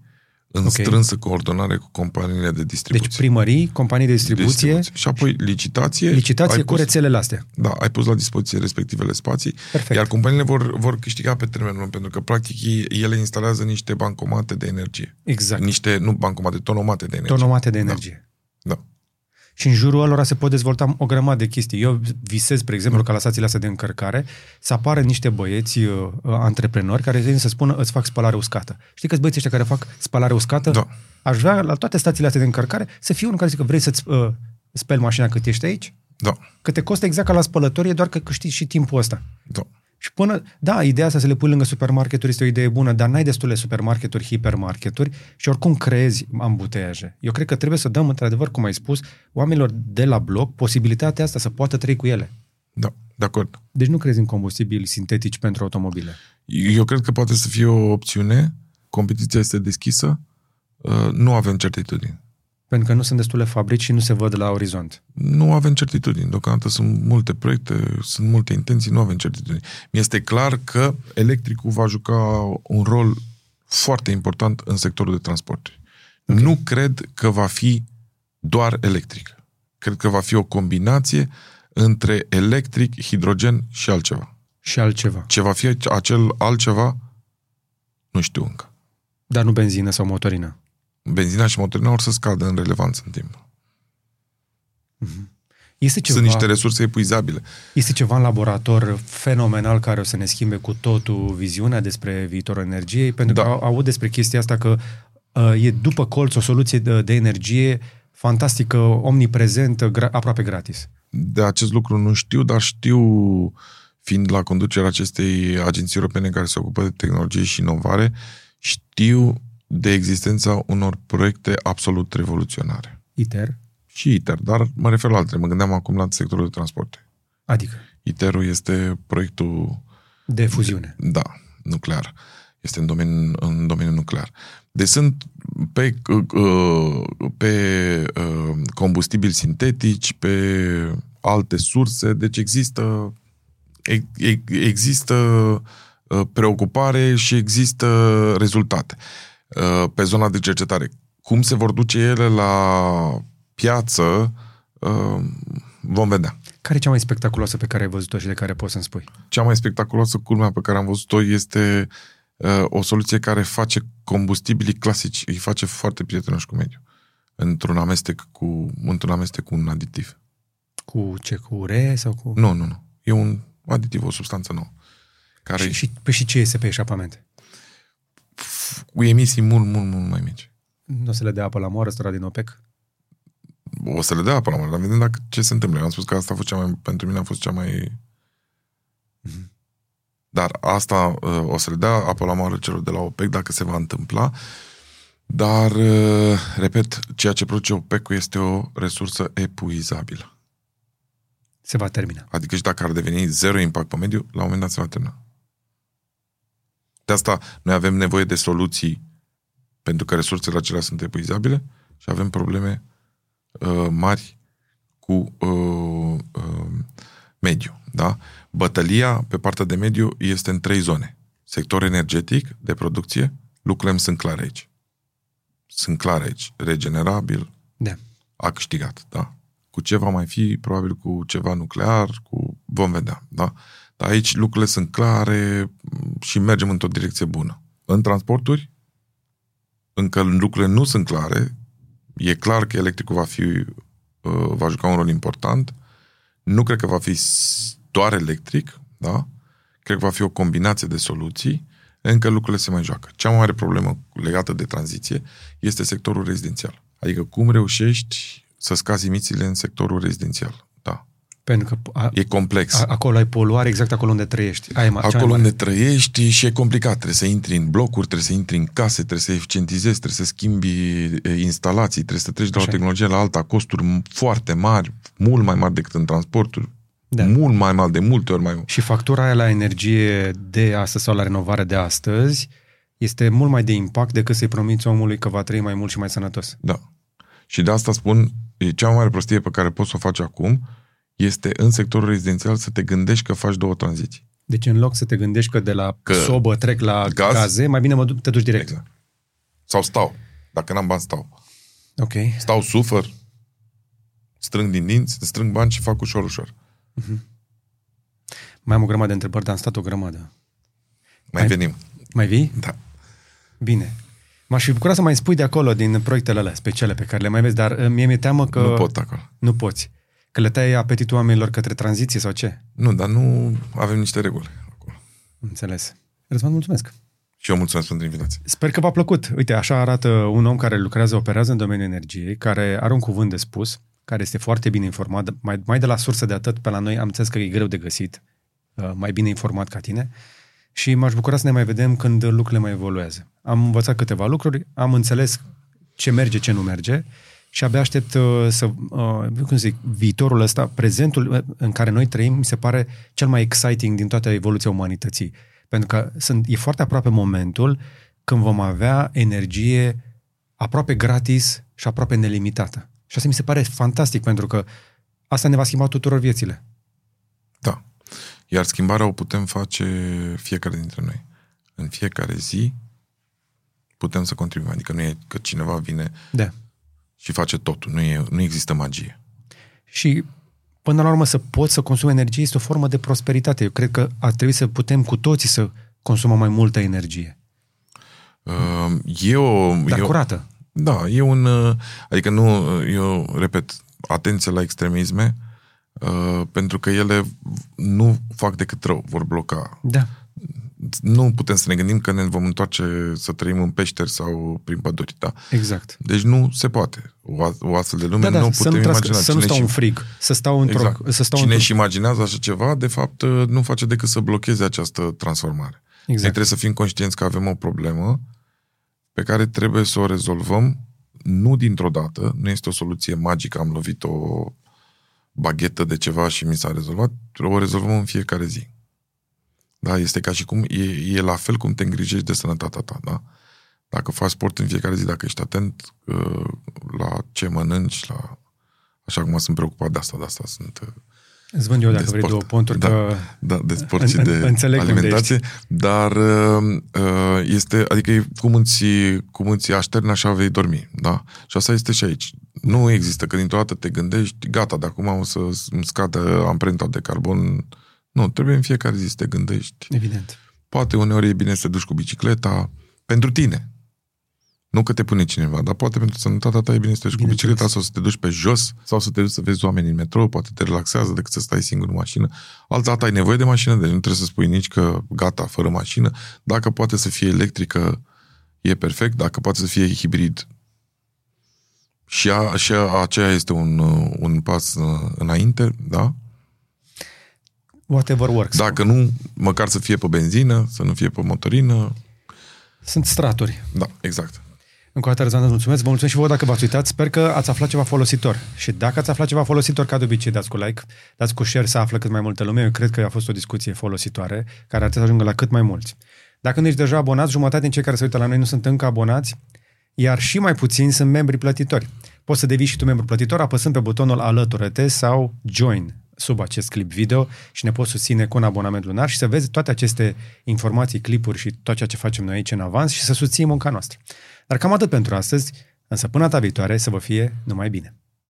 în strânsă coordonare cu companiile de distribuție. Deci primării, companii de distribuție. Și apoi licitație. Licitație cu rețelele astea. Da, ai pus la dispoziție respectivele spații. Perfect. Iar companiile vor câștiga pe termen lung, pentru că practic ele instalează niște bancomate de energie. Exact. Tonomate de energie. Tonomate de energie. Da. Și în jurul ălora se pot dezvolta o grămadă de chestii. Eu visez, spre exemplu, ca la stațiile astea de încărcare, să apară niște băieți antreprenori care vin să spună îți fac spălare uscată. Știi că-s băieții ăștia care fac spălare uscată? Da. Aș vrea la toate stațiile astea de încărcare să fie unul care zice că vrei să-ți speli mașina cât ești aici? Da. Că te costă exact ca la spălătorie, doar că câștigi și timpul ăsta. Da. Și ideea asta să le pui lângă supermarketuri este o idee bună, dar n-ai destule supermarketuri, hipermarketuri și oricum creezi ambuteiaje. Eu cred că trebuie să dăm, într-adevăr, cum ai spus, oamenilor de la bloc posibilitatea asta să poată trăi cu ele. Da, de acord. Deci nu crezi în combustibili sintetici pentru automobile. Eu cred că poate să fie o opțiune, competiția este deschisă, nu avem certitudine. Pentru că nu sunt destule fabrici și nu se văd la orizont. Nu avem certitudini. Deocamdată sunt multe proiecte, sunt multe intenții, nu avem certitudini. Mi-este clar că electricul va juca un rol foarte important în sectorul de transporturi. Okay. Nu cred că va fi doar electric. Cred că va fi o combinație între electric, hidrogen și altceva. Și altceva. Ce va fi acel altceva, nu știu încă. Dar nu benzină sau motorină. benzina și motorina or să scadă în relevanță în timp. Este ceva, sunt niște resurse epuizabile. Este ceva în laborator fenomenal care o să ne schimbe cu totul viziunea despre viitorul energiei, pentru că aud despre chestia asta că e după colț o soluție de energie fantastică, omniprezentă, aproape gratis. De acest lucru nu știu, dar știu, fiind la conducerea acestei agenții europene care se ocupă de tehnologie și inovare, știu de existența unor proiecte absolut revoluționare. ITER? Și ITER, dar mă refer la altele. Mă gândeam acum la sectorul de transporte. Adică? ITER-ul este proiectul... de fuziune. Da, nuclear. Este în domeniul nuclear. Deci sunt pe combustibili sintetici, pe alte surse, deci există preocupare și există rezultate pe zona de cercetare. Cum se vor duce ele la piață, vom vedea. Care e cea mai spectaculoasă pe care ai văzut-o și de care poți să-mi spui? Cea mai spectaculoasă, culmea, pe care am văzut-o este o soluție care face combustibilii clasici, îi face foarte prietenoși cu mediul, într-un amestec cu un aditiv. Cu ce? Cu uree? Sau cu... Nu. E un aditiv, o substanță nouă. Care și ce iese pe eșapament? Cu emisii mult mai mici. Nu o să le dea apă la moară ăstora din OPEC? O să le dea apă la moară, dar vedem dacă ce se întâmplă. Am spus că asta a fost pentru mine a fost cea mai... Mm-hmm. Dar asta o să le dea apă la moară celor de la OPEC dacă se va întâmpla. Dar, repet, ceea ce produce OPEC-ul este o resursă epuizabilă. Se va termina. Adică și dacă ar deveni zero impact pe mediu, la un moment dat se va termina. De asta noi avem nevoie de soluții, pentru că resursele acelea sunt epuizabile și avem probleme mari cu mediu. Da? Bătălia pe partea de mediu este în 3 zone. Sector energetic, de producție, lucrurile sunt clare aici. Regenerabil, da. A câștigat, da. Cu ce va mai fi, probabil cu ceva nuclear, vom vedea, da? Dar aici lucrurile sunt clare și mergem într-o direcție bună. În transporturi, încă lucrurile nu sunt clare, e clar că electricul va juca un rol important, nu cred că va fi doar electric, da? Cred că va fi o combinație de soluții, încă lucrurile se mai joacă. Cea mai mare problemă legată de tranziție este sectorul rezidențial. Adică cum reușești să scazi emisiile în sectorul rezidențial. Da. Pentru că e complex. Acolo ai poluare, exact acolo unde trăiești. Acolo unde trăiești și e complicat. Trebuie să intri în blocuri, trebuie să intri în case, trebuie să eficientizezi, trebuie să schimbi instalații, trebuie să treci de la o tehnologie la alta, costuri foarte mari, mult mai mari decât în transporturi. Da. Mult mai mari, de multe ori mai mult. Și factura aia la energie de astăzi sau la renovare de astăzi este mult mai de impact decât să-i promiți omului că va trăi mai mult și mai sănătos. Da. Și de asta spun, cea mai mare prostie pe care poți să o faci acum este în sectorul rezidențial să te gândești că faci 2 tranziții. Deci în loc să te gândești că de la sobă trec la gaze, mai bine te duci direct. Exact. Sau stau. Dacă n-am bani, stau. Ok. Stau, sufăr, strâng din dinți, strâng bani și fac ușor. Uh-huh. Mai am o grămadă de întrebări, dar am stat o grămadă. Mai venim. Mai vii? Da. Bine. M-aș fi bucurat să mai spui de acolo, din proiectele alea speciale pe care le mai vezi, dar mie mi-e teamă că... Nu pot acolo. Nu poți. Că le tai apetitul oamenilor către tranziție sau ce? Nu, dar nu avem niște reguli acolo. Înțeles. Răzvan, mulțumesc. Și eu mulțumesc pentru invitație. Sper că v-a plăcut. Uite, așa arată un om care operează în domeniul energiei, care are un cuvânt de spus, care este foarte bine informat, mai de la sursă de atât, pe la noi am înțeles că e greu de găsit, mai bine informat ca tine. Și m-aș bucura să ne mai vedem când lucrurile mai evoluează. Am învățat câteva lucruri, am înțeles ce merge, ce nu merge și abia aștept viitorul ăsta, prezentul în care noi trăim, mi se pare cel mai exciting din toată evoluția umanității. Pentru că e foarte aproape momentul când vom avea energie aproape gratis și aproape nelimitată. Și asta mi se pare fantastic, pentru că asta ne va schimba tuturor viețile. Da. Iar schimbarea o putem face fiecare dintre noi. În fiecare zi putem să contribuim. Adică nu e că cineva vine și face totul. Nu există magie. Și până la urmă să poți să consumi energie este o formă de prosperitate. Eu cred că ar trebui să putem cu toții să consumăm mai multă energie. Dar curată. Da, e un... Adică nu... Eu repet, atenție la extremisme, pentru că ele nu fac decât rău, vor bloca. Da. Nu putem să ne gândim că ne vom întoarce să trăim în peșteri sau prin păduri, da? Exact. Deci nu se poate. O astfel de lume nu putem imagina. Să nu stau în frig, să stau într-o... Exact. Cine își imaginează așa ceva, de fapt, nu face decât să blocheze această transformare. Exact. Noi trebuie să fim conștienți că avem o problemă pe care trebuie să o rezolvăm, nu dintr-o dată, nu este o soluție magică, am lovit o baghetă de ceva și mi s-a rezolvat, o rezolvăm în fiecare zi. Da, este ca și cum, e la fel cum te îngrijești de sănătatea ta, da? Dacă faci sport în fiecare zi, dacă ești atent la ce mănânci, la... Așa cum sunt preocupat de asta, sunt... Îți vând eu, dacă vrei, două ponturi, da, că... Da, de sport și de alimentație, dar este, adică cum îți așterni, așa vei dormi, da? Și asta este și aici. Nu există, că dintr-o dată te gândești, gata, de acum o să îmi scadă amprenta de carbon... Nu, trebuie în fiecare zi să te gândești. Evident. Poate uneori e bine să te duci cu bicicleta pentru tine. Nu că te pune cineva, dar poate pentru sănătatea ta e bine să te duci cu bicicleta sau să te duci pe jos sau să te duci să vezi oamenii în metrou, poate te relaxează decât să stai singur în mașină. Alta dată ai nevoie de mașină, deci nu trebuie să spui nici că gata, fără mașină. Dacă poate să fie electrică, e perfect. Dacă poate să fie hibrid, și aceea este un pas înainte, da? Whatever works. Dacă nu, măcar să fie pe benzină, să nu fie pe motorină. Sunt straturi. Da, exact. Încă o dată, Răzvan, îți mulțumesc. Vă mulțumesc și vouă dacă v-ați uitat. Sper că ați aflat ceva folositor. Și dacă ați aflat ceva folositor, ca de obicei, dați cu like, dați cu share să află cât mai multă lume. Eu cred că a fost o discuție folositoare care ar trebui să ajungă la cât mai mulți. Dacă nu ești deja abonat, jumătate din cei care se uită la noi nu sunt încă abonați, iar și mai puțini sunt membri plătitori. Poți să devii și tu membru plătitor apăsând pe butonul Alătură-te sau Join sub acest clip video și ne poți susține cu un abonament lunar și să vezi toate aceste informații, clipuri și tot ceea ce facem noi aici în avans și să susții munca noastră. Dar cam atât pentru astăzi, însă până data viitoare să vă fie numai bine!